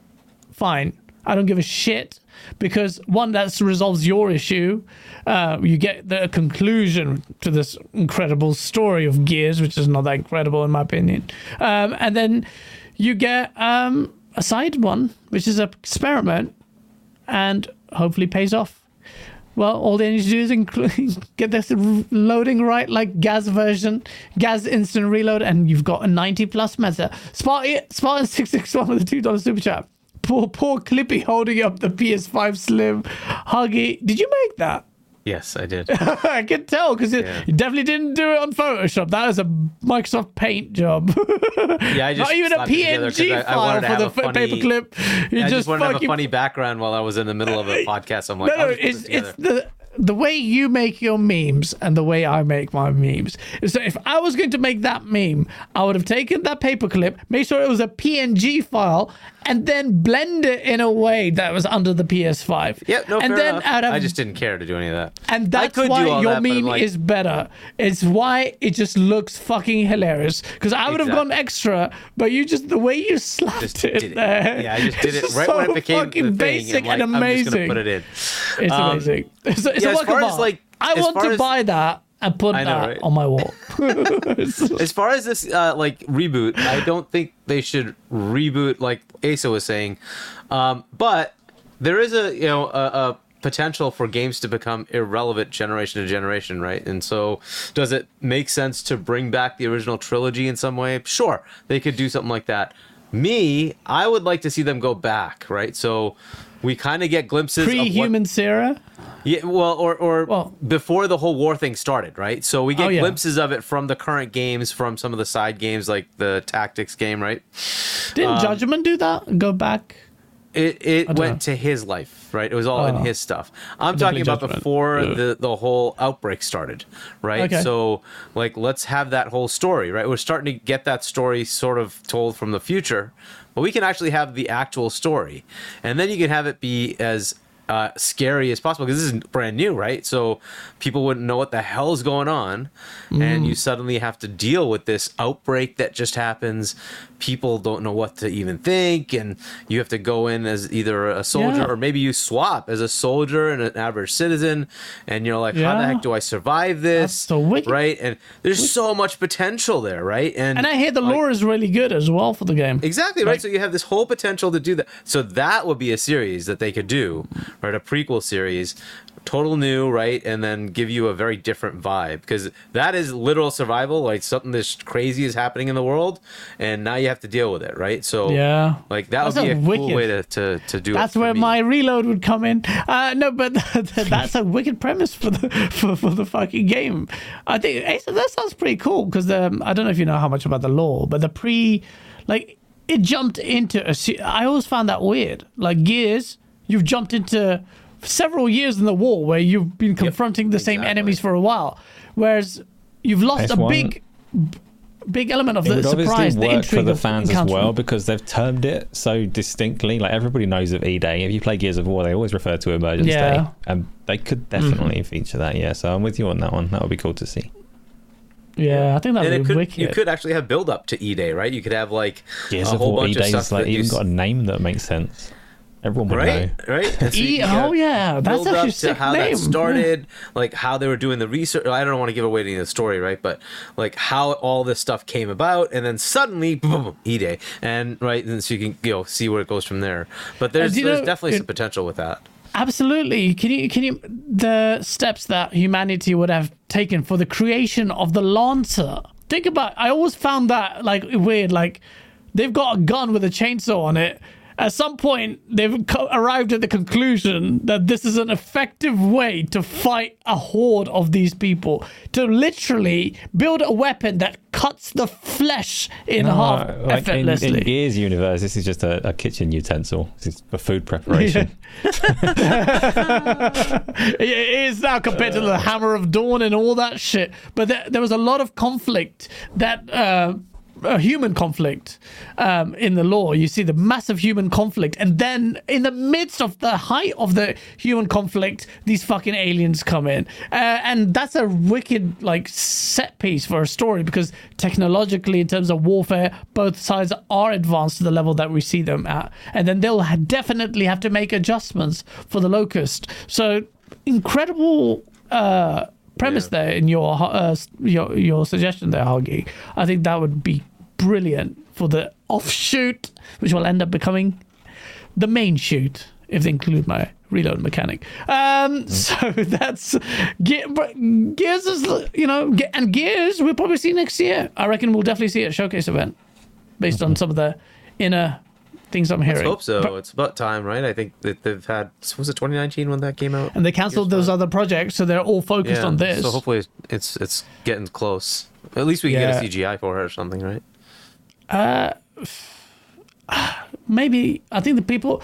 fine. I don't give a shit, because one, that resolves your issue. You get the conclusion to this incredible story of Gears, which is not that incredible in my opinion. And then you get a side one, which is an experiment and hopefully pays off. Well, all they need to do is get this loading right, like Gaz instant reload, and you've got a 90 plus meta. Spartan 661 with a $2 super chat. Poor Clippy holding up the PS5 Slim. Huggy, did you make that? Yes, I did. I could tell, because you definitely didn't do it on Photoshop. That is a Microsoft Paint job. Yeah, I just not even a PNG file for the paperclip. I just wanted to have a funny background while I was in the middle of a podcast. I'm like, it's the way you make your memes and the way I make my memes. So if I was going to make that meme, I would have taken that paperclip, made sure it was a PNG file, and then blend it in a way that was under the PS5. Yep, no, and fair enough. I just didn't care to do any of that. And that's why your meme is better. It's why it just looks fucking hilarious. Because I would have gone extra, but you just, the way you slapped it there. Yeah, I just did it right when it became the basic thing, and amazing. I'm just going to put it in. It's amazing. It's a work of art. I want to buy that. I put that on my wall. As far as this reboot, I don't think they should reboot like Asa was saying, but there is a potential for games to become irrelevant generation to generation, right? And so, does it make sense to bring back the original trilogy in some way? Sure, they could do something like that. I would like to see them go back, right? So we kind of get glimpses of pre-human Sarah? Yeah, well, before the whole war thing started, right? So we get glimpses of it from the current games, from some of the side games, like the tactics game, right? Didn't Judgment do that? Go back? It went to his life, right? It was all in his stuff. I'm talking about Judgment. Before the whole outbreak started, right? Okay. So, let's have that whole story, right? We're starting to get that story sort of told from the future, but we can actually have the actual story. And then you can have it be as scary as possible, because this is brand new, right? So people wouldn't know what the hell's going on, and you suddenly have to deal with this outbreak that just happens. People don't know what to even think, and you have to go in as either a soldier or maybe you swap as a soldier and an average citizen, and you're like, how the heck do I survive this? So right? And there's so much potential there, right? And I hear the lore is really good as well for the game. Exactly, right? So you have this whole potential to do that. So that would be a series that they could do, right? A prequel series, total new, right? And then give you a very different vibe, because that is literal survival. Like, something this crazy is happening in the world, and now you have to deal with it, right? So that would be a cool way to do it. That's where my reload would come in. No, but that's a wicked premise for the fucking game. I think that sounds pretty cool, because I don't know if you know how much about the lore, but the it jumped into I always found that weird. Like Gears, you've jumped into several years in the war where you've been confronting the same enemies for a while, whereas you've lost a big element of the surprise, the intrigue for the fans as well, because they've termed it so distinctly. Like, everybody knows of E-Day. If you play Gears of War, they always refer to Emergence Day, and they could definitely feature that. Yeah, so I'm with you on that one. That would be cool to see. Yeah, I think that would be wicked. You could actually have build up to E-Day, right? You could have Gears of War E-Day's even got a name that makes sense. Everyone would know. Right? So that's build actually up to how that started, how they were doing the research. I don't want to give away any of the story, right? But how all this stuff came about, and then suddenly, boom, E-Day, and and so you can see where it goes from there. But there's definitely some potential with that. Absolutely. Can you the steps that humanity would have taken for the creation of the Lancer? Think about. I always found that weird. They've got a gun with a chainsaw on it. At some point, they've arrived at the conclusion that this is an effective way to fight a horde of these people. To literally build a weapon that cuts the flesh in half effortlessly. In Gears universe, this is just a kitchen utensil. This is for food preparation. It is now compared to the Hammer of Dawn and all that shit. But there was a lot of conflict that... a human conflict in the lore. You see the massive human conflict, and then in the midst of the height of the human conflict, these fucking aliens come in, and that's a wicked set piece for a story, because technologically, in terms of warfare, both sides are advanced to the level that we see them at, and then they'll definitely have to make adjustments for the Locust. So incredible premise there in your suggestion there, Huggy. I think that would be brilliant for the offshoot, which will end up becoming the main shoot if they include my reload mechanic. So that's Gears is and Gears we'll probably see next year. I reckon we'll definitely see it at Showcase event based on some of the inner things I'm hearing. I hope so. But it's about time, right? I think that they've had, was it 2019 when that came out? And they cancelled those other projects, so they're all focused on this. So hopefully it's getting close. At least we can get a CGI for it or something, right? Maybe. I think the people,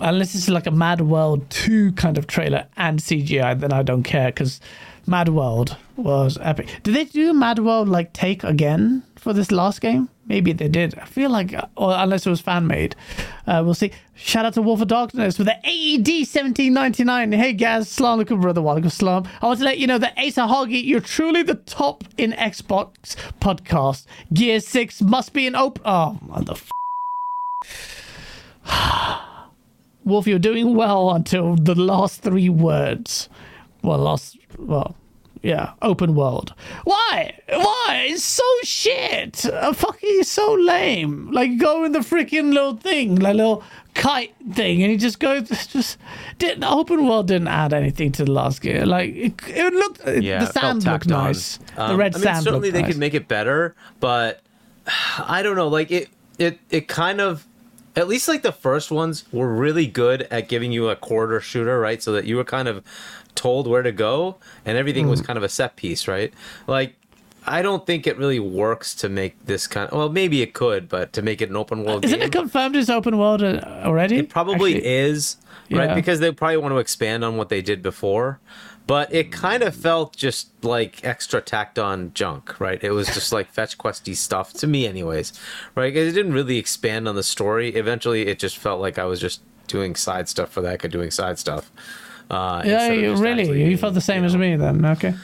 unless it's like a Mad World 2 kind of trailer and CGI, then I don't care, because Mad World was epic. Did they do Mad World like take again for this last game? Maybe they did. I feel like, or unless it was fan made, we'll see. Shout out to Wolf of Darkness with the AED 1799. Hey guys, Slam Alaikum, brother. Walaikum Salam. I want to let you know that Asa Hagi, you're truly the top in Xbox podcast. Gear 6 must be an open. Oh motherfucker. Wolf, you're doing well until the last three words. Open world. Why? It's so shit. Fucking so lame. Like, go in the freaking little thing, like little kite thing, and you just go, the open world didn't add anything to the last game. Like, it looked, the sand looked nice. The red sand looked nice. Certainly they could make it better, but I don't know. Like, it kind of, at least like the first ones were really good at giving you a corridor shooter, right? So that you were kind of told where to go, and everything was kind of a set piece, right? Like, I don't think it really works to make this kind of, well, maybe it could, but to make it an open world isn't game, it confirmed it's open world already? It probably is, right? Because they probably want to expand on what they did before, but it kind of felt just like extra tacked on junk, right? It was just like fetch questy stuff to me anyways, right? It didn't really expand on the story. Eventually it just felt like I was just doing side stuff for the heck of doing side stuff. You felt the same as me then. Okay,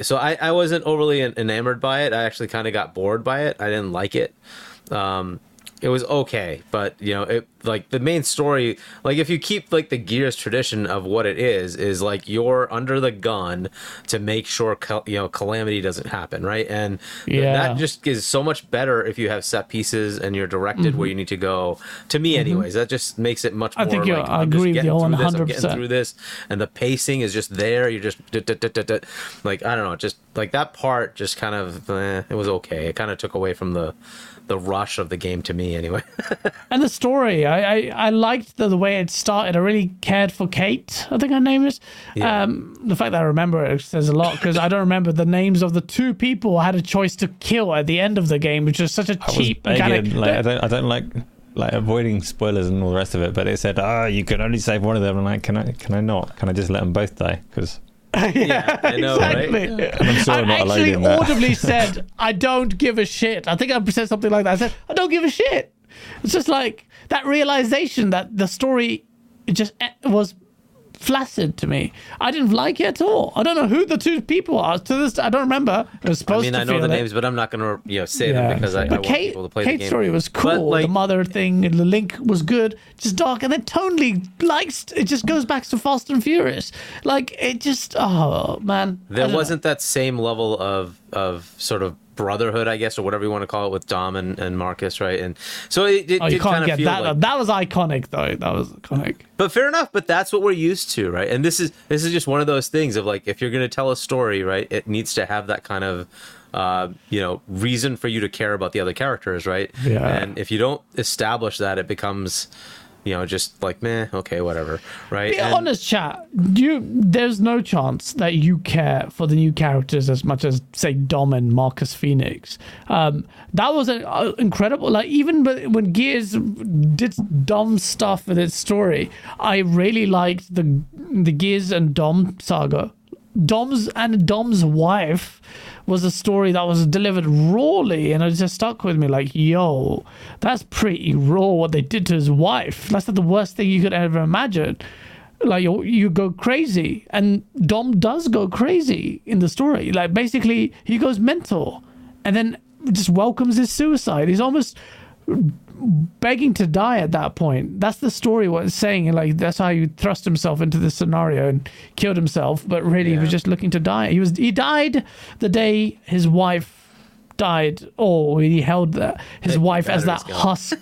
so I wasn't overly enamored by it. I actually kind of got bored by it. I didn't like it. It was okay, but it, like, the main story, like, if you keep like the Gears tradition of what it is like you're under the gun to make sure calamity doesn't happen, right? And that just is so much better if you have set pieces and you're directed where you need to go. To me, anyways, that just makes it much more. I think you're, like, I agree with you 100%. I'm getting through this, and the pacing is just there. You're just like, I don't know, just like that part just kind of it was okay. It kind of took away from the rush of the game to me anyway. And the story, I liked the way it started. I really cared for Kate, I think her name is. The fact that I remember it says a lot, because I don't remember the names of the two people I had a choice to kill at the end of the game, which is such a cheap mechanic. Like, I don't like avoiding spoilers and all the rest of it, but it said, you can only save one of them. I'm like, can I not? Can I just let them both die? Because I know, exactly. Right? Yeah. I'm sure I actually audibly said, I don't give a shit. I think I said something like that. I said, I don't give a shit. It's just like that realization that the story just was flaccid to me. I didn't like it at all. I don't know who the two people are. To this, I don't remember. It was supposed to. I mean, I know the names, but I'm not gonna say them, because I want people to play the game. Kate's story was cool. Like, the mother thing and the Link was good. Just dark, and then totally it just goes back to Fast and Furious. Like, it just, oh man. There wasn't that same level of sort of brotherhood, I guess, or whatever you want to call it, with Dom and Marcus, right? And so it did kind of feel that, like, that was iconic, though. That was iconic. But fair enough. But that's what we're used to, right? And this is just one of those things of, like, if you're going to tell a story, right, it needs to have that kind of reason for you to care about the other characters, right? Yeah. And if you don't establish that, it becomes, just like, meh, okay, whatever, right? Be honest, chat. There's no chance that you care for the new characters as much as, say, Dom and Marcus Phoenix. That was incredible. Like, even when Gears did Dom stuff with its story, I really liked the Gears and Dom saga. Dom's wife was a story that was delivered rawly, and it just stuck with me. Like, yo, that's pretty raw what they did to his wife. That's not the worst thing you could ever imagine. Like, you go crazy, and Dom does go crazy in the story. Like, basically he goes mental and then just welcomes his suicide. He's almost begging to die at that point. That's the story, what it's saying. And like, that's how he thrust himself into this scenario and killed himself, but really he was just looking to die. He died the day his wife died, or he held his wife as that husk.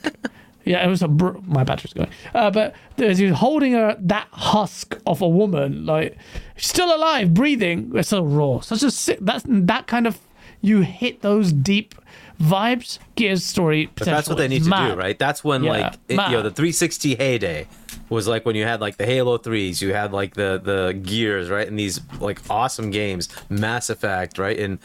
Yeah, it was my battery's going. But he was holding her, that husk of a woman, like, still alive, breathing. It's so raw. That's that kind of, you hit those deep vibes, Gears story potential. But that's what they need to do, right? That's when like it, you know, the 360 heyday was like when you had like the Halo 3s, you had like the Gears, right? And these like awesome games, Mass Effect, right? And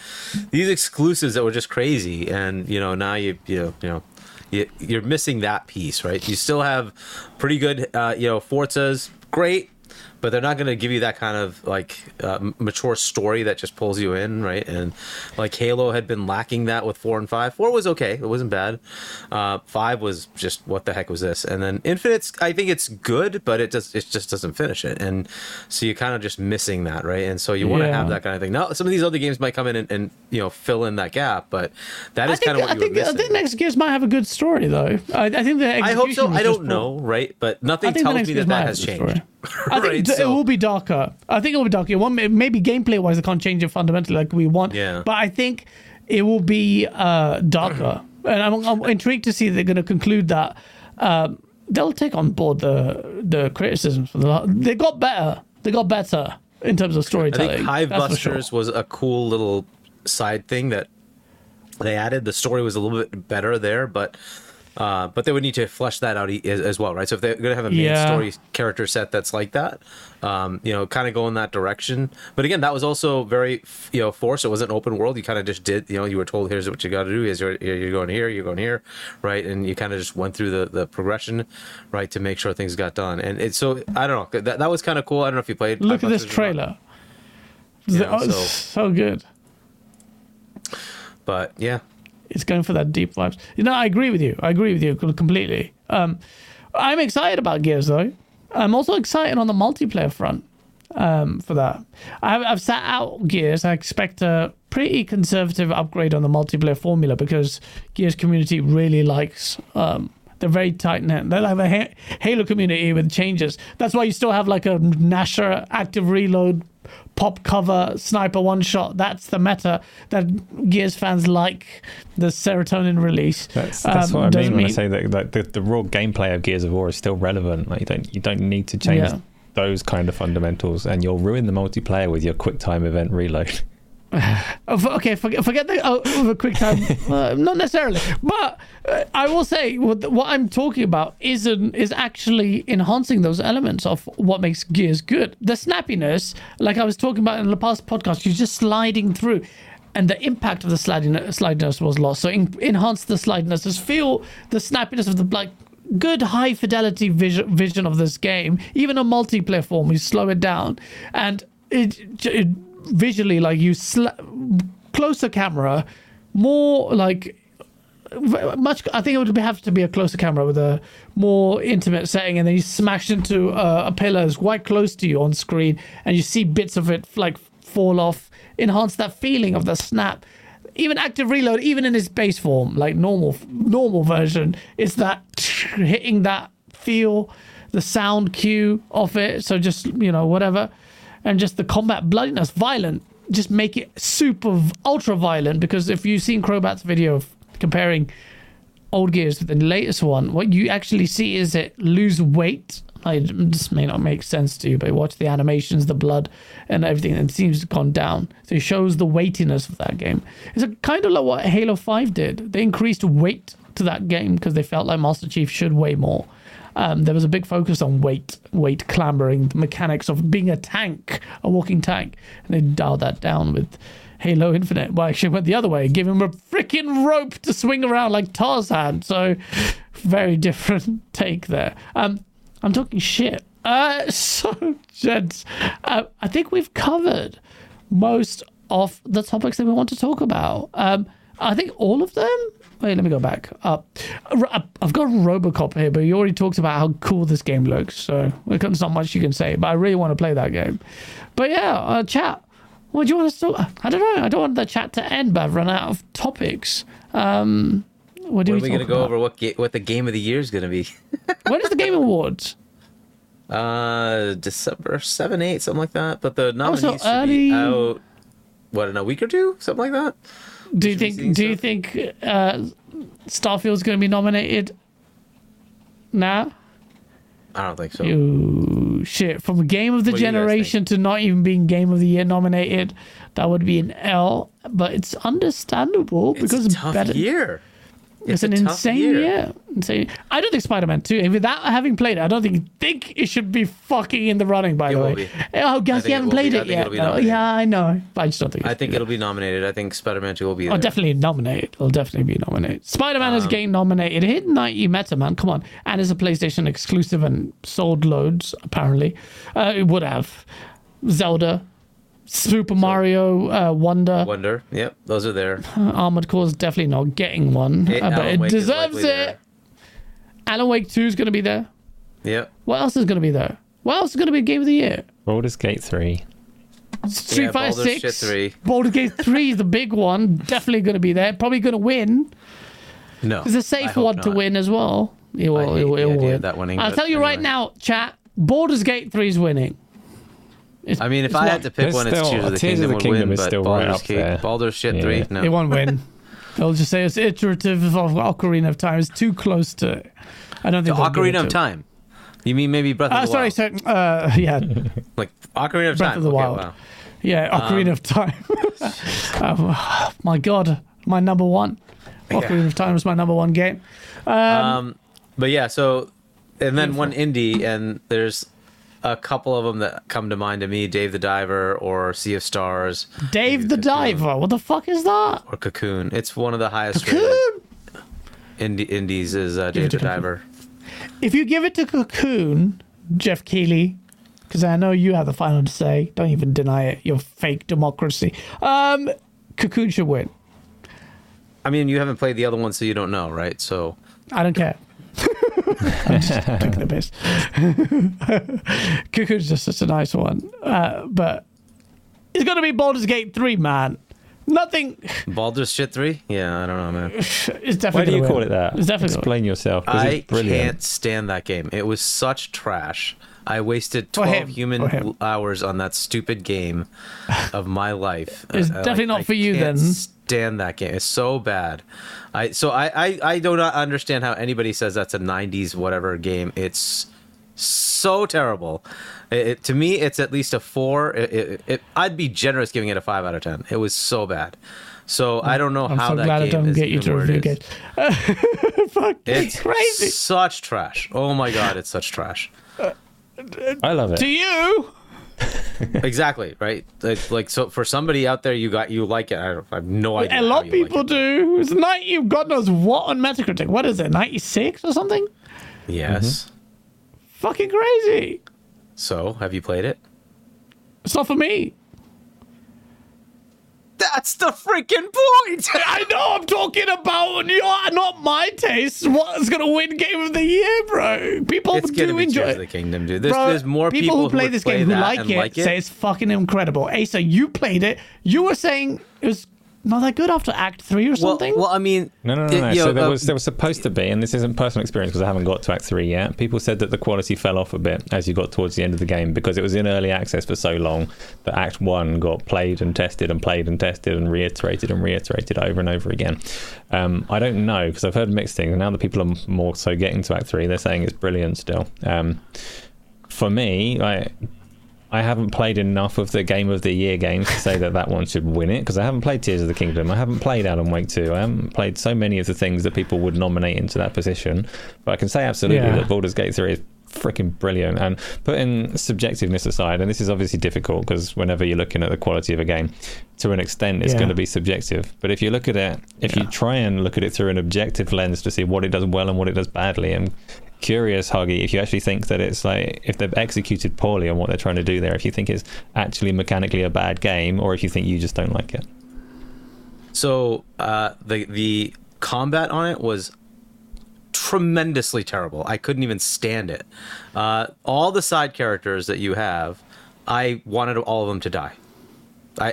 these exclusives that were just crazy. And you know, now you're missing that piece, right? You still have pretty good Forzas, great, but they're not going to give you that kind of like mature story that just pulls you in, right? And like Halo had been lacking that with 4 and 5. 4 was okay, it wasn't bad. 5 was just what the heck was this? And then Infinite's, I think it's good, but it just doesn't finish it, and so you're kind of just missing that, right? And so you want to have that kind of thing. Now some of these other games might come in and fill in that gap, but that is kind of what you were missing. I think next Gears might have a good story though. I think the execution, I hope so. I don't know, right? But nothing tells me that has changed. I think it will be darker. Maybe gameplay wise, they can't change it fundamentally like we want. Yeah. But I think it will be darker, and I'm intrigued to see they're going to conclude that. They'll take on board the criticisms. They got better. In terms of storytelling. I think Hive Busters was a cool little side thing that they added. The story was a little bit better there, but they would need to flesh that out as well, right? So if they're going to have a main story character set that's like that, kind of go in that direction. But again, that was also very, forced. It wasn't open world. You kind of just did, you were told, here's what you got to do. You're going here, right? And you kind of just went through the progression, right, to make sure things got done. And so I don't know. That was kind of cool. I don't know if you played. Look at this trailer. So good. But yeah. It's going for that deep vibes. I agree with you. Completely. I'm excited about Gears, though. I'm also excited on the multiplayer front for that. I've sat out Gears. I expect a pretty conservative upgrade on the multiplayer formula because Gears community really likes... they're very tight-knit. They're like the Halo community with changes. That's why you still have like a Nasher active reload, pop cover, sniper one-shot. That's the meta that Gears fans like, the serotonin release. That's what I mean when I say that the raw gameplay of Gears of War is still relevant. Like you don't need to change those kind of fundamentals, and you'll ruin the multiplayer with your quick time event reload. Okay, forget the quick time. Not necessarily, but I will say what I'm talking about is actually enhancing those elements of what makes Gears good. The snappiness, like I was talking about in the past podcast, you're just sliding through, and the impact of the slidiness was lost. So enhance the slidiness. Just feel the snappiness of the like good high fidelity vision of this game. Even a multiplayer form, you slow it down, and it visually, like you closer camera, more like much. I think it would have to be a closer camera with a more intimate setting, and then you smash into a pillar that's quite close to you on screen, and you see bits of it like fall off. Enhance that feeling of the snap. Even active reload, even in its base form, like normal version, it's that hitting that feel, the sound cue of it. So just whatever. And just the combat bloodiness, violent, just make it super ultra violent. Because if you've seen Crobat's video of comparing old Gears with the latest one, what you actually see is it lose weight. This may not make sense to you, but watch the animations, the blood and everything, and it seems to have gone down. So it shows the weightiness of that game. It's kind of like what Halo 5 did. They increased weight to that game because they felt like Master Chief should weigh more. There was a big focus on weight clambering, the mechanics of being a walking tank. And they dialed that down with Halo Infinite. Well, actually, it went the other way, gave him a freaking rope to swing around like Tarzan. So, very different take there. I'm talking shit. Gents, I think we've covered most of the topics that we want to talk about. I think all of them. Wait, let me go back up. I've got RoboCop here, but you already talked about how cool this game looks, so there's not much you can say, but I really want to play that game. But yeah, chat, what do you want us to talk? I don't know. I don't want the chat to end, but I've run out of topics. When are we going to go over what the game of the year is going to be? When is the Game Awards? December 7, 8, something like that. But the nominees should be out, in a week or two? Something like that? Do you think Starfield's going to be nominated now? I don't think so. You shit. From Game of the Generation to not even being Game of the Year nominated, that would be an L. But it's understandable because it's a tough year. It's an insane year. Insane. I don't think Spider-Man 2, without having played it, I don't think it should be fucking in the running, by the way. Oh, guys, you haven't played it yet. No. Yeah, I know. But I just don't think it'll be nominated. I think Spider-Man 2 will be there. Oh, definitely nominated. It'll definitely be nominated. Spider-Man is game nominated. It hit 90 meta, man. Come on. And it's a PlayStation exclusive and sold loads, apparently. It would have. Zelda. Super Mario, Wonder. Yep, those are there. Armored Core is definitely not getting one, but it deserves it. There. Alan Wake 2 is going to be there. Yep. What else is going to be there? What else is going to be Game of the Year? Baldur's Gate 3. Street Fighter 6. Baldur's Gate 3 is the big one. Definitely going to be there. Probably going to win. No. It's a safe one to win as well. It will win. I'll tell you right now, chat, Baldur's Gate 3 is winning. I mean, if I had to pick one, it's Tears of the Kingdom would win, but Baldur's Gate 3, no. It won't win. They'll just say it's iterative of Ocarina of Time. It's too close to it. I don't think Ocarina of Time? You mean maybe Breath of the Wild? Yeah. Like Ocarina of Time. Breath of the Wild. Wow. Yeah, Ocarina of Time. My God, my number one. Ocarina of Time was my number one game. But yeah, so, and then one indie, and there's a couple of them that come to mind to me, Dave the Diver or Sea of Stars. Dave the Diver? What the fuck is that? Or Cocoon. It's one of the highest rated indies is Dave the Diver. If you give it to Cocoon, Jeff Keighley, because I know you have the final to say. Don't even deny it. Your fake democracy. Cocoon should win. I mean, you haven't played the other one, so you don't know, right? So I don't care. I'm just picking the piss. Cuckoo's just such a nice one. But it's going to be Baldur's Gate 3, man. Nothing. Baldur's shit 3? Yeah, I don't know, man. It's definitely. Why do you call it that? It's definitely. Explain yourself. I can't stand that game. It was such trash. I wasted 12 human hours on that stupid game of my life. It's definitely not for you then. Stand that game. It's so bad. I do not understand how anybody says that's a 90s whatever game. It's so terrible. It, to me, it's at least a 4. I'd be generous giving it a 5 out of 10. It was so bad. So I don't know how that game is. I'm so glad I don't get you to review it. Fuck, it's crazy. Such trash. Oh my God, it's such trash. I love it. To you. Exactly, right? It's like, so for somebody out there, you like it. I have no idea. A lot of people do. It's God knows what on Metacritic. What is it, 96 or something? Yes. Fucking crazy. So, have you played it? It's not for me. That's the freaking point. I know. I'm talking about not my taste. What's gonna win Game of the Year, bro? People do enjoy it. Tears of the Kingdom, dude. There's more people who play this game who like it. Say it's fucking incredible. Asa, you played it. You were saying it was not that good after Act 3 or something. Well, I mean, no. So there was supposed to be, and this isn't personal experience because I haven't got to Act 3 yet. People said that the quality fell off a bit as you got towards the end of the game because it was in early access for so long that Act 1 got played and tested and reiterated over and over again. I don't know because I've heard mixed things, and now that people are more so getting to Act 3, they're saying it's brilliant still. For me, I haven't played enough of the Game of the Year games to say that one should win it, because I haven't played Tears of the Kingdom, I haven't played Alan Wake 2, I haven't played so many of the things that people would nominate into that position, but I can say absolutely that Baldur's Gate 3 is freaking brilliant. And putting subjectiveness aside, and this is obviously difficult because whenever you're looking at the quality of a game, to an extent it's going to be subjective, but if you look at it, you try and look at it through an objective lens to see what it does well and what it does badly, and curious, Huggy, if you actually think that it's like, if they've executed poorly on what they're trying to do there, if you think it's actually mechanically a bad game, or if you think you just don't like it. So the combat on it was tremendously terrible. I couldn't even stand it. All the side characters that you have, I wanted all of them to die.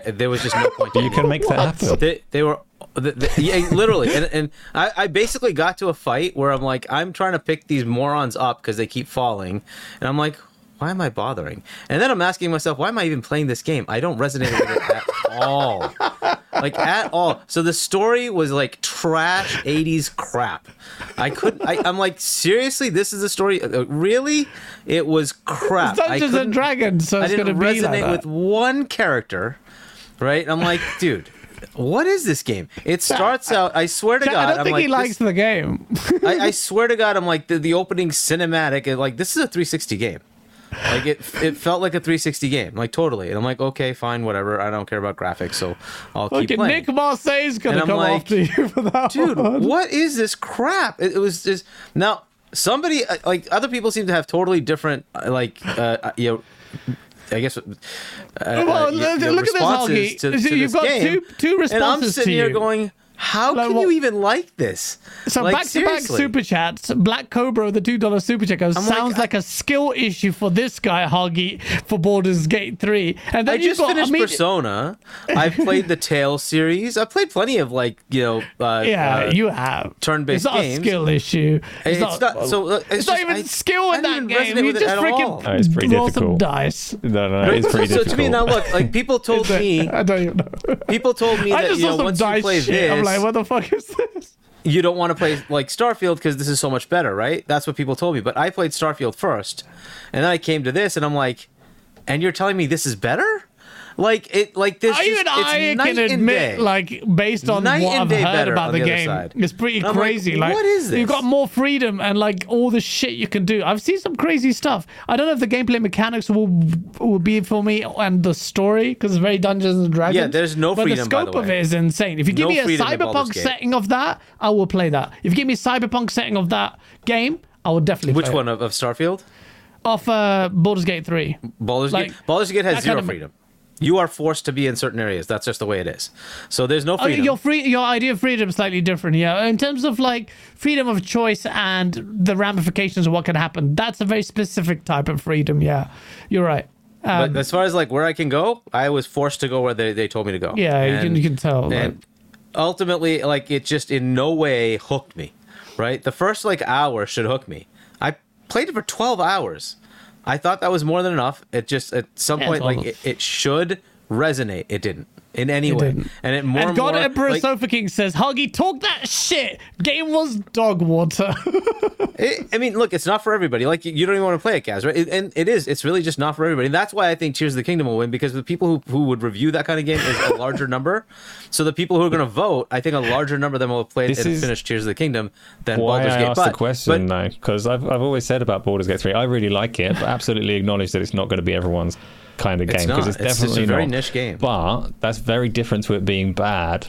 There was just no point. You can make that happen. They were literally, and I basically got to a fight where I'm like, I'm trying to pick these morons up because they keep falling, and I'm like, why am I bothering? And then I'm asking myself, why am I even playing this game? I don't resonate with it at all. like at all. So the story was like trash 80s crap. I'm like, seriously, this is the story? Really? It was crap. It's Dungeons and Dragons, so it's going to be like that. I didn't resonate with one character, right? I'm like, dude, what is this game? It starts out, I swear to God, I don't think he likes the game. I swear to God, I'm like, the opening cinematic, and like, this is a 360 game. Like, it felt like a 360 game, like, totally. And I'm like, okay, fine, whatever. I don't care about graphics, so I'll keep playing. Nick Marseille's going to come after you for that Dude, what is this crap? It was just... Now, somebody... Like, other people seem to have totally different, like, you know... I guess. Look at this, Augie. You've got two responses. And I'm sitting here going, how can you even like this? So like, back-to-back super chats. Black Cobra, the $2 super chat goes, sounds like a skill issue for this guy, Hoggy, for Baldur's Gate 3. And then I just finished Persona. I've played the Tales series. I've played plenty of, like, you know, you have turn-based games. It's not a skill issue. It's not even skill in that game. You just freaking roll some dice. No, it's pretty difficult. So to me, now look, like people told me, I don't even know. People told me that you know once you play this. Like, what the fuck is this? You don't want to play like Starfield because this is so much better, right? That's what people told me. But I played Starfield first, and then I came to this, and I'm like, and you're telling me this is better? Like it, like this. I can admit, like based on what I've heard about the game, it's pretty crazy. Like, what is this? You've got more freedom and like all the shit you can do. I've seen some crazy stuff. I don't know if the gameplay mechanics will be for me and the story because it's very Dungeons and Dragons. Yeah, there's no freedom. But the scope of it is insane. If you give me a cyberpunk setting of that, I will play that. If you give me a cyberpunk setting of that game, I will definitely. Which one of Starfield? Of Baldur's Gate 3. Baldur's Gate has zero freedom. You are forced to be in certain areas. That's just the way it is. So there's no freedom. Your idea of freedom is slightly different, yeah. In terms of like freedom of choice and the ramifications of what can happen, that's a very specific type of freedom, yeah. You're right. But as far as like where I can go, I was forced to go where they told me to go. Yeah, and, you can tell. Right? And ultimately, like it just in no way hooked me, right? The first like hour should hook me. I played it for 12 hours. I thought that was more than enough. It just, at some point, like, it should resonate. It didn't. In any way. And it more and God more, Emperor like, Sofa King says, Huggy, talk that shit. Game was dog water. I mean, look, it's not for everybody. Like, you don't even want to play it, Kaz, right? And it is. It's really just not for everybody. And that's why I think Tears of the Kingdom will win, because the people who would review that kind of game is a larger number. So the people who are going to vote, I think a larger number of them will have played and finished Tears of the Kingdom than Baldur's Gate. Why I asked the question, though, because I've always said about Baldur's Gate 3, I really like it, but absolutely acknowledge that it's not going to be everyone's kind of game, because it's definitely a very niche game, but that's very different to it being bad.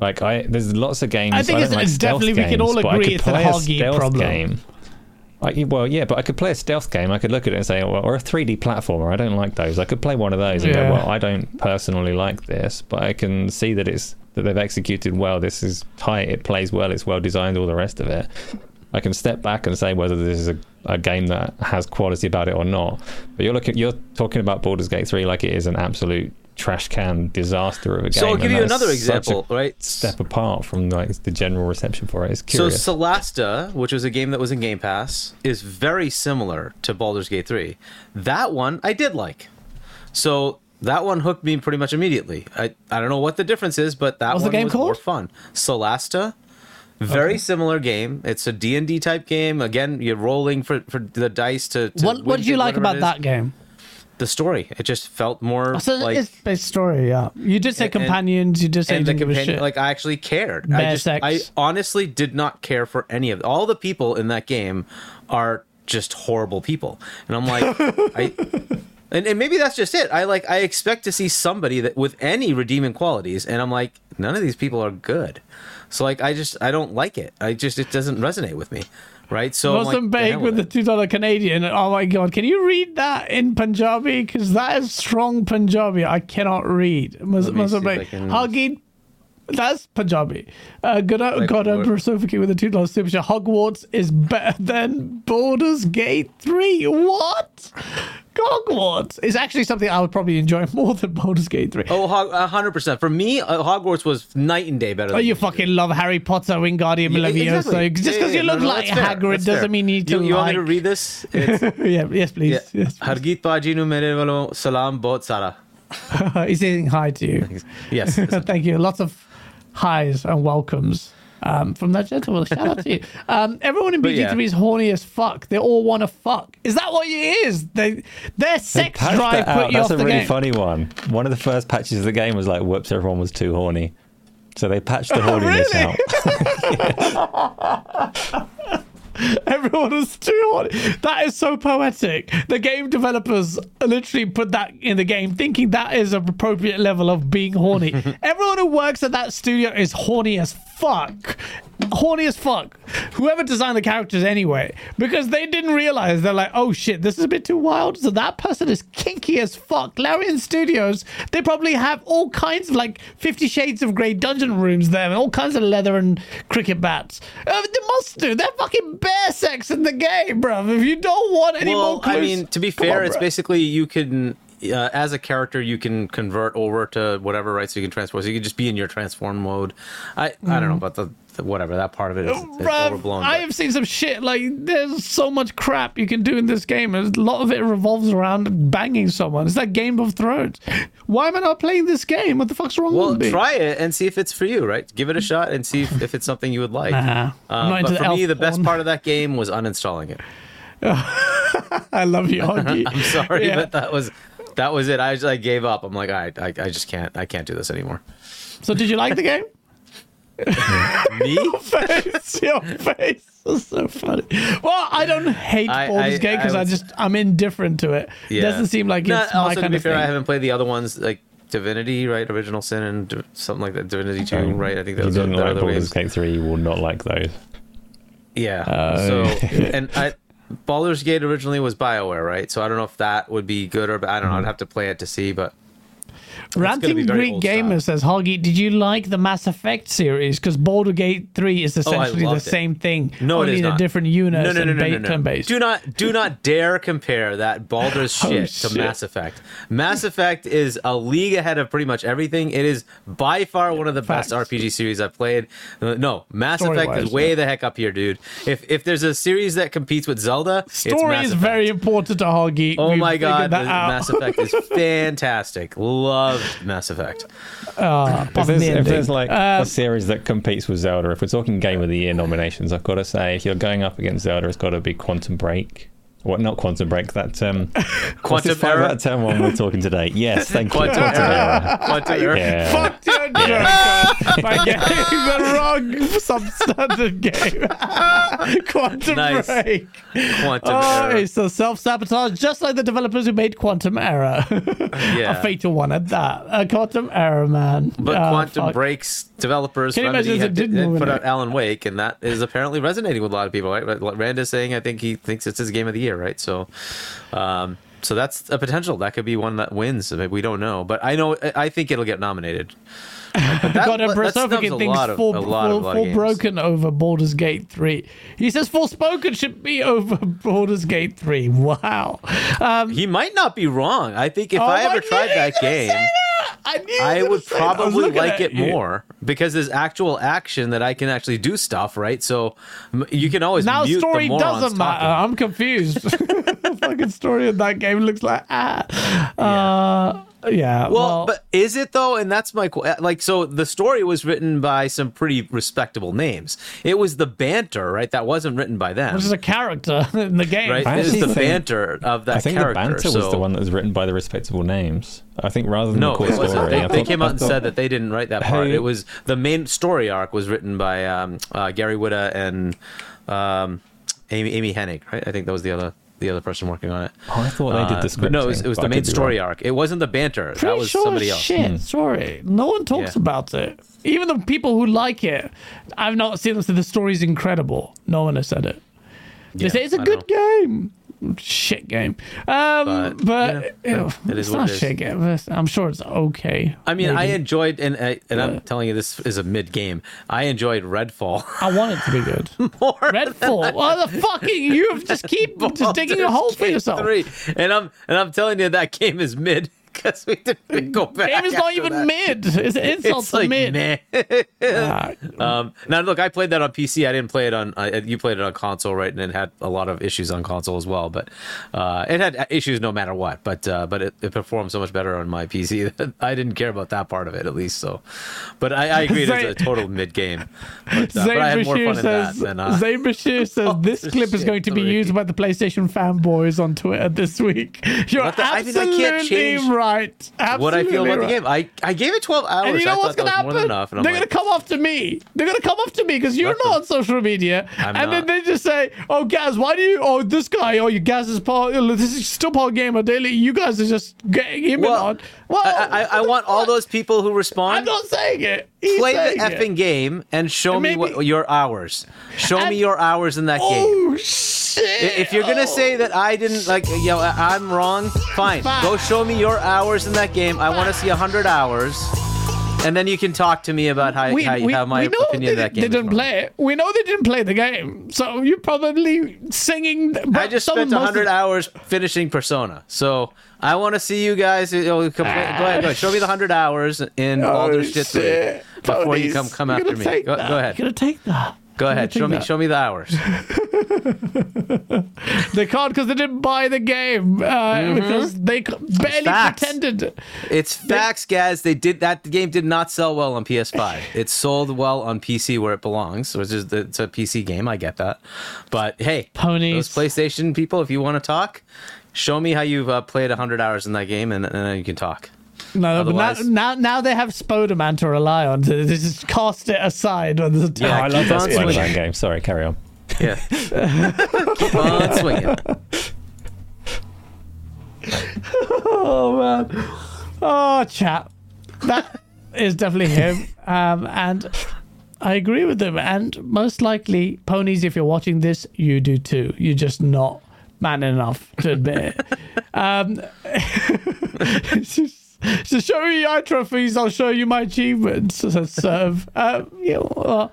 Like there's lots of games. I think it's definitely we can all agree it's a Hoggy problem. Well, yeah, but I could play a stealth game. I could look at it and say, well, or a 3D platformer. I don't like those. I could play one of those and go, well, I don't personally like this, but I can see that it's that they've executed well. This is tight. It plays well. It's well designed. All the rest of it. I can step back and say whether this is a game that has quality about it or not. But you're talking about Baldur's Gate 3 like it is an absolute trash can disaster of a game. So I'll give you another example, right? Step apart from like the general reception for it. It's curious. So Celasta, which was a game that was in Game Pass, is very similar to Baldur's Gate 3. That one I did like. So that one hooked me pretty much immediately. I don't know what the difference is, but that one was more fun. Celasta. Very similar game. It's a D&D type game. Again, you're rolling for the dice to what did you like about that game? The story. It just felt more like... It's based story, yeah. You did say companions. You did say shit. Like, I actually cared. I honestly did not care for any of it. All the people in that game are just horrible people. And I'm like... And maybe that's just it. I expect to see somebody that with any redeeming qualities, and I'm like, none of these people are good. So like I don't like it. It doesn't resonate with me. Right? So Mozambique like, with the $2 Canadian. Oh my God, can you read that in Punjabi? Because that is strong Punjabi. I cannot read. Mozambique. Huggy, that's Punjabi. God, Emperor Sofa King with the $2 super chat. Hogwarts is better than Baldur's Gate 3. What? Hogwarts is actually something I would probably enjoy more than Baldur's Gate 3. Oh, 100%. For me, Hogwarts was night and day better. Oh, you fucking love Harry Potter, Wingardium Leviosa. Exactly. Just because you look like Hagrid doesn't mean you need to. You want me to read this? Yes, please. Hargit Pajinu Merevalo Salam Bot Sara. He's saying hi to you. Yes. Thank you. Lots of highs and welcomes from that gentleman. Shout out to you. Everyone in BG3 is horny as fuck. They all want to fuck. Is that what it is? Their sex drive put you off the game. That's a really funny one. One of the first patches of the game was like, whoops, everyone was too horny. So they patched the horniness out. Yes. Everyone was too horny. That is so poetic. The game developers literally put that in the game thinking that is an appropriate level of being horny. Everyone who works at that studio is horny as fuck. Horny as fuck. Whoever designed the characters anyway, because they didn't realize, they're like, oh shit, this is a bit too wild. So that person is kinky as fuck. Larian Studios, they probably have all kinds of like 50 Shades of Grey dungeon rooms there and all kinds of leather and cricket bats. They must do. They're fucking bear sex in the game, bruv. If you don't want any more clues. I mean, to be fair, it's basically you can... as a character, you can convert over to whatever, right? So you can transform. So you can just be in your transform mode. I don't know about the whatever that part of it is. It's overblown. I have seen some shit. Like, there's so much crap you can do in this game. A lot of it revolves around banging someone. It's like Game of Thrones. Why am I not playing this game? What the fuck's wrong with me? Well, try it and see if it's for you, right? Give it a shot and see if it's something you would like. But for me, the best part of that game was uninstalling it. I love you, Augie. I'm sorry, but that was it. I gave up. I'm like, I just can't. I can't do this anymore. So, did you like the game? Me? Your face is so funny. Well, I don't hate Baldur's Gate because I'm indifferent to it. Yeah. It doesn't seem like it's my kind of thing. I haven't played the other ones, like Divinity, right? Original Sin and something like that. Divinity 2, right? I think that was the other Baldur's Gate 3. You will not like those. Yeah. Baldur's Gate originally was BioWare, right? So I don't know if that would be good or bad. I don't know. I'd have to play it to see, but... Ranting Greek Gamer says, Hoggy, did you like the Mass Effect series? Because Baldur's Gate 3 is essentially the same thing. No, it is not. Only in a different unit and turn-based. Do not dare compare that Baldur's shit to Mass Effect. Mass Effect is a league ahead of pretty much everything. It is by far one of the best RPG series I've played. No, Mass Effect is way the heck up here, dude. If there's a series that competes with Zelda, it's Mass Effect. Story is very important to Hoggy. Oh my god, Mass Effect is fantastic. Love Mass Effect. If there's like a series that competes with Zelda, if we're talking Game of the Year nominations, I've got to say, if you're going up against Zelda, it's got to be Quantum Break. Well, not Quantum Break. That's Quantum Error. 5 out of 10 one we're talking today. Yes, thank you. Quantum Error. Yeah. Fucked your joke by getting the wrong substandard game. Quantum Break. Quantum Error. It's a self-sabotage, just like the developers who made Quantum Error. A fatal one at that. Quantum Error, man. But Quantum Break's developers didn't put out Alan Wake, and that is apparently resonating with a lot of people. Right? Rand is saying, I think he thinks it's his game of the year, right? So so that's a potential. That could be one that wins. We don't know, but I think it'll get nominated. God, Emperor Sophican thinks Forspoken broken over Baldur's Gate 3. He says Forspoken should be over Baldur's Gate 3. Wow. He might not be wrong. I think if I ever tried that game, I would probably like it more because there's actual action that I can actually do stuff, right? So you can always now mute story the morons doesn't matter. Talking. I'm confused. The fucking story of that game looks like yeah. Well, but is it though? And that's my like. So the story was written by some pretty respectable names. It was the banter, right? That wasn't written by them. This is a character in the game, right? This is the banter of that. I think character, the banter was the one that was written by the respectable names. I think rather than the core story, they came out and said that they didn't write that part. It was the main story arc was written by Gary Whitta and Amy Hennig, right? I think that was the other person working on it. Oh, I thought they did the script. No, it was the main story arc. It wasn't the banter. Pretty that was sure somebody else. Shit, sorry. No one talks about it. Even the people who like it, I've not seen them say the story's incredible. No one has said it. They say it's a good game. Shit game. It's not a shit game. I'm sure it's okay. I mean, maybe. I enjoyed, and I'm telling you, this is a mid game. I enjoyed Redfall. I want it to be good. More Redfall. Well, the fucking you just keep just digging a hole for yourself. 3. And I'm telling you, that game is mid. because we didn't go back. Game is not even that. Mid. It's also like, mid. Nah. Now, look, I played that on PC. I didn't play it on. You played it on console, right? And it had a lot of issues on console as well. But it had issues no matter what. But it performed so much better on my PC that I didn't care about that part of it, at least. So, but I agree it's a total mid game. But I had more fun in that than Zayn Bashir says this clip is going to be used by the PlayStation fanboys on Twitter this week. You're absolutely I can't change right. Absolutely what I feel about the game. I gave it 12 hours. And you know what's going to happen? They're going to come after me. They're going to come after me because you're not on social media. Then they just say, oh, Gaz, why do you... Oh, this guy. Oh, you Gaz is part... This is still part of Gamer Daily. You guys are just getting him on. Well, I want all those people who respond... I'm not saying it. Play the effing game and show me what your hours. Show me your hours in that game. Oh, shit. If you're going to say that I didn't, I'm wrong, fine. Go show me your hours in that game. I want to see 100 hours. And then you can talk to me about how my opinion of that game. They didn't play it. We know they didn't play the game, so you're probably singing. I just spent 100 hours finishing Persona, so I want to see you guys. Go ahead, show me the 100 hours in Baldur's Gate 3 before you come after me. Go ahead. You're gonna take that. Go ahead. Show me the hours. They can't because they didn't buy the game because they barely pretended. It's facts, guys. They did that. The game did not sell well on PS5. It sold well on PC where it belongs, which is it's a PC game. I get that, but hey, those PlayStation people, if you want to talk, show me how you've played 100 hours in that game, and then you can talk. No, otherwise, but now they have Spider-Man to rely on. They just cast it aside. I love that Spider-Man game. Sorry, carry on. Yeah. Keep on swinging. Oh, man. Oh, chat. That is definitely him. And I agree with him. And most likely, ponies, if you're watching this, you do too. You're just not man enough to admit it. It's just... So show me your trophies, I'll show you my achievements. Serve. Hargit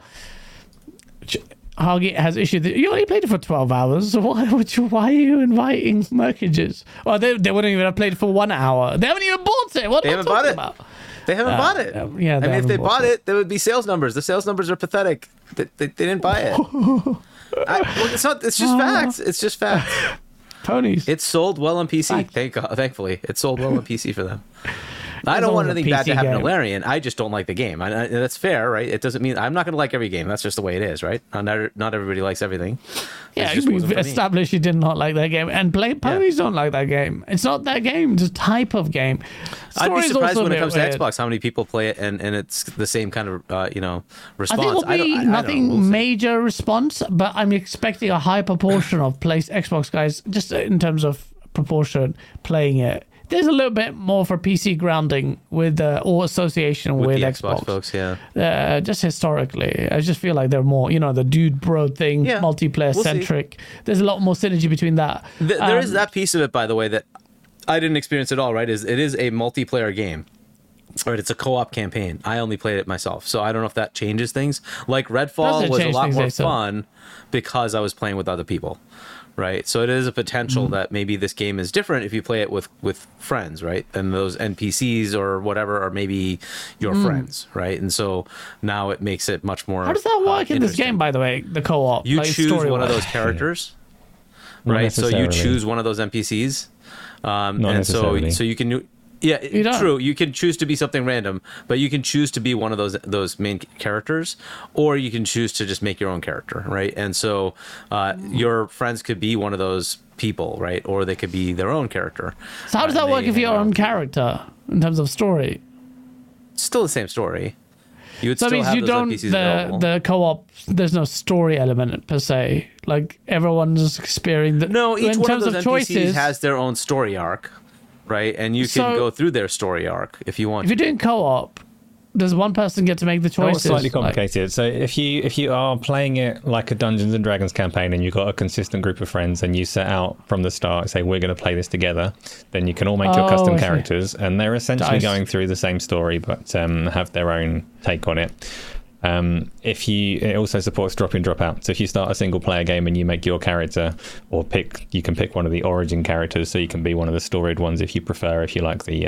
has issued that you only played it for 12 hours. So why are you inviting mercages? Well, they wouldn't even have played it for 1 hour. They haven't even bought it. What are you talking about? They haven't bought it. Yeah, I mean, if they bought it, there would be sales numbers. The sales numbers are pathetic. They didn't buy it. It's just facts. It's just facts. Ponies. It sold well on PC. Thankfully, it sold well on PC for them. I don't want anything bad to happen to Larian. I just don't like the game. That's fair, right? It doesn't mean I'm not going to like every game. That's just the way it is, right? Not everybody likes everything. Yeah, we've established you did not like that game, and ponies don't like that game. It's not that game; it's a type of game. I'd be surprised when it comes to Xbox how many people play it, and it's the same kind of response. I think it'll be nothing major response, but I'm expecting a high proportion of Xbox guys, just in terms of proportion, playing it. There's a little bit more for PC grounding with or association with Xbox folks, yeah. Just historically, I just feel like they're more, the dude bro thing, multiplayer centric. There's a lot more synergy between that. There is that piece of it, by the way, that I didn't experience at all. Right, it is a multiplayer game. Right, it's a co-op campaign. I only played it myself, so I don't know if that changes things. Like Redfall was a lot more fun because I was playing with other people. Right, so it is a potential that maybe this game is different if you play it with friends, right? And those NPCs or whatever are maybe your friends, right? And so now it makes it much more. How does that work in this game, by the way? The co-op. You choose one of those characters, right? So you choose one of those NPCs, and so you can. Yeah, true. You can choose to be something random, but you can choose to be one of those main characters, or you can choose to just make your own character, right? And so your friends could be one of those people, right? Or they could be their own character. So how does that work if you're your own character in terms of story? Still the same story. You would still have those NPCs available. The co-op, there's no story element per se. Like everyone's experiencing. No, each one of those NPCs has their own story arc. Right, and you can go through their story arc if you want. If you're doing co-op, does one person get to make the choices? It's slightly complicated. So if you are playing it like a Dungeons and Dragons campaign and you've got a consistent group of friends and you set out from the start and say we're going to play this together, then you can all make your custom characters and they're essentially going through the same story but have their own take on it. If you, it also supports drop-in drop-out. So if you start a single-player game and you make your character, or pick, you can pick one of the origin characters, so you can be one of the storied ones if you prefer, if you like the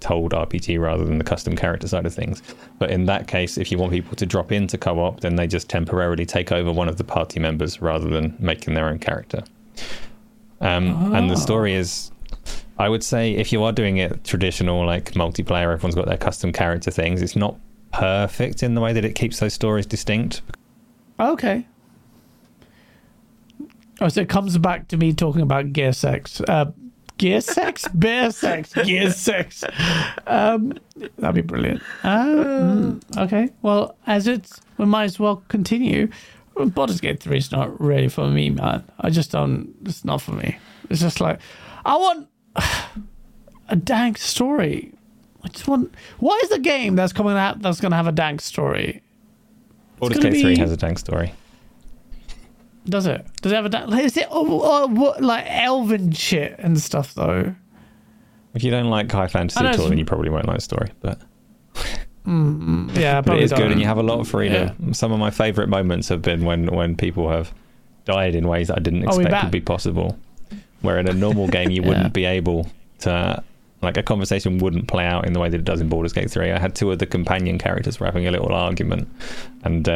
told RPG rather than the custom character side of things. But in that case, if you want people to drop into co-op, then they just temporarily take over one of the party members rather than making their own character. And the story is, I would say, if you are doing it traditional, like multiplayer, everyone's got their custom character things, it's not perfect in the way that it keeps those stories distinct. Okay. Oh, so it comes back to me talking about gear sex. Gear sex? Bear sex. Gear sex. That'd be brilliant. Okay. Well, as it's, we might as well continue. Baldur's Gate 3 is not really for me, man. I just don't, it's not for me. It's just like, I want a dank story. I just want, what is the game that's coming out that's going to have a dank story? Baldur's Gate 3 has a dank story. Does it? Does it have a dank, is it what, like elven shit and stuff though? If you don't like high fantasy at all, then you probably won't like the story, but... Yeah, but it is good, and you have a lot of freedom. Yeah. Some of my favourite moments have been when people have died in ways that I didn't expect would be possible. Where in a normal game you wouldn't be able to, like a conversation wouldn't play out in the way that it does in Baldur's Gate 3. I had two of the companion characters were having a little argument, and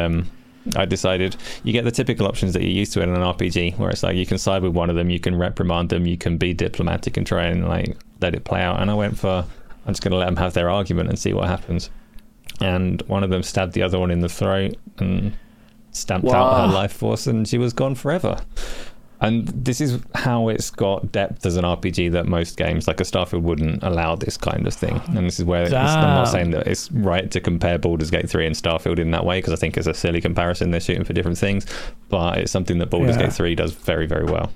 I decided you get the typical options that you're used to in an RPG, where it's like you can side with one of them, you can reprimand them, you can be diplomatic and try and like let it play out. And I went for, I'm just going to let them have their argument and see what happens. And one of them stabbed the other one in the throat and stamped out her life force, and she was gone forever. And this is how it's got depth as an RPG that most games, like a Starfield, wouldn't allow this kind of thing. And this is where it's, I'm not saying that it's right to compare Baldur's Gate 3 and Starfield in that way, because I think it's a silly comparison. They're shooting for different things, but it's something that Baldur's Gate 3 does very, very well.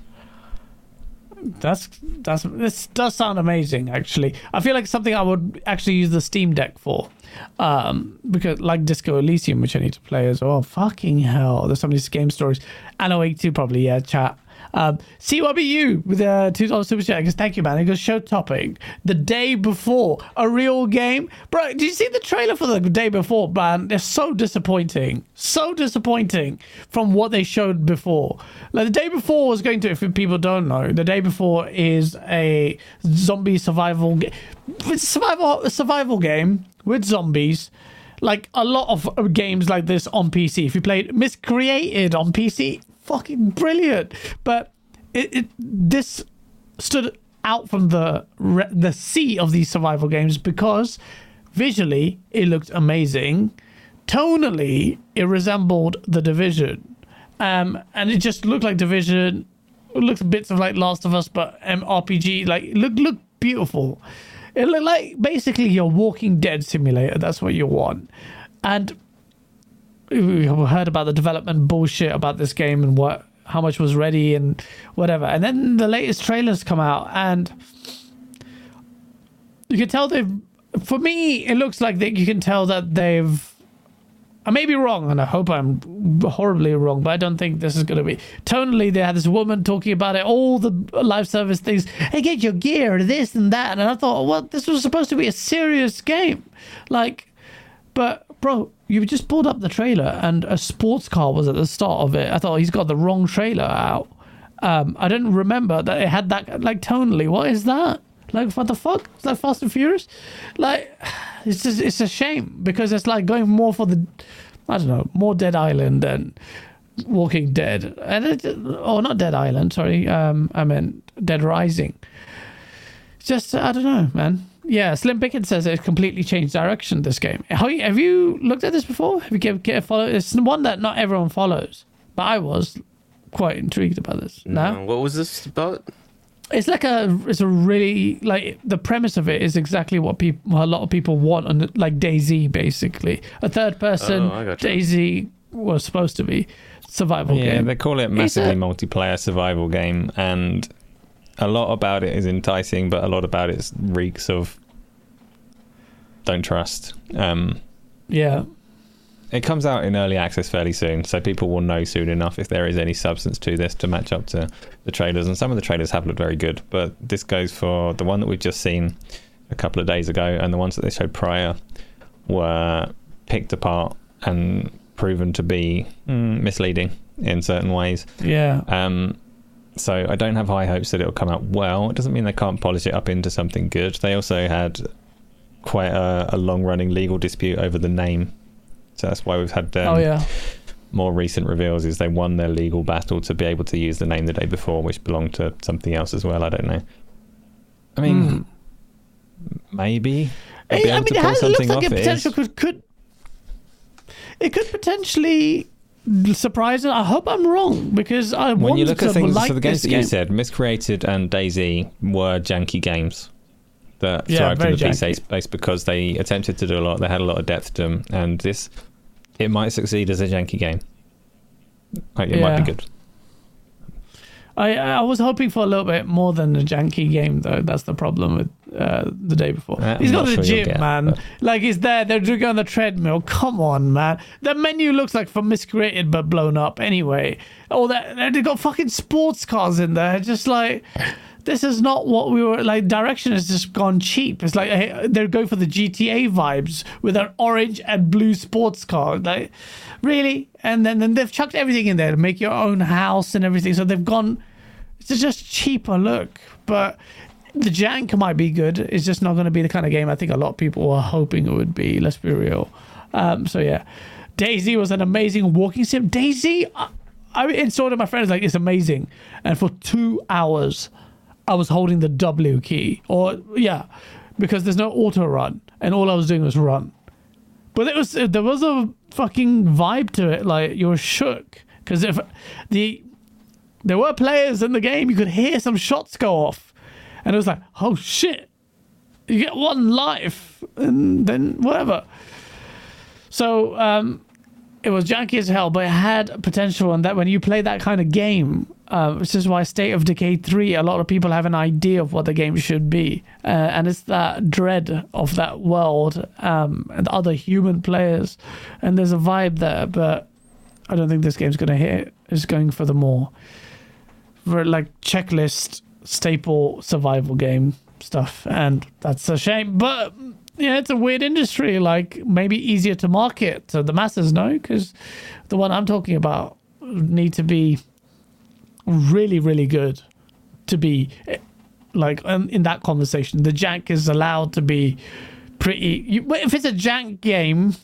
This does sound amazing, actually. I feel like something I would actually use the Steam Deck for, because like Disco Elysium, which I need to play as well. Fucking hell, there's so many game stories. Anno 82 probably, yeah, chat. CYBU with a $2 super chat. I guess, thank you, man. It goes, show topic, The Day Before, a real game. Bro, did you see the trailer for The Day Before, man? They're so disappointing. So disappointing from what they showed before. Like, The Day Before was going to, if people don't know, The Day Before is a zombie survival game. Survival game with zombies. Like, a lot of games like this on PC. If you played Miscreated on PC... fucking brilliant, but this stood out from the sea of these survival games because visually it looked amazing, tonally it resembled The Division, and it just looked like Division. It looked bits of like Last of Us, but RPG. Like it looked beautiful. It looked like basically your Walking Dead simulator. That's what you want. And we heard about the development bullshit about this game and what, how much was ready and whatever. And then the latest trailers come out, and you can tell they've, for me, it looks like you can tell that they've, I may be wrong, and I hope I'm horribly wrong, but I don't think this is going to be. Tonally, they had this woman talking about it, all the live service things. Hey, get your gear, this and that. And I thought, well, this was supposed to be a serious game. Like, but bro, you just pulled up the trailer and a sports car was at the start of it. I thought, he's got the wrong trailer out. I didn't remember that it had that, like, tonally. What is that? Like, what the fuck? Is that Fast and Furious? Like, it's just, it's a shame because it's like going more for the, I don't know, more Dead Island and Walking Dead. Or not Dead Island, sorry. I meant Dead Rising. Just, I don't know, man. Yeah, Slim Pickens says it completely changed direction, this game. Have you looked at this before? Have you get a follow? It's one that not everyone follows, but I was quite intrigued about this. No? What was this about? It's like it's a really, like, the premise of it is exactly what a lot of people want, and like DayZ, basically. A third-person DayZ was supposed to be survival game. Yeah, they call it massively multiplayer survival game, and... a lot about it is enticing, but a lot about it reeks of don't trust. Yeah. It comes out in early access fairly soon, so people will know soon enough if there is any substance to this to match up to the trailers. And some of the trailers have looked very good, but this goes for the one that we've just seen a couple of days ago, and the ones that they showed prior were picked apart and proven to be misleading in certain ways. Yeah. So I don't have high hopes that it'll come out well. It doesn't mean they can't polish it up into something good. They also had quite a long-running legal dispute over the name. So that's why we've had more recent reveals, is they won their legal battle to be able to use the name the day before, which belonged to something else as well. I don't know. I mean, maybe. It could potentially surprise us. I hope I'm wrong, because I want to like this game. When you look at things, like so the games that you said, Miscreated and DayZ were janky games that thrived in the PC space because they attempted to do a lot. They had a lot of depth to them, and this, it might succeed as a janky game. It might be good. I was hoping for a little bit more than a janky game, though. That's the problem with the day before. He's got the gym, man. Like, he's there. They're doing on the treadmill. Come on, man. The menu looks like for Miscreated, but blown up anyway. Oh, they've got fucking sports cars in there. Just like, this is not what we were... Like, direction has just gone cheap. It's like, hey, they're going for the GTA vibes with an orange and blue sports car. Like, really? And then they've chucked everything in there to make your own house and everything. So they've gone... It's just cheaper look. But the jank might be good. It's just not going to be the kind of game I think a lot of people were hoping it would be. Let's be real. So, yeah. DayZ was an amazing walking sim. DayZ, I insulted my friends like, it's amazing. And for 2 hours, I was holding the W key. Because there's no auto run. And all I was doing was run. But there was a fucking vibe to it. Like, you were shook. Because there were players in the game. You could hear some shots go off. And it was like, oh, shit. You get one life. And then whatever. So it was janky as hell, but it had potential. And that when you play that kind of game, which is why State of Decay 3, a lot of people have an idea of what the game should be. And it's that dread of that world and other human players. And there's a vibe there. But I don't think this game's going to hit it. It's going for the more... like checklist staple survival game stuff, and that's a shame. But yeah, it's a weird industry. Like, maybe easier to market to the masses, no? Because the one I'm talking about need to be really, really good to be like in that conversation. The jank is allowed to be pretty. If it's a jank game,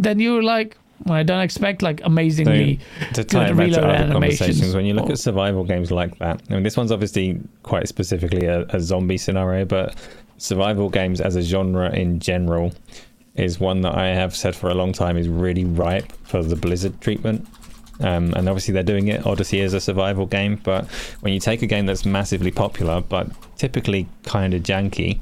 then you're like, I don't expect like amazingly good reload animations. When you look at survival games like that, I mean, this one's obviously quite specifically a zombie scenario, but survival games as a genre in general is one that I have said for a long time is really ripe for the Blizzard treatment. And obviously they're doing it. Odyssey is a survival game, but when you take a game that's massively popular but typically kind of janky,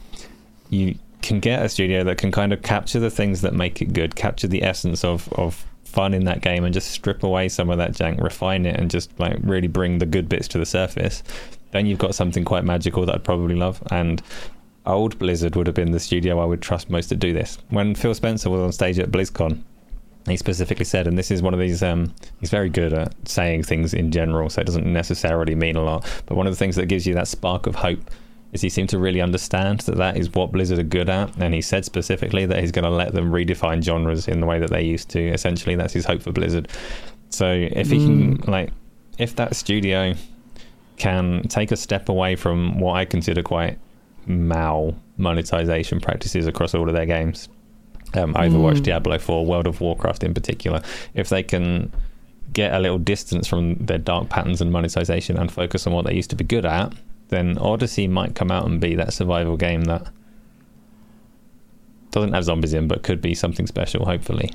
you can get a studio that can kind of capture the things that make it good, capture the essence of fun in that game, and just strip away some of that jank, refine it, and just like really bring the good bits to the surface. Then you've got something quite magical that I'd probably love. And old Blizzard would have been the studio I would trust most to do this. When Phil Spencer was on stage at BlizzCon, he specifically said, and this is one of these, he's very good at saying things in general, so it doesn't necessarily mean a lot, but one of the things that gives you that spark of hope is he seemed to really understand that is what Blizzard are good at, and he said specifically that he's going to let them redefine genres in the way that they used to. Essentially, that's his hope for Blizzard. So if he can, like, if that studio can take a step away from what I consider quite mal monetization practices across all of their games, Overwatch, Diablo 4, World of Warcraft in particular, if they can get a little distance from their dark patterns and monetization and focus on what they used to be good at, then Odyssey might come out and be that survival game that doesn't have zombies in, but could be something special, hopefully.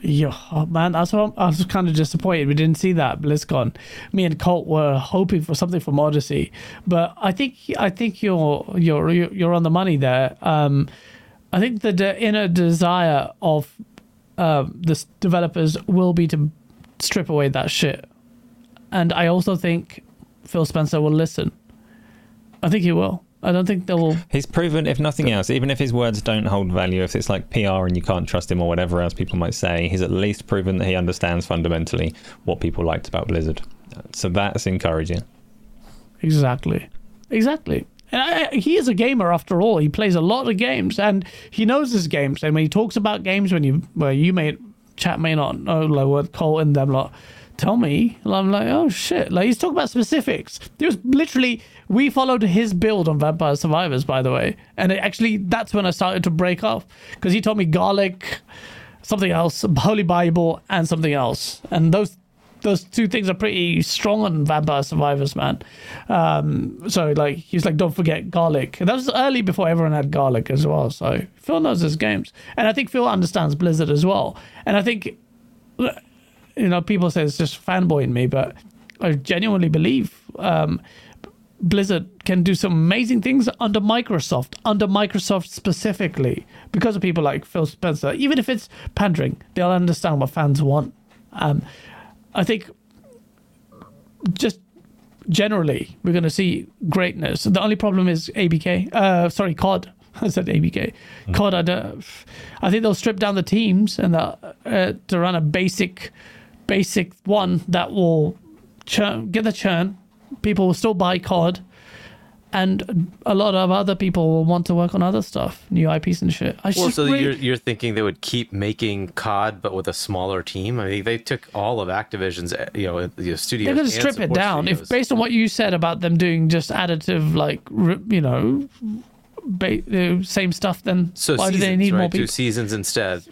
Yeah, man, that's what I was kind of disappointed. We didn't see that BlizzCon. Me and Colt were hoping for something from Odyssey, but I think you're on the money there. I think the inner desire of the developers will be to strip away that shit, and I also think Phil Spencer will listen. I think he will. I don't think they will. He's proven, if nothing else, even if his words don't hold value, if it's like PR and you can't trust him or whatever else people might say, he's at least proven that he understands fundamentally what people liked about Blizzard. So that's encouraging. Exactly. And he is a gamer after all. He plays a lot of games and he knows his games. And when he talks about games, when you chat may not know, like what Cole and them lot tell me. And I'm like, oh shit, like he's talking about specifics. There was literally, we followed his build on Vampire Survivors, by the way. And it actually, that's when I started to break off, because he told me garlic, something else, Holy Bible, and something else. And those two things are pretty strong on Vampire Survivors, man. So like he was like, don't forget garlic. And that was early before everyone had garlic as well. So Phil knows his games, and I think Phil understands Blizzard as well. And I think, you know, people say it's just fanboying me, but I genuinely believe Blizzard can do some amazing things under Microsoft specifically, because of people like Phil Spencer. Even if it's pandering, they'll understand what fans want. I think just generally we're going to see greatness. The only problem is COD. I said ABK. Mm-hmm. COD, I think they'll strip down the teams and to run a basic one that will get the churn. People will still buy COD, and a lot of other people will want to work on other stuff, new IPs and shit. You're thinking they would keep making COD but with a smaller team? I mean, they took all of Activision's, studios. They're going to strip it down. If based on what you said about them doing just additive, like, you know, same stuff, then so why do they need more people? 2 seasons instead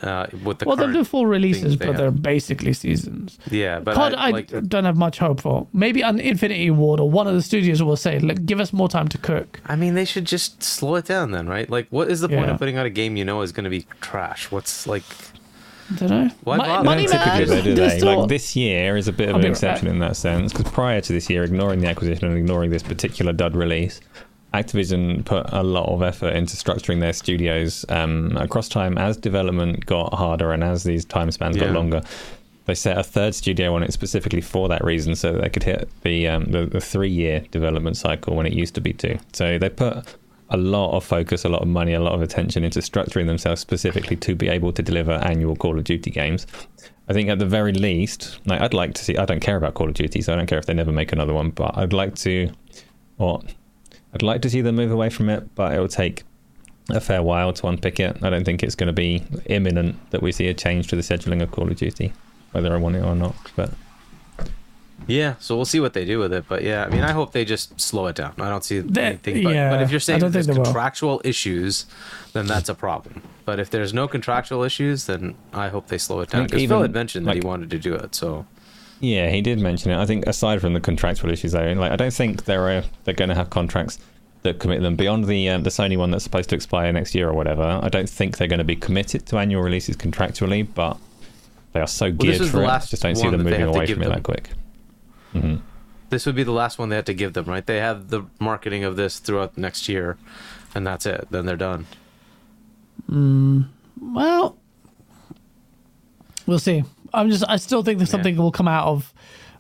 with the current they'll do full releases, but they're basically seasons. Yeah, but COD, I don't have much hope for. Maybe an Infinity Ward or one of the studios will say, look, give us more time to cook. I mean, they should just slow it down then, right? Like, what is the point of putting out a game you know is going to be trash? What's like... I don't know. Money matters. Like, this year is a bit of an exception in that sense, because prior to this year, ignoring the acquisition and ignoring this particular dud release, Activision put a lot of effort into structuring their studios across time. As development got harder and as these time spans got longer, they set a third studio on it specifically for that reason, so that they could hit the 3-year development cycle when it used to be 2. So they put a lot of focus, a lot of money, a lot of attention into structuring themselves specifically to be able to deliver annual Call of Duty games. I think at the very least, like, I'd like to see, I don't care about Call of Duty, so I don't care if they never make another one, but I'd like to see them move away from it, but it'll take a fair while to unpick it. I don't think it's going to be imminent that we see a change to the scheduling of Call of Duty, whether I want it or not. But yeah, so we'll see what they do with it. But yeah, I mean, I hope they just slow it down. I don't see anything. But if you're saying there's contractual issues, then that's a problem. But if there's no contractual issues, then I hope they slow it down. Because Phil had mentioned that he wanted to do it, so... Yeah, he did mention it. I think aside from the contractual issues, though, like, I don't think they're going to have contracts that commit them beyond the Sony one that's supposed to expire next year or whatever. I don't think they're going to be committed to annual releases contractually, but they are so geared for it. I just don't see them moving away from it that quick. Mm-hmm. This would be the last one they had to give them, right? They have the marketing of this throughout next year, and that's it. Then they're done. Well, we'll see. I still think there's something will come out of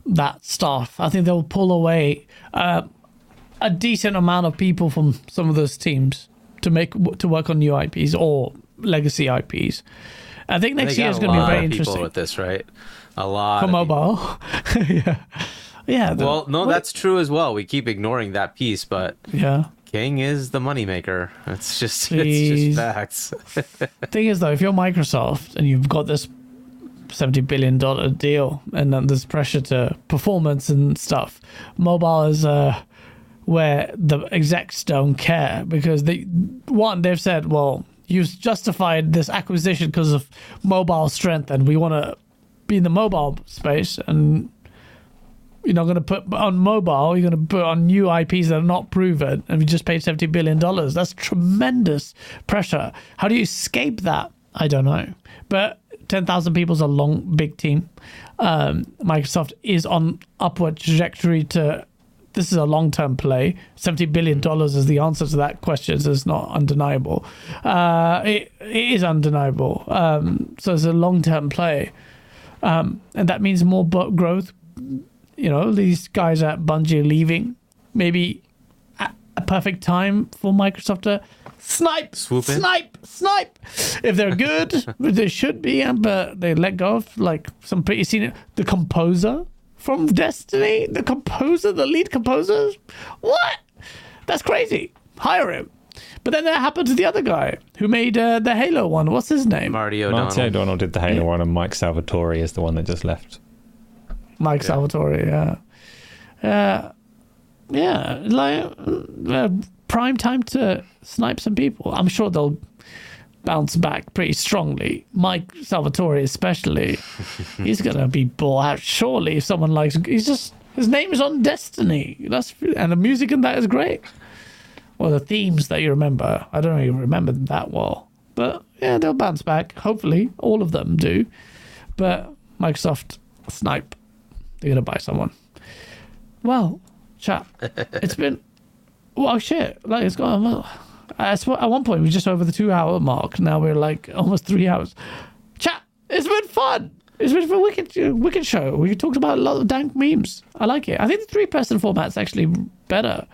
that stuff. I think they'll pull away a decent amount of people from some of those teams to work on new IPs or legacy IPs. I think next year is going to be very interesting. People with this, right? A lot for mobile. Yeah. Well, no, that's true as well. We keep ignoring that piece, but King is the moneymaker. It's just facts. Thing is, though, if you're Microsoft and you've got this $70 billion deal, and then there's pressure to performance and stuff. Mobile is where the execs don't care, because they've said, well, you've justified this acquisition because of mobile strength, and we want to be in the mobile space, and you're not going to put on mobile, you're going to put on new IPs that are not proven, and we just paid $70 billion. That's tremendous pressure. How do you escape that? I don't know, but 10,000 people is a long, big team. Microsoft is on upward trajectory to... This is a long-term play. $70 billion is the answer to that question, so it's not undeniable. It is undeniable. So it's a long-term play. And that means more growth. You know, these guys at Bungie leaving. Maybe at a perfect time for Microsoft to... Snipe! If they're good, they should be, but they let go of like some pretty senior. The composer from Destiny, the lead composer. What? That's crazy. Hire him. But then that happened to the other guy who made the Halo one. What's his name? Marty O'Donnell did the Halo one, and Mike Salvatore is the one that just left. Salvatore, prime time to snipe some people. I'm sure they'll bounce back pretty strongly. Mike Salvatore especially. He's going to be bought out surely if someone likes him. His name is on Destiny. And the music in that is great. Well, the themes that you remember, I don't even remember them that well. But yeah, they'll bounce back. Hopefully, all of them do. But Microsoft snipe. They're going to buy someone. Well, chat, it's been... Well, shit. Like, it's gone... Well, at one point, we were just over the 2-hour mark. Now we're like almost 3 hours. Chat, it's been fun. It's been a wicked show. We talked about a lot of dank memes. I like it. I think the 3-person format's actually better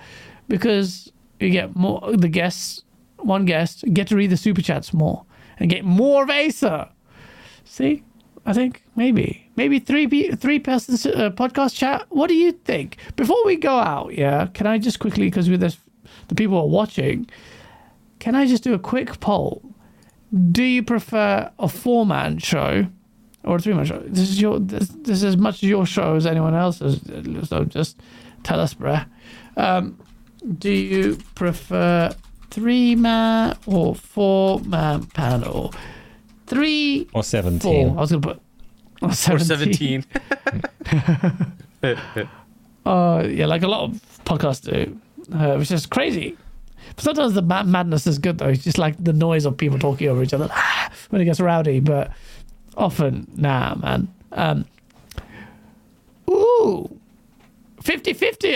because you get more the guests, one guest, get to read the super chats more and get more of Acer. See, I think maybe three person podcast chat. What do you think? Before we go out, yeah, can I just quickly, because with this, the people are watching, can I just do a quick poll? Do you prefer a 4-man show? Or a 3-man show. This is as much your show as anyone else's. So just tell us, bruh. Do you prefer 3-man or 4-man panel? 3 or 17. 4. I was gonna put 17. Yeah, like a lot of podcasts do, which is crazy. But sometimes the madness is good though. It's just like the noise of people talking over each other when it gets rowdy, but. Often, nah, man. 50-50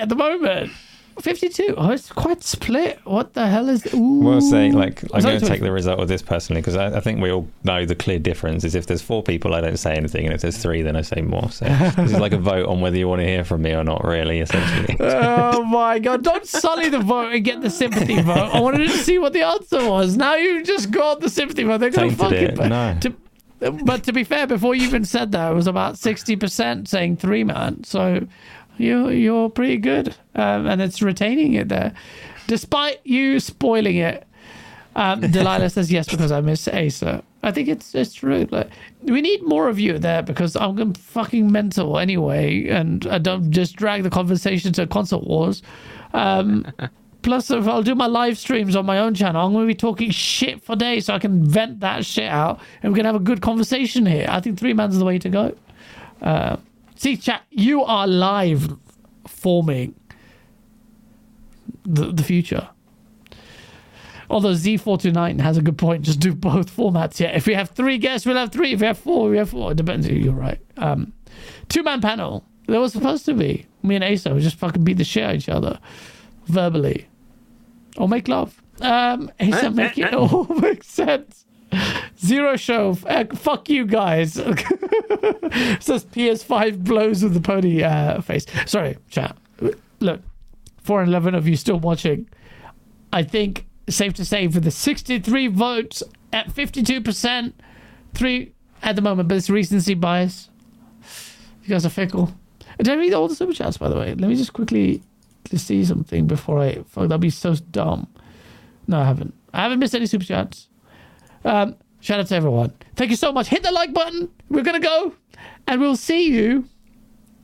at the moment. 52. Oh, it's quite split. What the hell is... Ooh. Well, saying, like, I'm going to take the result of this personally, because I think we all know the clear difference is if there's 4 people, I don't say anything, and if there's 3, then I say more. So this is like a vote on whether you want to hear from me or not, really, essentially. Oh, my God. Don't sully the vote and get the sympathy vote. I wanted to see what the answer was. Now you've just got the sympathy vote. They're going to fucking... But to be fair, before you even said that, it was about 60% saying 3-man. So you're pretty good. And it's retaining it there. Despite you spoiling it, Delilah says yes because I miss Acer. I think it's true. Like, we need more of you there because I'm fucking mental anyway. And I don't just drag the conversation to console wars. Plus, if I'll do my live streams on my own channel, I'm going to be talking shit for days so I can vent that shit out and we can have a good conversation here. I think 3-man's the way to go. See, chat, you are live forming the future. Although Z429 has a good point, just do both formats. Yeah, if we have 3 guests, we'll have 3. If we have 4, we have 4. It depends. You're right. 2-man panel. There was supposed to be. Me and Asa would just fucking beat the shit out of each other. Verbally, or make love. Does that make it all make sense? 0 show. Fuck you guys. Says PS5 blows with the pony face. Sorry, chat. Look, 411 of you still watching. I think safe to say for the 63 votes at 52%, 3 at the moment, but it's recency bias. You guys are fickle. Did I read all the super chats, by the way? Let me just quickly. To see something before I fuck, that'd be so dumb. No, I haven't missed any super chats. Shout out to everyone. Thank you so much. Hit the like button. We're gonna go, and we'll see you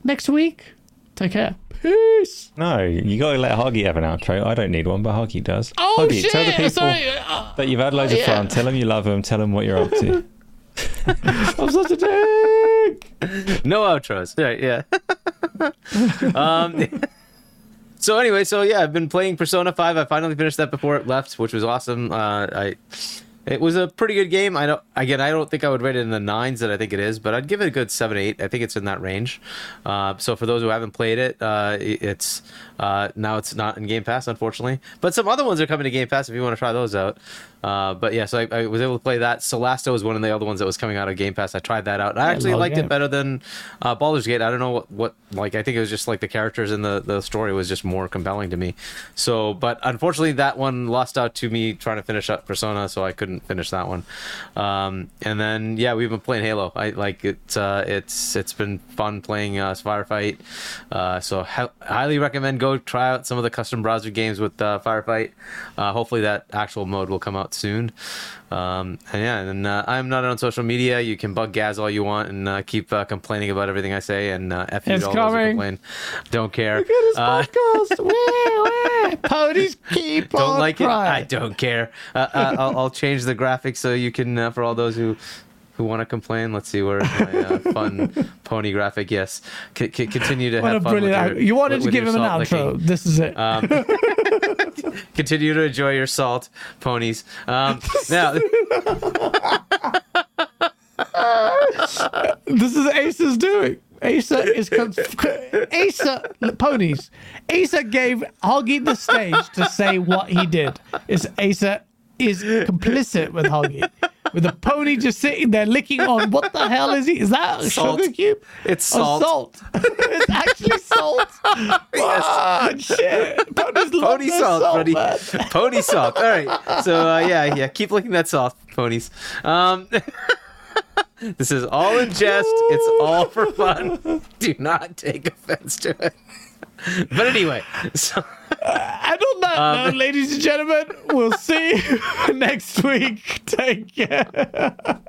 next week. Take care. Peace. No, you gotta let Hoggy have an outro. I don't need one, but Hoggy does. Oh Hoggy, shit! Tell the people that you've had loads of fun. Tell them you love them. Tell them what you're up to. I'm such a dick. No outros. Right? Yeah. So anyway, I've been playing Persona 5. I finally finished that before it left, which was awesome. It was a pretty good game. I don't think I would rate it in the 9s that I think it is, but I'd give it a good 7-8. I think it's in that range. So for those who haven't played it, now it's not in Game Pass, unfortunately. But some other ones are coming to Game Pass if you want to try those out. I was able to play that. Celeste was one of the other ones that was coming out of Game Pass. I tried that out. And I actually liked it better than Baldur's Gate. I don't know what I think it was just like the characters and the story was just more compelling to me. So, but unfortunately that one lost out to me trying to finish up Persona, so I couldn't didn't finish that one. And then yeah, we've been playing Halo. I like it. It's been fun playing Firefight. So highly recommend go try out some of the custom browser games with Firefight. Hopefully that actual mode will come out soon. And yeah, and I'm not on social media. You can bug Gaz all you want and keep complaining about everything I say, and F you all those who complain. Don't care. Look at his podcast. Ponies keep don't on like crying. It. I don't care. I'll change the graphics so you can, for all those who want to complain. Let's see, where is my fun pony graphic? Yes. Continue to have fun with your, you wanted to give him an outro. Licking. This is it. Continue to enjoy your salt, ponies. Now, this is Ace's doing. Asa is Asa ponies. Asa gave Hoggy the stage to say what he did. Is Asa is complicit with Hoggy, with the pony just sitting there licking on. What the hell is he? Is that a sugar cube? It's salt. Salt. It's actually salt. Yes. Shit. Pony salt, buddy. Pony salt. All right. So yeah. Keep licking that salt, ponies. This is all in jest. It's all for fun. Do not take offense to it. But anyway, so and on that note, ladies and gentlemen, we'll see you next week. Take care.